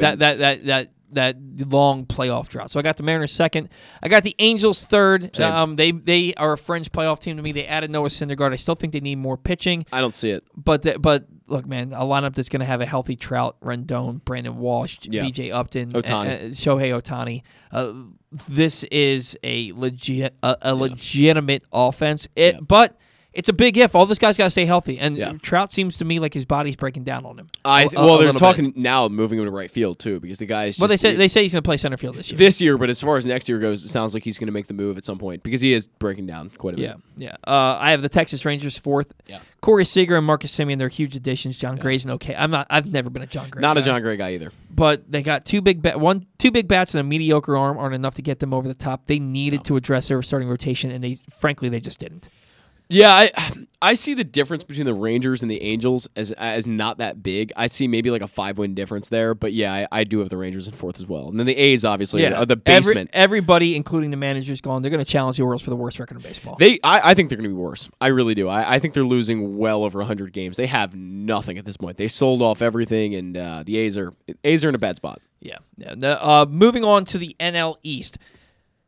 That long playoff drought. So I got the Mariners second. I got the Angels third. They are a fringe playoff team to me. They added Noah Syndergaard. I still think they need more pitching. I don't see it. But look, man, a lineup that's going to have a healthy Trout, Rendon, Brandon Walsh, B.J. Upton, Shohei Ohtani. This is a legitimate offense. But it's a big if. All this guy's got to stay healthy. And Trout seems to me like his body's breaking down on him. They're talking now moving him to right field, too, because the guy's just... Well, they say he's going to play center field this year. This year, but as far as next year goes, it sounds like he's going to make the move at some point because he is breaking down quite a bit. Yeah. I have the Texas Rangers fourth. Yeah. Corey Seager and Marcus Semien, they're huge additions. John Gray's okay. I've never been a John Gray guy. Not a John Gray guy either. But they got two big bats and a mediocre arm aren't enough to get them over the top. They needed to address their starting rotation, and frankly, they just didn't. Yeah, I see the difference between the Rangers and the Angels as not that big. I see maybe like a 5-win difference there, but I do have the Rangers in fourth as well. And then the A's, obviously, are the basement. Everybody, including the manager's gone. They're going to challenge the Orioles for the worst record in baseball. I think they're going to be worse. I really do. I think they're losing well over 100 games. They have nothing at this point. They sold off everything, and the A's are in a bad spot. Yeah. Moving on to the NL East.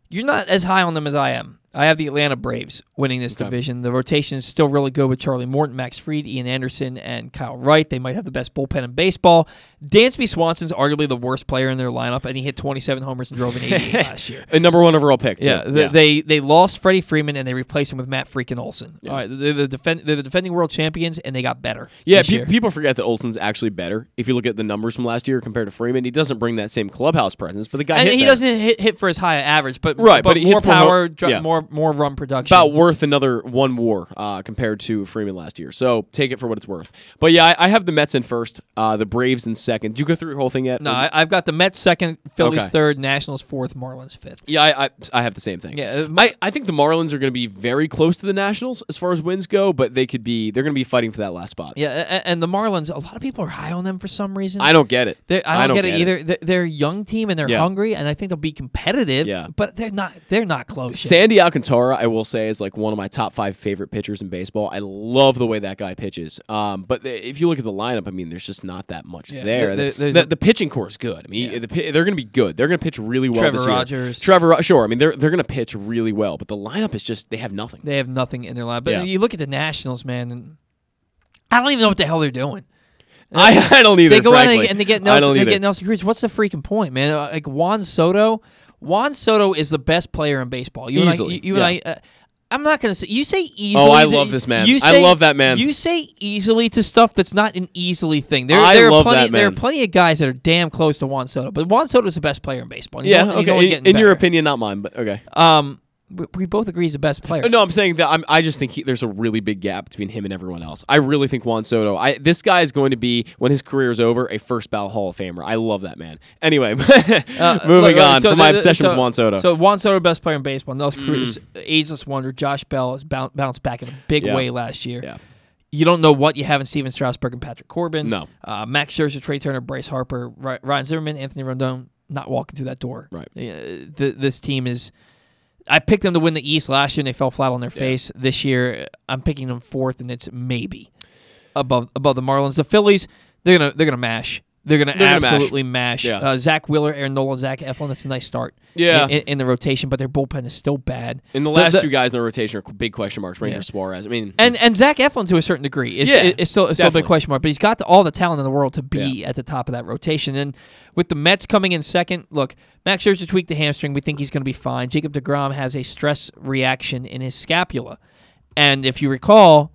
You're not as high on them as I am. I have the Atlanta Braves winning this division. The rotation is still really good with Charlie Morton, Max Fried, Ian Anderson, and Kyle Wright. They might have the best bullpen in baseball. Dansby Swanson's arguably the worst player in their lineup, and he hit 27 homers and drove in 88 last year. A number 1 overall pick, too. Yeah. They lost Freddie Freeman, and they replaced him with Matt freaking Olson. Yeah. All right, they're the defending world champions, and they got better. Yeah, people forget that Olson's actually better. If you look at the numbers from last year compared to Freeman, he doesn't bring that same clubhouse presence, but the guy doesn't hit for his high average, but more power, more more run production. About worth another one WAR compared to Freeman last year. So take it for what it's worth. But yeah, I have the Mets in first, the Braves in second. Did you go through your whole thing yet? No, I've got the Mets second, Phillies third, Nationals fourth, Marlins fifth. Yeah, I have the same thing. Yeah, I think the Marlins are going to be very close to the Nationals as far as wins go, but they're going to be fighting for that last spot. Yeah, and the Marlins, a lot of people are high on them for some reason. I don't get it. I don't get it either. They're a young team and they're hungry, and I think they'll be competitive. Yeah. But they're not close. Sandy Alcantara, I will say, is like one of my top five favorite pitchers in baseball. I love the way that guy pitches. But if you look at the lineup, I mean, there's just not that much there. The pitching core is good. I mean, they're going to be good. They're going to pitch really well this year. Trevor Rogers. Sure. I mean, they're going to pitch really well. But the lineup is just, they have nothing. They have nothing in their lineup. But you look at the Nationals, man, and I don't even know what the hell they're doing. I don't either. They go frankly. Out and they get Nelson Cruz. What's the freaking point, man? Like Juan Soto. Juan Soto is the best player in baseball. I'm not going to say. You say easily. Oh, I love this man. I love that man. You say easily to stuff that's not an easily thing. There are plenty of guys that are damn close to Juan Soto, but Juan Soto's the best player in baseball. And in your opinion, not mine, but okay. We both agree he's the best player. No, I'm saying that I just think there's a really big gap between him and everyone else. I really think Juan Soto. This guy is going to be, when his career is over, a first ballot Hall of Famer. I love that man. Anyway, moving on from my obsession with Juan Soto. So Juan Soto, best player in baseball. Nelson Cruz, ageless wonder. Josh Bell has bounced back in a big way last year. Yeah. You don't know what you have in Steven Strasburg and Patrick Corbin. No. Max Scherzer, Trey Turner, Bryce Harper, Ryan Zimmerman, Anthony Rendon. Not walking through that door. Right. This team is. I picked them to win the East last year, and they fell flat on their face. This year, I'm picking them fourth, and it's maybe above the Marlins. The Phillies, they're gonna mash. They're gonna absolutely mash. Yeah. Zach Wheeler, Aaron Nola, Zach Eflin. That's a nice start. Yeah. In the rotation, but their bullpen is still bad. And the last two guys in the rotation are big question marks. Ranger Suarez. I mean, and Zach Eflin to a certain degree is still a big question mark. But he's got all the talent in the world to be at the top of that rotation. And with the Mets coming in second, look, Max Scherzer tweaked the hamstring. We think he's going to be fine. Jacob deGrom has a stress reaction in his scapula, and if you recall,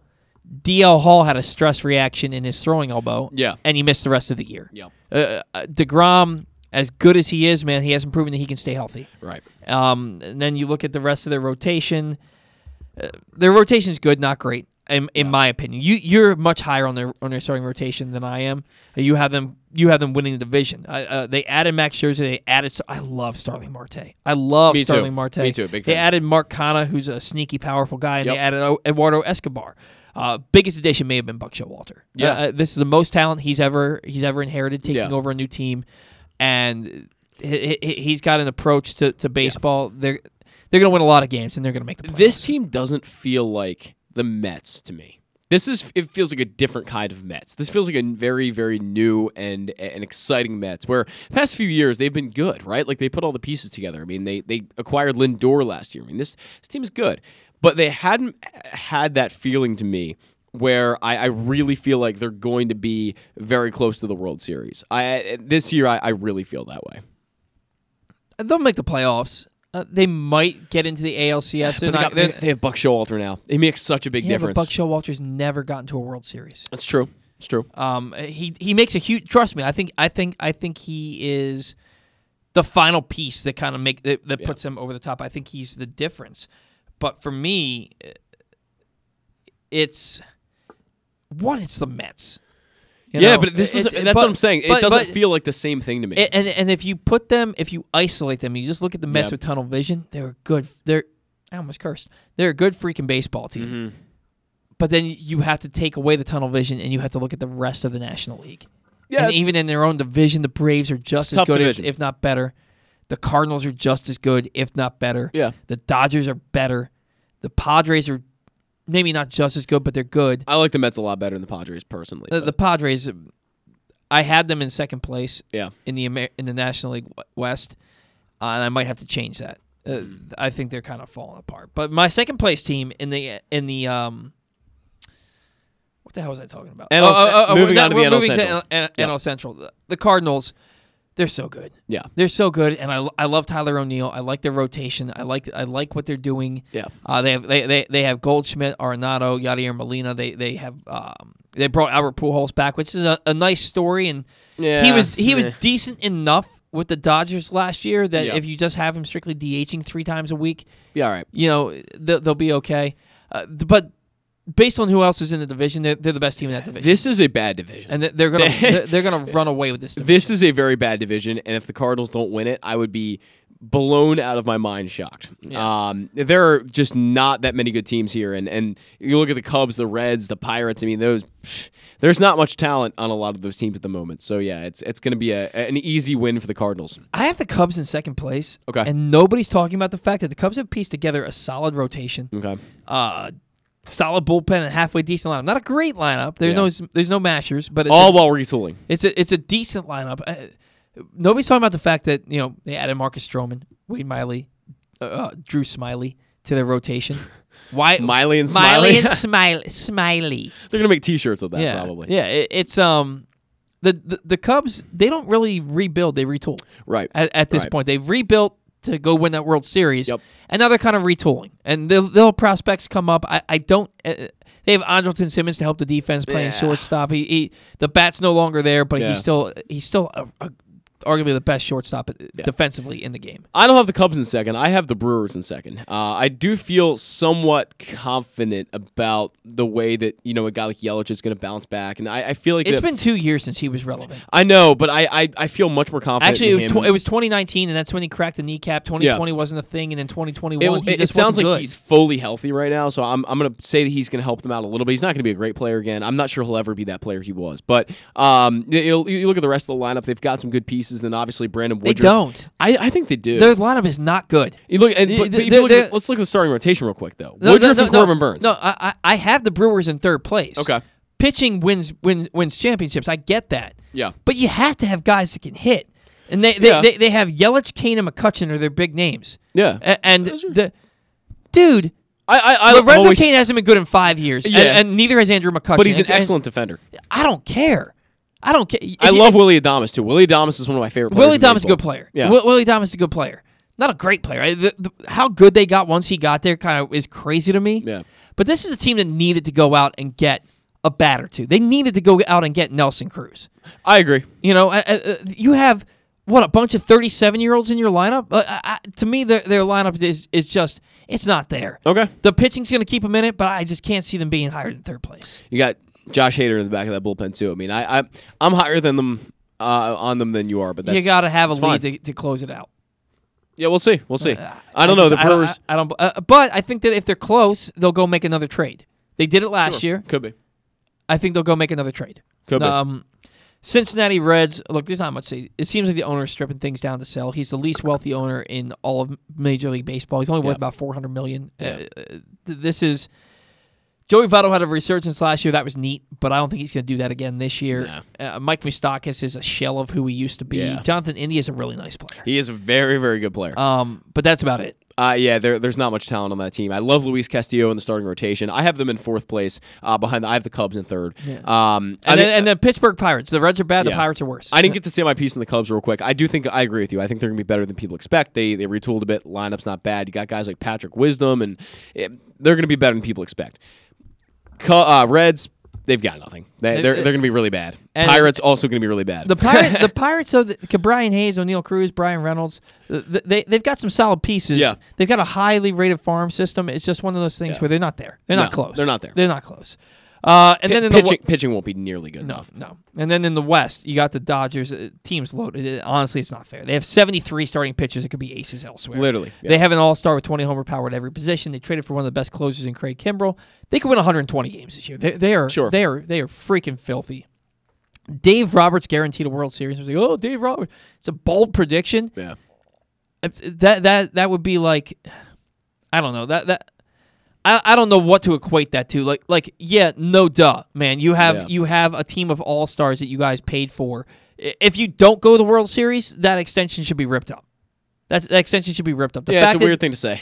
D.L. Hall had a stress reaction in his throwing elbow, and he missed the rest of the year. Yeah. DeGrom, as good as he is, man, he hasn't proven that he can stay healthy. Right. And then you look at the rest of their rotation. Their rotation's good, not great, in my opinion. You're much higher on their starting rotation than I am. You have them winning the division. They added Max Scherzer. I love Starling Marte. Me too. Me too. Big fan. They added Mark Canha, who's a sneaky, powerful guy, and they added Eduardo Escobar. Biggest addition may have been Buck Showalter. Yeah. This is the most talent he's ever inherited, taking over a new team, and he's got an approach to baseball. They're going to win a lot of games, and they're going to make the playoffs. This team doesn't feel like the Mets to me. It feels like a different kind of Mets. This feels like a very, very new and exciting Mets, where the past few years they've been good, right? Like, they put all the pieces together. I mean, they acquired Lindor last year. I mean, this team's good. But they hadn't had that feeling to me where I really feel like they're going to be very close to the World Series. This year, I really feel that way. They'll make the playoffs. They might get into the ALCS. They have Buck Showalter now. It makes such a big difference. But Buck Showalter's never gotten to a World Series. That's true. It's true. He makes a huge. Trust me. I think he is the final piece that kind of that puts him over the top. I think he's the difference. But for me, it's the Mets. But what I'm saying. It doesn't feel like the same thing to me. And if you isolate them, you just look at the Mets with tunnel vision. They're good. I almost cursed. They're a good freaking baseball team. Mm-hmm. But then you have to take away the tunnel vision, and you have to look at the rest of the National League. Yeah, and even in their own division, the Braves are just as good, if not better. The Cardinals are just as good, if not better. Yeah. The Dodgers are better. The Padres are maybe not just as good, but they're good. I like the Mets a lot better than the Padres, personally. The Padres, I had them in second place in the National League West, and I might have to change that. I think they're kind of falling apart. But my second place team in the what the hell was I talking about? Moving on to NL Central. The Cardinals. They're so good. Yeah. They're so good, and I love Tyler O'Neill. I like their rotation. I like what they're doing. Yeah. They have Goldschmidt, Arenado, Yadier Molina. They brought Albert Pujols back, which is a nice story, and he was decent enough with the Dodgers last year that if you just have him strictly DHing 3 times a week, all right. You know, they'll be okay. But based on who else is in the division, they're the best team in that division. This is a bad division, and they're gonna run away with this division. This is a very bad division, and if the Cardinals don't win it, I would be blown out of my mind, shocked. Yeah. There are just not that many good teams here, and you look at the Cubs, the Reds, the Pirates. I mean, there's not much talent on a lot of those teams at the moment. So yeah, it's going to be an easy win for the Cardinals. I have the Cubs in second place. Okay, and nobody's talking about the fact that the Cubs have pieced together a solid rotation. Okay. Solid bullpen and halfway decent lineup. Not a great lineup. There's no mashers, but it's all while retooling. It's a decent lineup. Nobody's talking about the fact that they added Marcus Stroman, Wade Miley, Drew Smiley to their rotation. Why Miley and Smiley? They're gonna make T-shirts of that probably. Yeah, it's the Cubs. They don't really rebuild; they retool. Right at this point, they've rebuilt to go win that World Series. Yep. And now they're kind of retooling. And they'll prospects come up. They have Andrelton Simmons to help the defense playing shortstop. He the bat's no longer there, but he's still arguably the best shortstop defensively in the game. I don't have the Cubs in second. I have the Brewers in second. I do feel somewhat confident about the way that a guy like Yelich is going to bounce back, and I feel like it's been 2 years since he was relevant. I know, but I feel much more confident. Actually, it was 2019, and that's when he cracked the kneecap. 2020 wasn't a thing, and then 2021. It sounds like he's fully healthy right now, so I'm going to say that he's going to help them out a little bit. He's not going to be a great player again. I'm not sure he'll ever be that player he was, but you look at the rest of the lineup. They've got some good pieces. Then obviously Brandon Woodruff. They don't. I think they do. Their lineup is not good. Let's look at the starting rotation real quick though. Woodruff and Corbin Burns. No, I have the Brewers in third place. Okay. Pitching wins championships. I get that. Yeah. But you have to have guys that can hit, and they have Yelich, Kane, and McCutchen are their big names. Yeah. And Lorenzo Cain hasn't been good in 5 years, and neither has Andrew McCutchen. But he's an excellent defender. I don't care. I love Willie Adames, too. Willie Adames is one of my favorite players. Willie Adames is a good player. Yeah. Willie Adames is a good player. Not a great player. How good they got once he got there kind of is crazy to me. Yeah. But this is a team that needed to go out and get a bat or two. They needed to go out and get Nelson Cruz. I agree. You have, a bunch of 37-year-olds in your lineup? To me, their lineup is just... It's not there. Okay. The pitching's going to keep them in it, but I just can't see them being higher than third place. You got... Josh Hader in the back of that bullpen too. I mean, I'm higher than them on them than you are, but you got to have a lead to close it out. Yeah, we'll see. I don't know the Brewers. I don't, but I think that if they're close, they'll go make another trade. They did it last year. Could be. I think they'll go make another trade. Could be. Cincinnati Reds. Look, there's not much. It seems like the owner is stripping things down to sell. He's the least wealthy owner in all of Major League Baseball. He's only worth about $400 million. Yeah. This is. Joey Votto had a resurgence last year. That was neat, but I don't think he's going to do that again this year. No. Mike Moustakas is a shell of who he used to be. Yeah. Jonathan India is a really nice player. He is a very, very good player. But that's about it. There's not much talent on that team. I love Luis Castillo in the starting rotation. I have them in fourth place. I have the Cubs in third. Yeah. And the Pittsburgh Pirates. The Reds are bad. Yeah. The Pirates are worse. I didn't get to say my piece on the Cubs real quick. I agree with you. I think they're going to be better than people expect. They retooled a bit. Lineup's not bad. You got guys like Patrick Wisdom, and they're going to be better than people expect. Reds. They've got nothing. They're going to be really bad. Pirates also going to be really bad. The Pirates of Brian Hayes, O'Neill Cruz, Brian Reynolds, they've got some solid pieces. Yeah. They've got a highly rated farm system. It's just one of those things where they're not there. They're not close. Pitching won't be nearly good enough. No. And then in the West, you got the Dodgers. Teams loaded. Honestly, it's not fair. They have 73 starting pitchers that could be aces elsewhere. Literally. Yeah. They have an all-star with 20 homer power at every position. They traded for one of the best closers in Craig Kimbrell. They could win 120 games this year. They are freaking filthy. Dave Roberts guaranteed a World Series. I was like, oh, Dave Roberts. It's a bold prediction. Yeah. That would be like, I don't know. I don't know what to equate that to. No duh, man. You have a team of all-stars that you guys paid for. If you don't go to the World Series, that extension should be ripped up. That extension should be ripped up. It's a weird thing to say.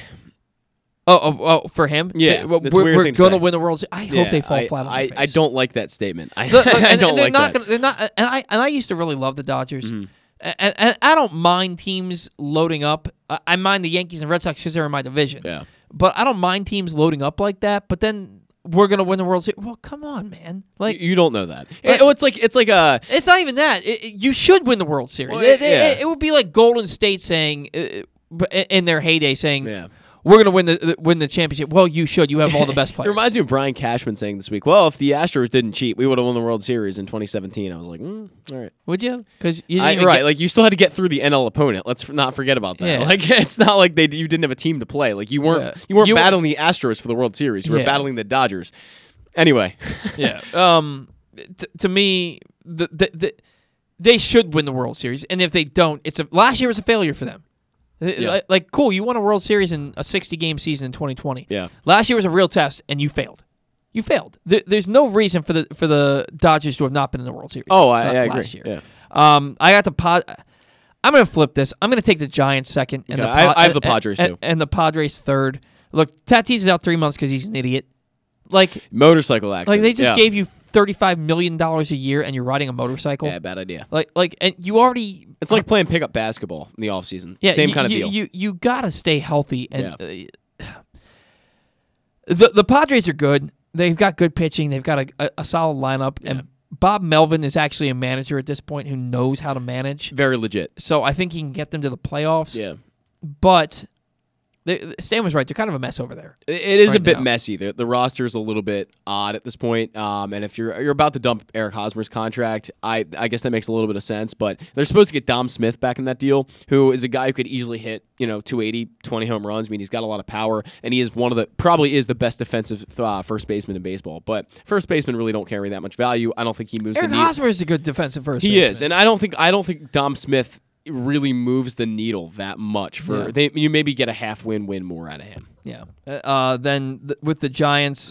Oh, for him? Yeah, we're going to win the World Series. I hope they fall flat on their face. I don't like that statement. I don't like that. I used to really love the Dodgers. Mm-hmm. And I don't mind teams loading up. I mind the Yankees and Red Sox because they're in my division. Yeah. But I don't mind teams loading up like that. But then we're gonna win the World Series. Well, come on, man. Like you don't know that. It's like It's not even that. You should win the World Series. Well, it would be like Golden State saying in their heyday saying, yeah, we're going to win the championship. Well, you should. You have all the best players. It reminds me of Brian Cashman saying this week, well, if the Astros didn't cheat, we would have won the World Series in 2017. I was like, all right. Would you? Because you still had to get through the NL opponent. Let's not forget about that. Yeah. Like, it's not like you didn't have a team to play. Like, you weren't battling the Astros for the World Series. You were battling the Dodgers. Anyway. Yeah. To me, they should win the World Series, and if they don't, last year was a failure for them. Yeah. Like, cool, you won a World Series in a 60-game season in 2020. Yeah. Last year was a real test, and you failed. There's no reason for the Dodgers to have not been in the World Series. Oh, I agree. Last year. Yeah. I'm going to flip this. I'm going to take the Giants second. Okay. I have the Padres, too. And the Padres third. Look, Tatis is out 3 months because he's an idiot. Like motorcycle accident. Like, they just gave you $35 million a year, and you're riding a motorcycle. Yeah, bad idea. Like, and you already... It's like playing pickup basketball in the offseason. Yeah, Same kind of deal. You got to stay healthy. And the Padres are good. They've got good pitching. They've got a solid lineup. Yeah. And Bob Melvin is actually a manager at this point who knows how to manage. Very legit. So I think he can get them to the playoffs. Yeah. But... Stan was right. They're kind of a mess over there. It is right a bit now. Messy. The roster is a little bit odd at this point. And if you're about to dump Eric Hosmer's contract, I guess that makes a little bit of sense. But they're supposed to get Dom Smith back in that deal, who is a guy who could easily hit 280, 20 home runs. I mean, he's got a lot of power, and he is probably the best defensive first baseman in baseball. But first basemen really don't carry that much value. I don't think he moves. Eric Hosmer is a good defensive first baseman. He is, and I don't think Dom Smith really moves the needle that much for you maybe get a half win more out of him. Yeah. Then with the Giants,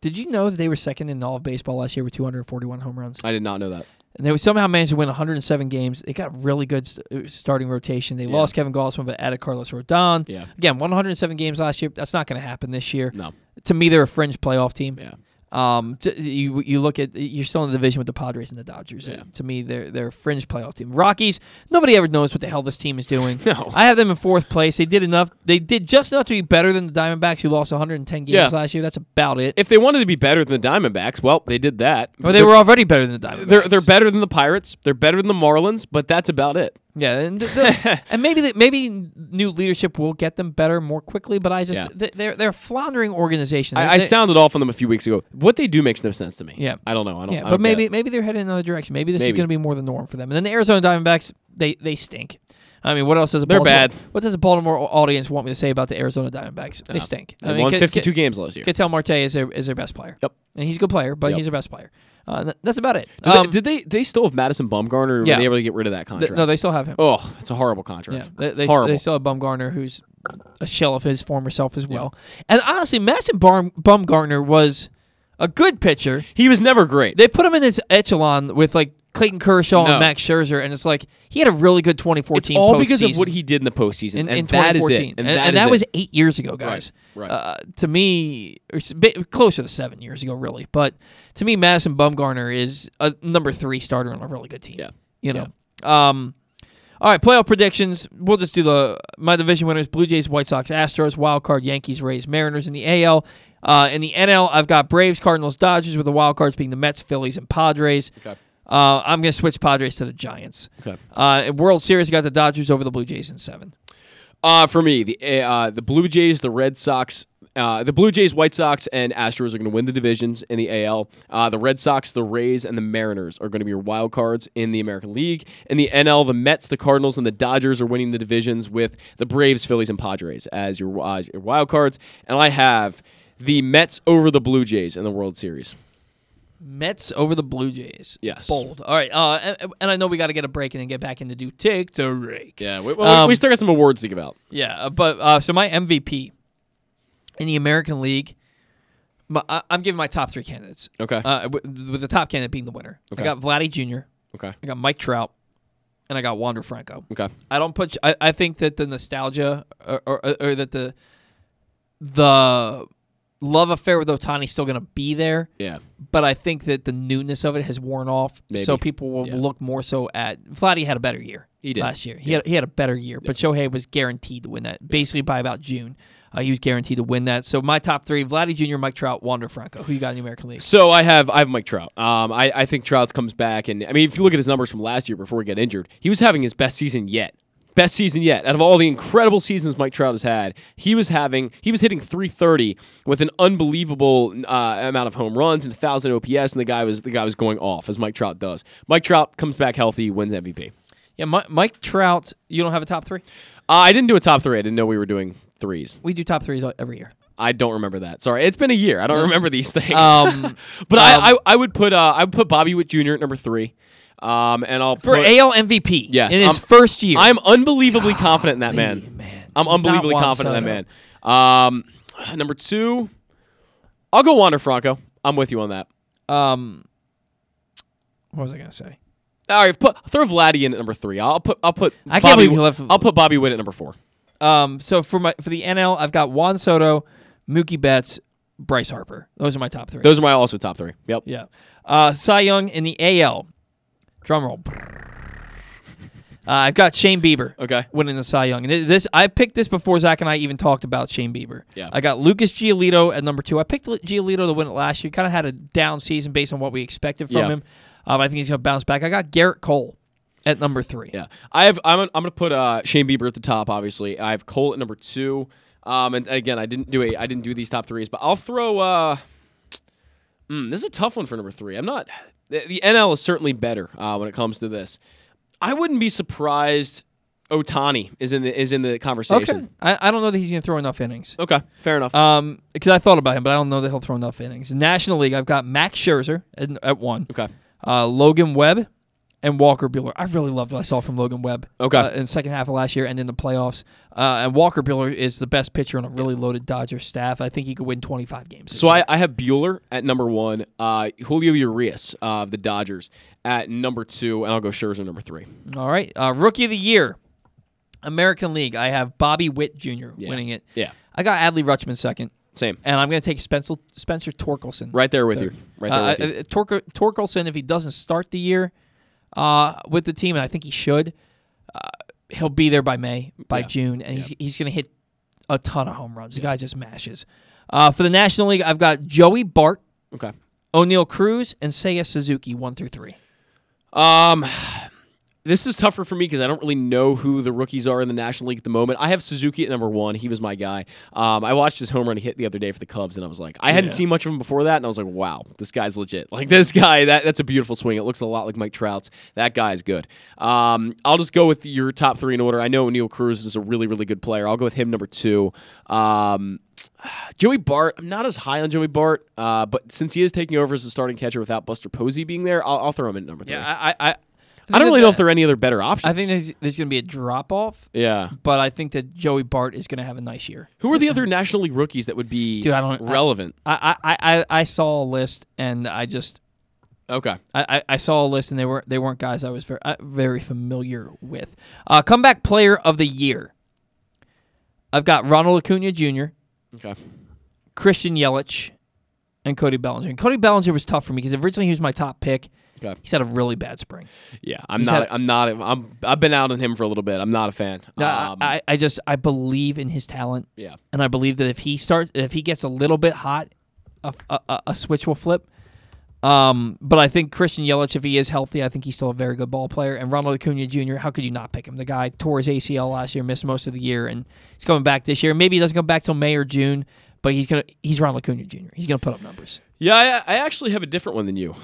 did you know that they were second in all of baseball last year with 241 home runs? I did not know that. And they somehow managed to win 107 games. They got really good starting rotation. They lost Kevin Gausman but added Carlos Rodon. Yeah. Again, 107 games last year. That's not going to happen this year. No. To me, they're a fringe playoff team. Yeah. You look at, you're still in the division with the Padres and the Dodgers. Yeah. To me, they're a fringe playoff team. Rockies, nobody ever knows what the hell this team is doing. No. I have them in fourth place. They did just enough to be better than the Diamondbacks, who lost 110 games last year. That's about it. If they wanted to be better than the Diamondbacks, well, they did that. Well, they were already better than the Diamondbacks. They're better than the Pirates. They're better than the Marlins, but that's about it. Yeah, and maybe new leadership will get them better more quickly, but they're a floundering organization. I sounded off on them a few weeks ago. What they do makes no sense to me. Yeah, I don't know. I don't. Yeah, but maybe they're headed in another direction. Maybe this is going to be more the norm for them. And then the Arizona Diamondbacks, they stink. I mean, what else does What does a Baltimore audience want me to say about the Arizona Diamondbacks? They stink. They won 52 games last year. Ketel Marte is their best player. Yep, and he's a good player, but he's their best player. That's about it. Did they still have Madison Bumgarner? Or were they able to get rid of that contract? No, they still have him. Oh, it's a horrible contract. Yeah, they still have Bumgarner, who's a shell of his former self as well. Yeah. And honestly, Madison Bumgarner was a good pitcher. He was never great. They put him in his echelon with Clayton Kershaw and Max Scherzer, and it's like he had a really good 2014 postseason. It's all because of what he did in the postseason, and that is it. And that was 8 years ago, guys. Right. To me, it's a bit closer to 7 years ago, really. But to me, Madison Bumgarner is a number 3 starter on a really good team. Yeah. You know. Yeah. All right, playoff predictions. We'll just do my division winners: Blue Jays, White Sox, Astros, Wild Card, Yankees, Rays, Mariners in the AL. In the NL, I've got Braves, Cardinals, Dodgers, with the wild cards being the Mets, Phillies, and Padres. Okay. I'm going to switch Padres to the Giants. Okay. World Series, got the Dodgers over the Blue Jays in 7. For me, the Blue Jays, the Red Sox, the Blue Jays, White Sox, and Astros are going to win the divisions in the AL. The Red Sox, the Rays, and the Mariners are going to be your wild cards in the American League. In the NL, the Mets, the Cardinals, and the Dodgers are winning the divisions with the Braves, Phillies, and Padres as your wild cards. And I have the Mets over the Blue Jays in the World Series. Mets over the Blue Jays. Yes. Bold. All right. And I know we got to get a break and then get back into do Take the Rake. Yeah. We still got some awards to give out. Yeah. But so my MVP in the American League, I'm giving my top 3 candidates. Okay. With the top candidate being the winner. Okay. I got Vladdy Jr. Okay. I got Mike Trout. And I got Wander Franco. Okay. I don't put. I think that the nostalgia or that the love affair with Ohtani's still going to be there. Yeah. But I think that the newness of it has worn off. Maybe. So people will look more so at... Vladdy had a better year. He did. Last year. He had a better year. Yeah. But Shohei was guaranteed to win that basically by about June. He was guaranteed to win that. So my top three: Vladdy Jr., Mike Trout, Wander Franco. Who you got in the American League? So I have Mike Trout. I think Trout comes back, and I mean, if you look at his numbers from last year before he got injured, he was having his best season yet. Best season yet. Out of all the incredible seasons Mike Trout has had, he was hitting 330 with an unbelievable amount of home runs and 1,000 OPS, and the guy was going off, as Mike Trout does. Mike Trout comes back healthy, wins MVP. Yeah, Mike Trout. You don't have a top three? I didn't do a top three. I didn't know we were doing threes. We do top threes every year. I don't remember that. Sorry, it's been a year. I don't remember these things. But I would put Bobby Witt Jr. at number three. And I'll for AL MVP. Yes, in his first year. I'm unbelievably confident in that man. I'm unbelievably confident in that man. Number two, I'll go Wander Franco. I'm with you on that. What was I gonna say? All right, throw Vladdy in at number three. I'll put Bobby Witt at number four. So for the NL, I've got Juan Soto, Mookie Betts, Bryce Harper. Those are my top three. Those are my also top three. Yep. Yeah. Cy Young in the AL. Drum roll. I've got Shane Bieber winning the Cy Young. And this, I picked this before Zach and I even talked about Shane Bieber. Yeah. I got Lucas Giolito at number two. I picked Giolito to win it last year. Kind of had a down season based on what we expected from him. I think he's going to bounce back. I got Garrett Cole at number three. Yeah, I'm going to put Shane Bieber at the top, obviously. I have Cole at number two. And again, I didn't do these top threes, but I'll throw. This is a tough one for number three. I'm not. The NL is certainly better when it comes to this. I wouldn't be surprised Ohtani is in the conversation. Okay. I don't know that he's going to throw enough innings. Okay, fair enough. Because I thought about him, but I don't know that he'll throw enough innings. National League, I've got Max Scherzer at one. Okay. Logan Webb and Walker Buehler. I really loved what I saw from Logan Webb in the second half of last year and in the playoffs. And Walker Buehler is the best pitcher on a really loaded Dodger staff. I think he could win 25 games. So I have Buehler at number one, Julio Urias of the Dodgers at number two, and I'll go Scherzer number three. All right. Rookie of the Year, American League. I have Bobby Witt Jr. winning it. Yeah. I got Adley Rutschman second. Same. And I'm going to take Spencer Torkelson. Right there with you. Torkelson, if he doesn't start the year with the team, and I think he should, he'll be there by May, June, and he's going to hit a ton of home runs. The guy just mashes. For the National League, I've got Joey Bart, O'Neal Cruz, and Seiya Suzuki, 1 through 3. This is tougher for me because I don't really know who the rookies are in the National League at the moment. I have Suzuki at number one. He was my guy. I watched his home run hit the other day for the Cubs, and I was like, I hadn't seen much of him before that, and I was like, wow, this guy's legit. Like, this guy, that's a beautiful swing. It looks a lot like Mike Trout's. That guy's good. I'll just go with your top three in order. I know O'Neal Cruz is a really, really good player. I'll go with him number two. Joey Bart, I'm not as high on Joey Bart, but since he is taking over as the starting catcher without Buster Posey being there, I'll throw him in number three. Yeah, I don't really know if there are any other better options. I think there's going to be a drop-off. Yeah. But I think that Joey Bart is going to have a nice year. Who are the other National League rookies that would be relevant? I saw a list, and I just... Okay. I saw a list, and they weren't guys I was very familiar with. Comeback Player of the Year. I've got Ronald Acuna Jr., Christian Yelich, and Cody Bellinger. And Cody Bellinger was tough for me because originally he was my top pick. Okay. He's had a really bad spring. Yeah, I've been out on him for a little bit. I'm not a fan. I believe in his talent. Yeah, and I believe that if he gets a little bit hot, a switch will flip. But I think Christian Yelich, if he is healthy, I think he's still a very good ball player. And Ronald Acuna Jr., how could you not pick him? The guy tore his ACL last year, missed most of the year, and he's coming back this year. Maybe he doesn't come back till May or June. But he's Ronald Acuna Jr. He's going to put up numbers. Yeah, I actually have a different one than you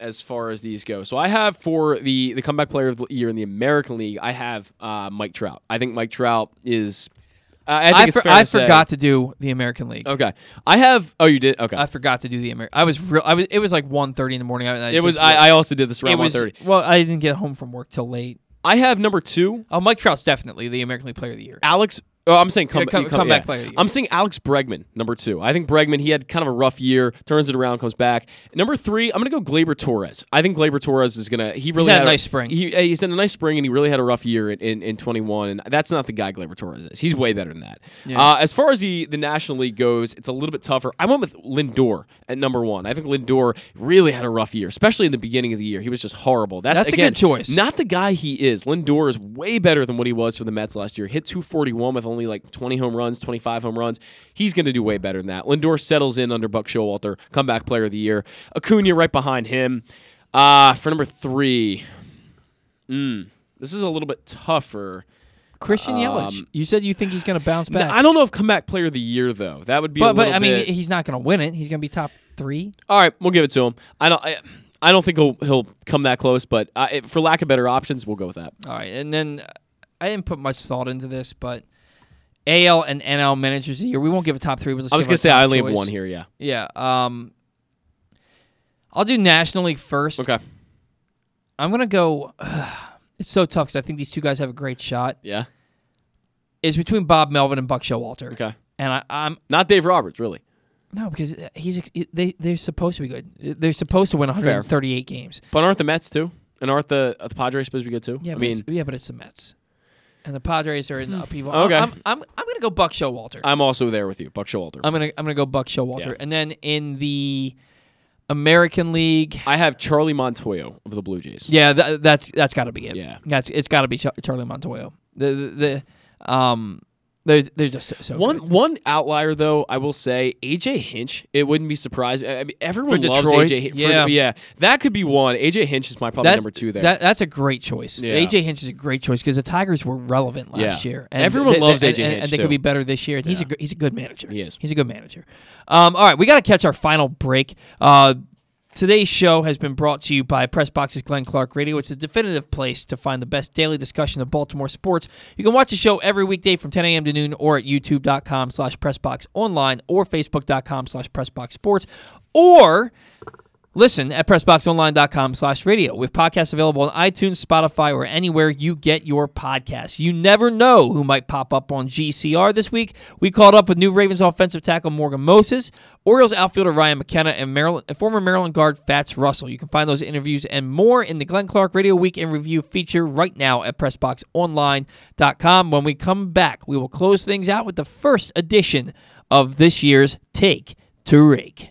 as far as these go. So I have for the comeback player of the year in the American League, I have Mike Trout. I think Mike Trout is... I forgot to do the American League. Okay, I have. Oh, you did. Okay, I forgot to do the American. It was like 1:30 in the morning. I also did this around 1:30. Well, I didn't get home from work till late. I have number two. Oh, Mike Trout's definitely the American League Player of the Year. I'm saying comeback player of the year. I'm saying Alex Bregman, number two. I think Bregman, he had kind of a rough year, turns it around, comes back. Number three, I'm going to go Gleyber Torres. I think Gleyber Torres is going to... He's had a nice spring. He's had a nice spring, and he really had a rough year in 21, and that's not the guy Gleyber Torres is. He's way better than that. Yeah. As far as the National League goes, it's a little bit tougher. I went with Lindor at number one. I think Lindor really had a rough year, especially in the beginning of the year. He was just horrible. That's a good choice. Not the guy he is. Lindor is way better than what he was for the Mets last year. Hit 241 with only only like 20 home runs, 25 home runs. He's going to do way better than that. Lindor settles in under Buck Showalter, comeback player of the year. Acuna right behind him. For number three, this is a little bit tougher. Christian Yelich. You said you think he's going to bounce back. I don't know if comeback player of the year, though. That would be But, I mean, he's not going to win it. He's going to be top three. All right, we'll give it to him. I don't think he'll come that close, but for lack of better options, we'll go with that. All right, and then I didn't put much thought into this, but AL and NL managers of the year. We won't give a top three. We'll just I only have one here, yeah. Yeah. I'll do National League first. Okay. I'm going to go... It's so tough because I think these two guys have a great shot. Yeah. It's between Bob Melvin and Buck Showalter. Okay. And I'm not Dave Roberts, really. No, because they're supposed to be good. They're supposed to win 138 games. But aren't the Mets too? And aren't the Padres supposed to be good too? Yeah, but it's the Mets. And the Padres are in upheaval. Okay. I'm gonna go Buck Showalter. I'm also there with you, Buck Showalter. I'm gonna go Buck Showalter. Yeah. And then in the American League. I have Charlie Montoyo of the Blue Jays. Yeah, that's got to be it. Yeah, it's got to be Charlie Montoyo. They're just so one outlier though. I will say AJ Hinch. It wouldn't be surprising. I mean, everyone loves AJ Hinch. Yeah. That could be one. AJ Hinch is probably number two there. That's a great choice. Yeah. AJ Hinch is a great choice because the Tigers were relevant last year. And everyone loves AJ Hinch, and they could be better this year. And he's a good manager. He is. He's a good manager. All right, we got to catch our final break. Today's show has been brought to you by Pressbox's Glenn Clark Radio. It's the definitive place to find the best daily discussion of Baltimore sports. You can watch the show every weekday from 10 a.m. to noon or at youtube.com/PressboxOnline or facebook.com/PressboxSports or listen at pressboxonline.com/radio with podcasts available on iTunes, Spotify, or anywhere you get your podcasts. You never know who might pop up on GCR this week. We caught up with new Ravens offensive tackle Morgan Moses, Orioles outfielder Ryan McKenna, and former Maryland guard Fats Russell. You can find those interviews and more in the Glenn Clark Radio Week in Review feature right now at PressBoxOnline.com. When we come back, we will close things out with the first edition of this year's Take to Rake.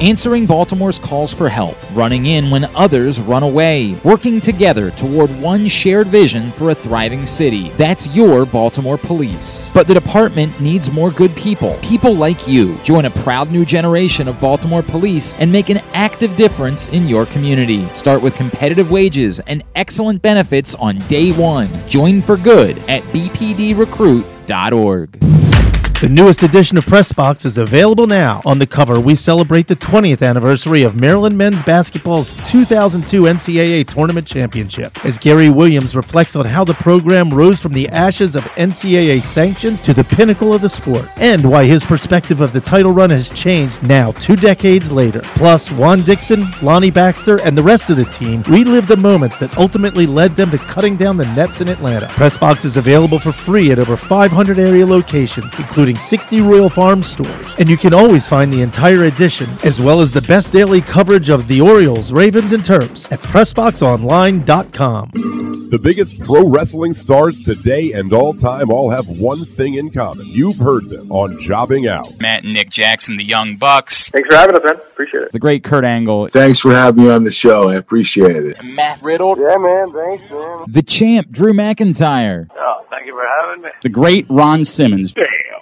Answering Baltimore's calls for help, running in when others run away, working together toward one shared vision for a thriving city. That's your Baltimore Police. But the department needs more good people, people like you. Join a proud new generation of Baltimore Police and make an active difference in your community. Start with competitive wages and excellent benefits on day one. Join for good at bpdrecruit.org. The newest edition of Pressbox is available now. On the cover, we celebrate the 20th anniversary of Maryland men's basketball's 2002 NCAA Tournament Championship, as Gary Williams reflects on how the program rose from the ashes of NCAA sanctions to the pinnacle of the sport, and why his perspective of the title run has changed now 2 decades later. Plus, Juan Dixon, Lonnie Baxter, and the rest of the team relive the moments that ultimately led them to cutting down the nets in Atlanta. Pressbox is available for free at over 500 area locations, including 60 Royal Farm stores, and you can always find the entire edition as well as the best daily coverage of the Orioles, Ravens, and Terps at PressBoxOnline.com. The biggest pro wrestling stars today and all time all have one thing in common. You've heard them on Jobbing Out. Matt and Nick Jackson, the Young Bucks. Thanks for having us, man. Appreciate it. The great Kurt Angle. Thanks for having me on the show. I appreciate it. And Matt Riddle. Yeah, man. Thanks, man. The champ, Drew McIntyre. Oh, thank you for having me. The great Ron Simmons. Damn.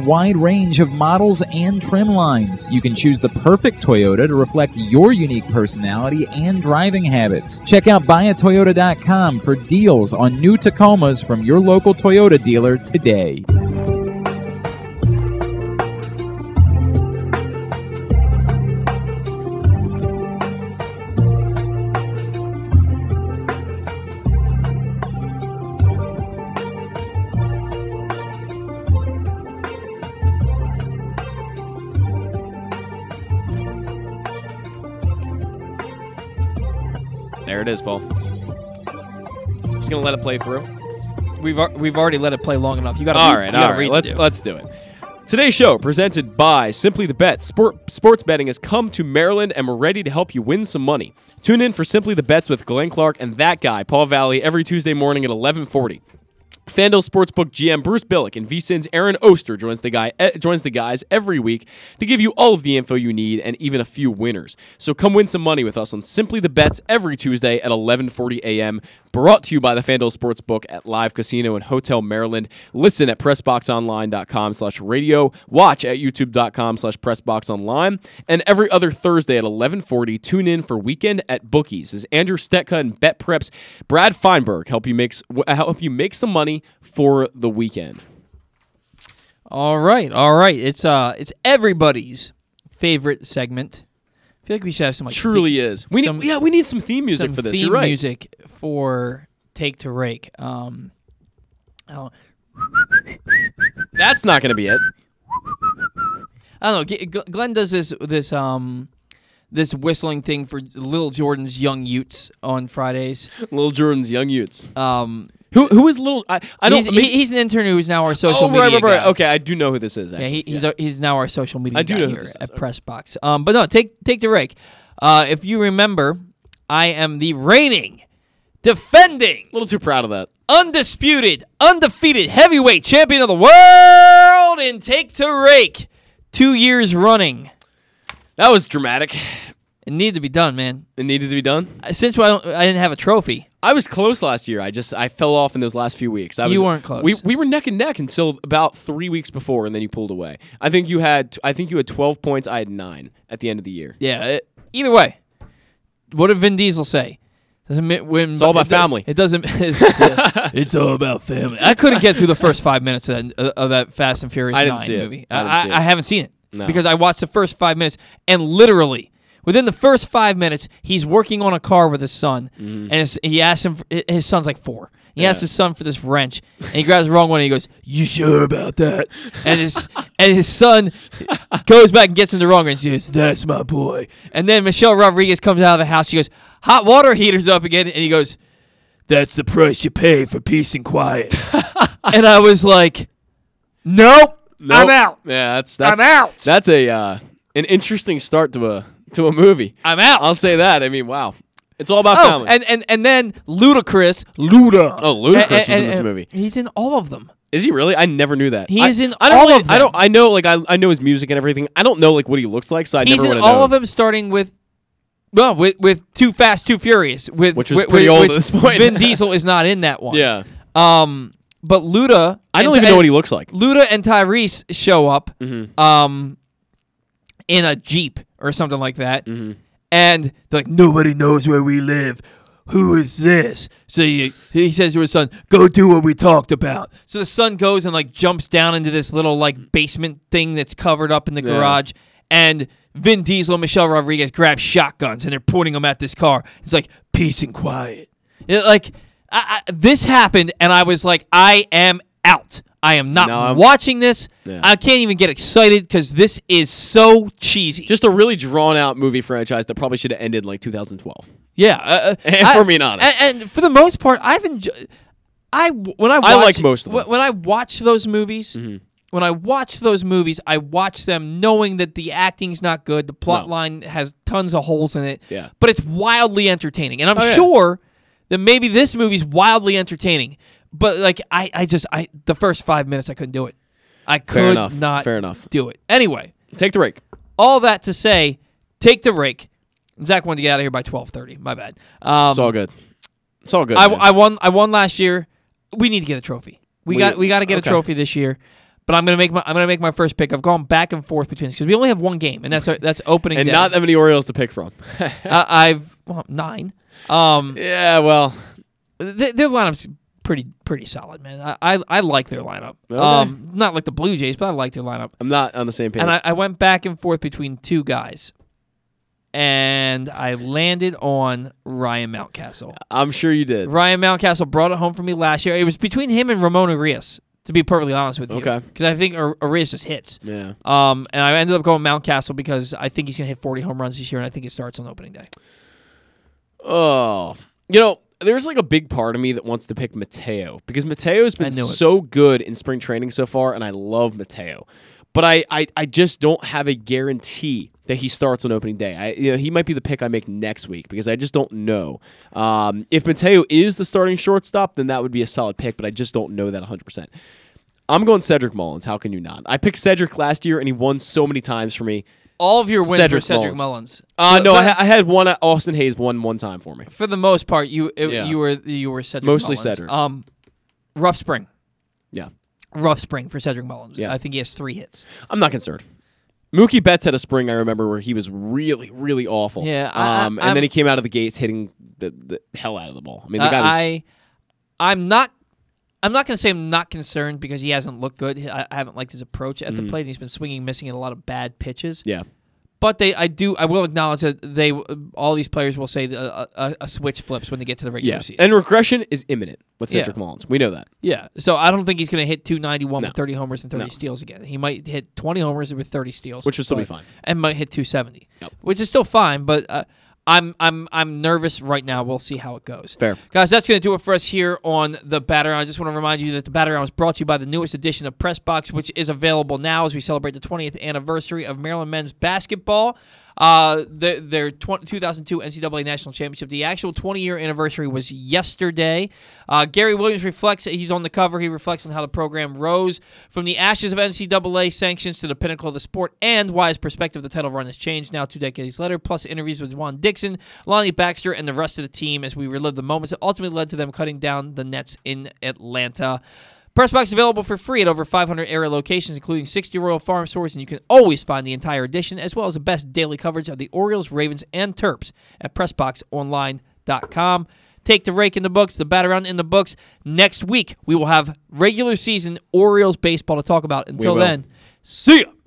wide range of models and trim lines. You can choose the perfect Toyota to reflect your unique personality and driving habits. Check out buyatoyota.com for deals on new Tacomas from your local Toyota dealer today. There it is, Paul. I'm just gonna let it play through. We've already let it play long enough. You gotta read. Let's do it. Today's show presented by Simply the Bet. Sports betting has come to Maryland, and we're ready to help you win some money. Tune in for Simply the Bets with Glenn Clark and that guy Paul Valley every Tuesday morning at 11:40. FanDuel Sportsbook GM Bruce Billick and VSiN's Aaron Oster joins the guys every week to give you all of the info you need and even a few winners. So come win some money with us on Simply the Bets every Tuesday at 11:40 a.m. Brought to you by the FanDuel Sportsbook at Live Casino and Hotel Maryland. Listen at PressBoxOnline.com/radio. Watch at YouTube.com/PressBoxOnline. And every other Thursday at 11:40, tune in for Weekend at Bookies as Andrew Stetka and Bet Preps Brad Feinberg help you make some money for the weekend. All right. It's everybody's favorite segment. I feel like we should have some. Like, truly theme, is. We need some theme music for this. You're right. Theme music for Take to Rake. That's not going to be it. I don't know. Glenn does this whistling thing for Lil Jordan's Young Utes on Fridays. Lil Jordan's Young Utes. Who is Little? I don't. He's an intern who's now our social media guy. Okay, I do know who this is. Actually. Yeah, he's now our social media guy here at Pressbox. But no, take the rake. If you remember, I am the reigning, defending, a little too proud of that, undisputed, undefeated heavyweight champion of the world in Take to Rake, 2 years running. That was dramatic. It needed to be done, man. It needed to be done? Since I didn't have a trophy. I was close last year. I fell off in those last few weeks. You weren't close. We were neck and neck until about 3 weeks before, and then you pulled away. I think you had 12 points. I had 9 at the end of the year. Yeah. Either way, what did Vin Diesel say? It's all about family. It doesn't. It's all about family. I couldn't get through the first 5 minutes of that Fast and Furious 9 movie. I haven't seen it because I watched the first 5 minutes and literally. Within the first 5 minutes, he's working on a car with his son, and he asks him. His son's like 4. He asks his son for this wrench, and he grabs the wrong one. And he goes, "You sure about that?" And his son goes back and gets him the wrong wrench. He goes, "That's my boy." And then Michelle Rodriguez comes out of the house. She goes, "Hot water heater's up again," and he goes, "That's the price you pay for peace and quiet." And I was like, "Nope, I'm out." Yeah, I'm out. That's an interesting start to a movie. I'm out. I'll say that. I mean, wow. It's all about family. And then Luda. Oh, Ludacris was in this movie. He's in all of them. Is he really? I never knew that. He's in all of them. I know his music and everything. I don't know what he looks like, so he's never in all of them, starting with Too Fast, Too Furious, which was pretty old at this point. Vin Diesel is not in that one. Yeah. But Luda, I don't even know what he looks like. Luda and Tyrese show up in a Jeep or something like that. And they're like, nobody knows where we live. Who is this? So he says to his son, go do what we talked about. So the son goes and jumps down into this little basement thing that's covered up in the garage. And Vin Diesel and Michelle Rodriguez grab shotguns and they're pointing them at this car. It's like, peace and quiet. This happened and I was like, I am out. I am not watching this. Yeah. I can't even get excited because this is so cheesy. Just a really drawn-out movie franchise that probably should have ended 2012. Yeah. And for the most part, I've enjoyed... I when I watch those movies, when I watch those movies, I watch them knowing that the acting's not good, the plot line has tons of holes in it, but it's wildly entertaining. And I'm sure that maybe this movie's wildly entertaining, but like I just the first 5 minutes I couldn't do it. I could not do it. Anyway. Take the rake. All that to say, take the rake. Zach wanted to get out of here by 12:30. My bad. It's all good. It's all good. I won last year. We need to get a trophy. We got to get a trophy this year. But I'm gonna make my first pick. I've gone back and forth between us because we only have one game, and that's opening day. And not that many Orioles to pick from. I've nine. Yeah. Well, their lineup's pretty solid, man. I like their lineup. Okay. Not like the Blue Jays, but I like their lineup. I'm not on the same page. And I went back and forth between two guys. And I landed on Ryan Mountcastle. I'm sure you did. Ryan Mountcastle brought it home for me last year. It was between him and Ramon Urias, to be perfectly honest with you. Okay. Because I think Urias just hits. Yeah. And I ended up going Mountcastle because I think he's going to hit 40 home runs this year, and I think it starts on opening day. Oh. You know, there's like a big part of me that wants to pick Mateo because Mateo's been so good in spring training so far, and I love Mateo. But I just don't have a guarantee that he starts on opening day. He might be the pick I make next week because I just don't know. If Mateo is the starting shortstop, then that would be a solid pick, but I just don't know that 100%. I'm going Cedric Mullins. How can you not? I picked Cedric last year, and he won so many times for me. All of your wins were Cedric Mullins. I had one. Austin Hayes won one time for me. For the most part, you were Cedric Mullins. Mostly Cedric. Rough spring. Yeah. Rough spring for Cedric Mullins. Yeah. I think he has 3 hits. I'm not concerned. Mookie Betts had a spring I remember where he was really, really awful. Yeah, and then he came out of the gates hitting the hell out of the ball. I mean, the guy was. I'm not going to say I'm not concerned because he hasn't looked good. I haven't liked his approach at the plate. And he's been swinging, missing at a lot of bad pitches. Yeah. But I will acknowledge that all these players will say a switch flips when they get to the regular season. And regression is imminent with Cedric Mullins. We know that. Yeah. So I don't think he's going to hit 291 with 30 homers and 30 steals again. He might hit 20 homers with 30 steals, which would still be fine, and might hit 270, which is still fine. But I'm nervous right now. We'll see how it goes. Fair. Guys, that's going to do it for us here on The Batter Round. I just want to remind you that The Batter Round is brought to you by the newest edition of PressBox, which is available now as we celebrate the 20th anniversary of Maryland men's basketball. Their 2002 NCAA National Championship. The actual 20-year anniversary was yesterday. Gary Williams reflects, he's on the cover, he reflects on how the program rose from the ashes of NCAA sanctions to the pinnacle of the sport and why his perspective of the title run has changed now 2 decades later, plus interviews with Juan Dixon, Lonnie Baxter, and the rest of the team as we relive the moments that ultimately led to them cutting down the nets in Atlanta. PressBox is available for free at over 500 area locations, including 60 Royal Farm stores, and you can always find the entire edition, as well as the best daily coverage of the Orioles, Ravens, and Terps at PressBoxOnline.com. Take the rake in the books, the bat around in the books. Next week, we will have regular season Orioles baseball to talk about. Until then, see ya!